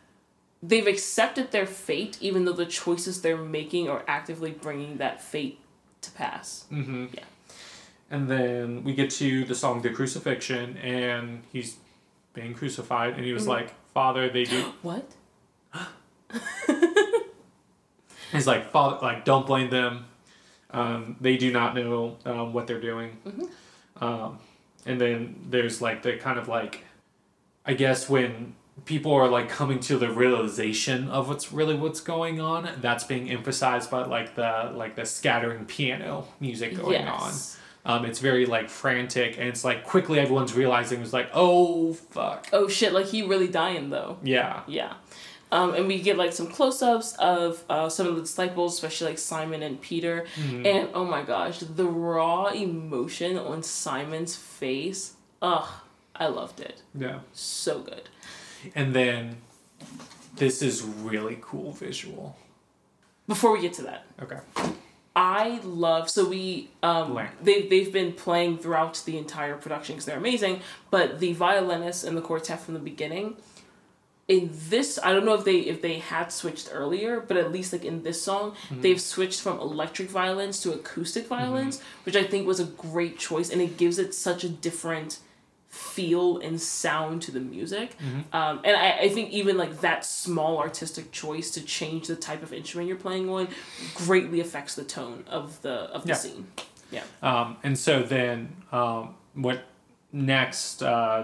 They've accepted their fate, even though the choices they're making are actively bringing that fate to pass. Mm-hmm. Yeah. And then we get to the song The Crucifixion, and he's being crucified, and he was mm-hmm. like, Father, they do... What? He's like, Father, like, don't blame them. Um, they do not know um, what they're doing. Mm-hmm. Um, and then there's, like, the kind of, like, I guess when... people are like coming to the realization of what's really what's going on. That's being emphasized by like the like the scattering piano music going yes. on. Um, it's very like frantic, and it's like quickly everyone's realizing it's like, oh fuck, oh shit, like he really dying though. Yeah, yeah. Um, and we get like some close ups of uh, some of the disciples, especially like Simon and Peter, mm-hmm. and oh my gosh, the raw emotion on Simon's face. Ugh, I loved it. Yeah, so good. And then, this is really cool visual. Before we get to that. Okay. I love, so we, um, they, they've been playing throughout the entire production because they're amazing, but the violinist and the quartet from the beginning, in this, I don't know if they if they had switched earlier, but at least like in this song, mm-hmm. they've switched from electric violins to acoustic violins, mm-hmm. which I think was a great choice, and it gives it such a different... feel and sound to the music. Mm-hmm. Um, and I, I think even like that small artistic choice to change the type of instrument you're playing on greatly affects the tone of the of the yeah. scene. Yeah. Um, and so then um, what next uh,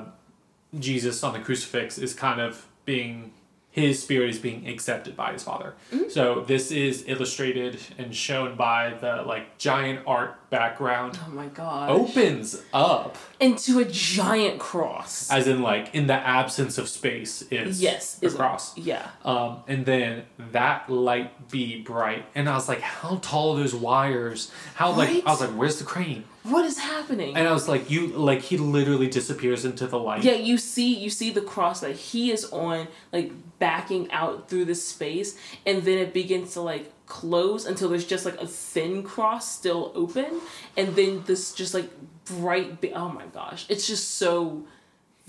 Jesus on the crucifix is kind of being, his spirit is being accepted by his Father. Mm-hmm. So this is illustrated and shown by the like giant art background. Oh my God. Opens up. Into a giant cross. As in like in the absence of space is yes, a is cross. It, yeah. Um, and then that light be bright. And I was like, how tall are those wires? How right? like I was like, where's the crane? What is happening? And I was like, you like he literally disappears into the light. Yeah, you see you see the cross that he is on, like backing out through the space, and then it begins to like close until there's just like a thin cross still open, and then this just like bright be- oh my gosh, it's just so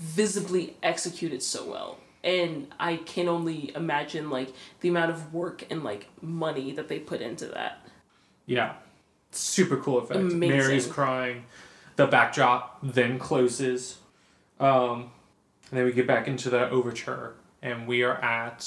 visibly executed so well. And I can only imagine like the amount of work and like money that they put into that. Yeah. Super cool effect. Amazing. Mary's crying. The backdrop then closes. Um, and then we get back into the overture. And we are at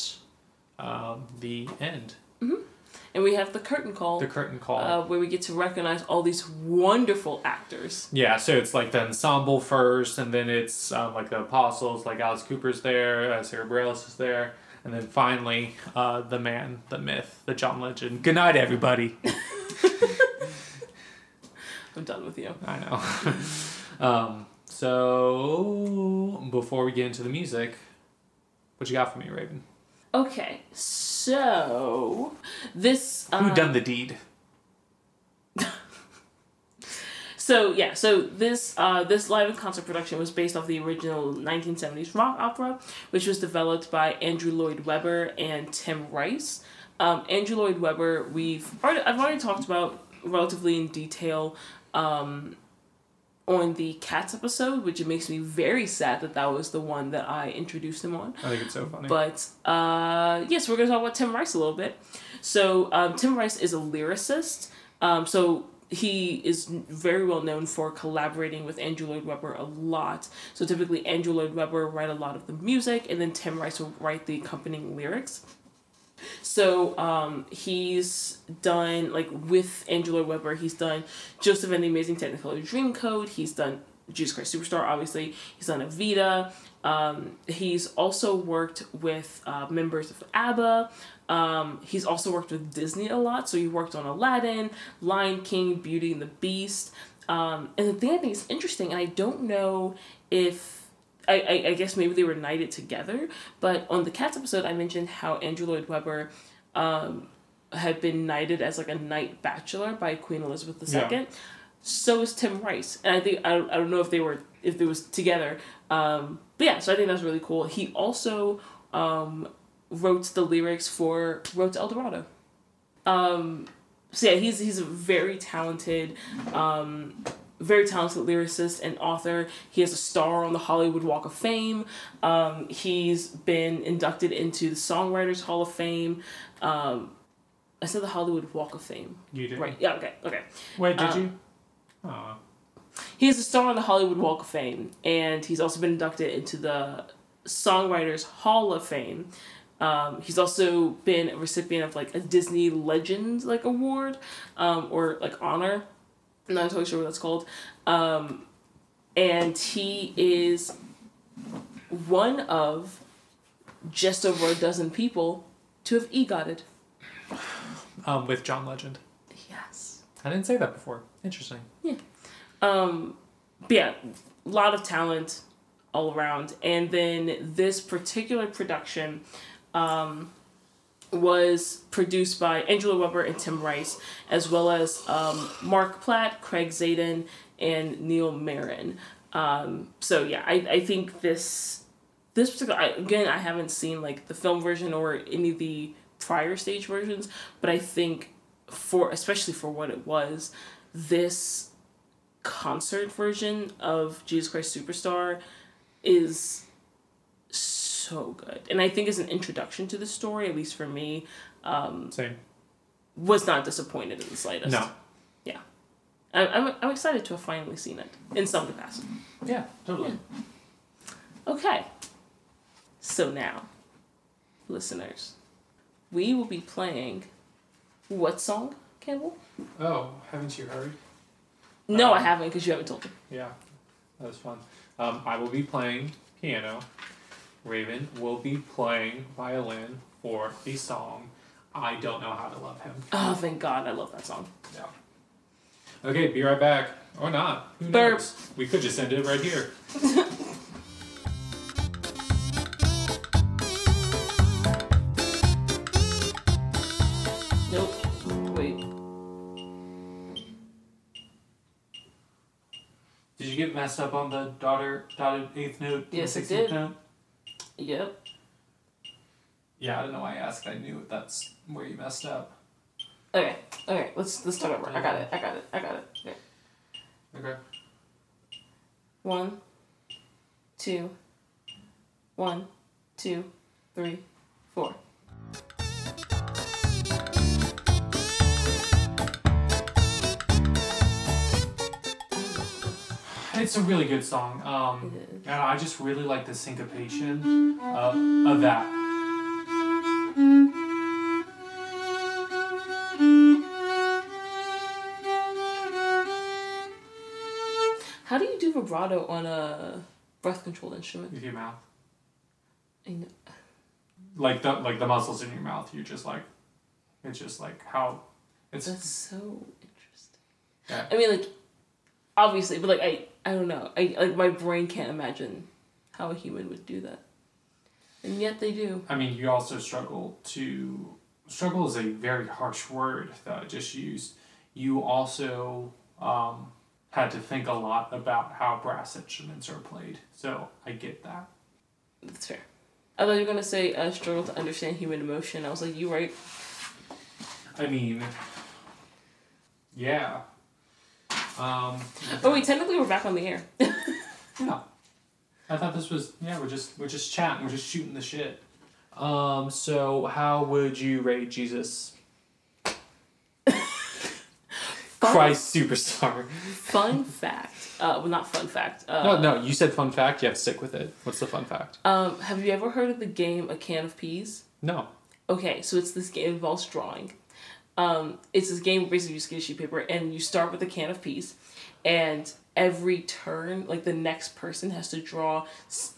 um, the end. Mm-hmm. And we have the curtain call. The curtain call. Uh, where we get to recognize all these wonderful actors. Yeah, so it's like the ensemble first. And then it's um, like the apostles. Like Alice Cooper's there. Uh, Sarah Bareilles is there. And then finally, uh, the man, the myth, the John Legend. Good night, everybody. I'm done with you. I know. um, so, before we get into the music, what you got for me, Raven? Okay, so, this... Um, Who done the deed? So, yeah, so this uh, this live and concert production was based off the original nineteen seventies rock opera, which was developed by Andrew Lloyd Webber and Tim Rice. Um, Andrew Lloyd Webber, we've already, I've already talked about relatively in detail um, on the Cats episode, which it makes me very sad that that was the one that I introduced him on. I think it's so funny. But uh, yes, we're going to talk about Tim Rice a little bit. So um, Tim Rice is a lyricist. Um, so he is very well known for collaborating with Andrew Lloyd Webber a lot. So typically Andrew Lloyd Webber write a lot of the music, and then Tim Rice will write the accompanying lyrics. So, um, he's done, like, with Andrew Lloyd Webber, he's done Joseph and the Amazing Technicolor Dreamcoat, he's done Jesus Christ Superstar, obviously. He's done Evita. Um, he's also worked with uh, members of ABBA. Um, he's also worked with Disney a lot. So he worked on Aladdin, Lion King, Beauty and the Beast. Um, and the thing I think is interesting, and I don't know if... I, I, I guess maybe they were knighted together, but on the Cats episode, I mentioned how Andrew Lloyd Webber... Um, had been knighted as like a knight bachelor by Queen Elizabeth the Second. Yeah. So is Tim Rice. And I think, I don't, I don't know if they were, if they was together. Um, but yeah, so I think that's really cool. He also um, wrote the lyrics for Road to El Dorado. Um, so yeah, he's, he's a very talented, um, very talented lyricist and author. He has a star on the Hollywood Walk of Fame. Um, he's been inducted into the Songwriters Hall of Fame. Um, I said the Hollywood Walk of Fame. You did? Right. Yeah, okay, okay. Wait, did um, you? Oh. He's a star on the Hollywood Walk of Fame, and he's also been inducted into the Songwriters Hall of Fame. Um, he's also been a recipient of, like, a Disney Legend, like, award, um, or, like, honor. I'm not totally sure what that's called. Um, and he is one of just over a dozen people to have EGOTed. Um, with John Legend. Yes. I didn't say that before. Interesting. Yeah. Um, but yeah, a lot of talent all around. And then this particular production um, was produced by Andrew Lloyd Webber and Tim Rice, as well as um, Mark Platt, Craig Zaden, and Neil Marin. Um, so yeah, I, I think this, this particular, I, again, I haven't seen like the film version or any of the prior stage versions, but I think for, especially for what it was, this concert version of Jesus Christ Superstar is so good. And I think as an introduction to the story, at least for me, um, Same. was not disappointed in the slightest. No. Yeah. I'm, I'm, I'm excited to have finally seen it in some capacity. Yeah, totally. Yeah. Okay. So now, listeners, we will be playing what song, Campbell? Oh, haven't you heard? No, um, I haven't, because you haven't told me. Yeah, that was fun. Um, I will be playing piano. Raven will be playing violin for the song I Don't Know How to Love Him. Oh, thank God. I love that song. Yeah. Okay, be right back. Or not. Who knows? Burp. We could just end it right here. Messed up on the daughter dotted eighth note. Yes, it did. Note. Yep. Yeah, I don't know why I asked. I knew that's where you messed up. Okay. Okay. Let's let's start over. I got it. I got it. I got it. Okay. Okay. One, two, one, two, three, four. It's a really good song, um, and I just really like the syncopation of, of that. How do you do vibrato on a breath-controlled instrument? With your mouth. I know. Like the like the muscles in your mouth. You just like, it's just like how it's. That's so interesting. Yeah. I mean, like, obviously, but like I. I don't know. I like my brain can't imagine how a human would do that, and yet they do. I mean, you also struggle to struggle is a very harsh word that I just used. You also um, had to think a lot about how brass instruments are played, so I get that. That's fair. I thought you were gonna say uh, struggle to understand human emotion. I was like, you right. I mean, yeah. Um, oh wait, technically we're back on the air. Yeah. I thought this was, yeah, we're just, we're just chatting, we're just shooting the shit. Um, so how would you rate Jesus? Christ Superstar. Fun fact. Uh, well, not fun fact. Uh, no, no, you said fun fact, you have to stick with it. What's the fun fact? Um, have you ever heard of the game A Can of Peas? No. Okay, so it's this game, it involves drawing. Um, it's this game where basically you just get a sheet of paper and you start with a can of peas, and every turn, like the next person has to draw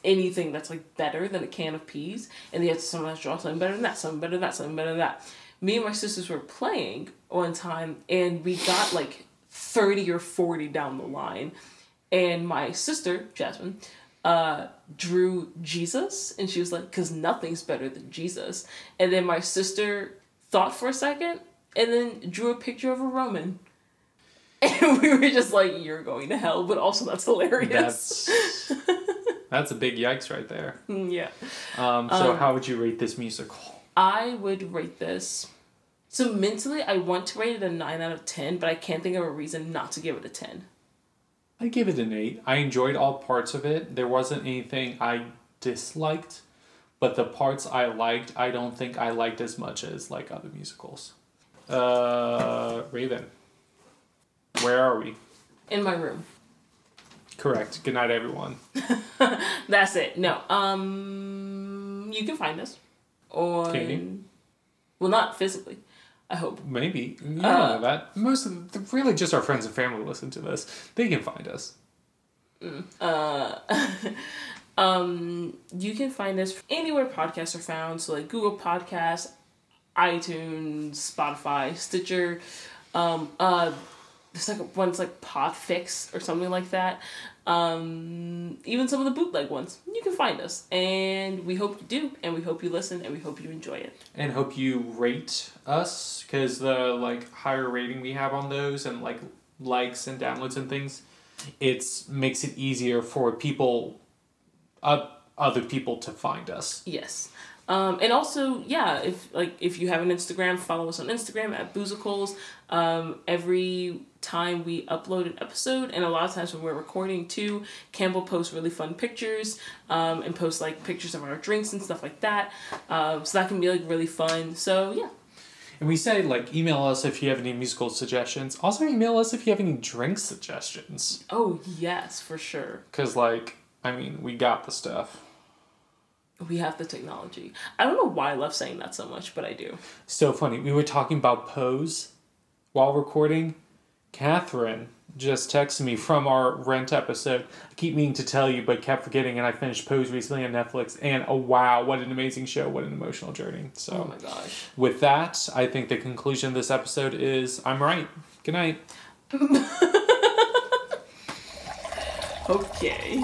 anything that's like better than a can of peas, and they have to someone has to draw something better than that, something better than that, something better than that. Me and my sisters were playing one time, and we got like thirty or forty down the line, and my sister, Jasmine, uh, drew Jesus, and she was like, because nothing's better than Jesus. And then my sister thought for a second, and then drew a picture of a Roman. And we were just like, you're going to hell, but also that's hilarious. That's, that's a big yikes right there. Yeah. Um, so um, how would you rate this musical? I would rate this... So mentally, I want to rate it a nine out of ten, but I can't think of a reason not to give it a ten. I give it an eight. I enjoyed all parts of it. There wasn't anything I disliked, but the parts I liked, I don't think I liked as much as like other musicals. Uh, Raven, where are we? In my room. Correct. Good night, everyone. That's it. No. Um, you can find us on... Can you? Well, not physically. I hope. Maybe. You don't uh, know that. Most of the, really just our friends and family listen to this. They can find us. Uh, um, you can find us anywhere podcasts are found. So like Google Podcasts, iTunes, Spotify, Stitcher. Um, uh, there's like one's like Podfix or something like that. Um, even some of the bootleg ones. You can find us. And we hope you do. And we hope you listen. And we hope you enjoy it. And hope you rate us. Because the like higher rating we have on those and like likes and downloads and things, it makes it easier for people, uh, other people to find us. Yes. Um, and also, yeah, if like if you have an Instagram, follow us on Instagram at Boozicles. Um, every... time we upload an episode, and a lot of times when we're recording too, Campbell posts really fun pictures um, and posts like pictures of our drinks and stuff like that, um, so that can be like really fun. So yeah, and we say like email us if you have any musical suggestions. Also email us if you have any drink suggestions. Oh yes, for sure, because like I mean we got the stuff. We have the technology. I don't know why I love saying that so much, but I do. So funny, we were talking about Pose while recording. Catherine just texted me from our Rent episode. I keep meaning to tell you, but kept forgetting, and I finished Pose recently on Netflix, and oh wow, what an amazing show, what an emotional journey. So, oh my gosh. With that, I think the conclusion of this episode is, I'm right. Good night. Okay.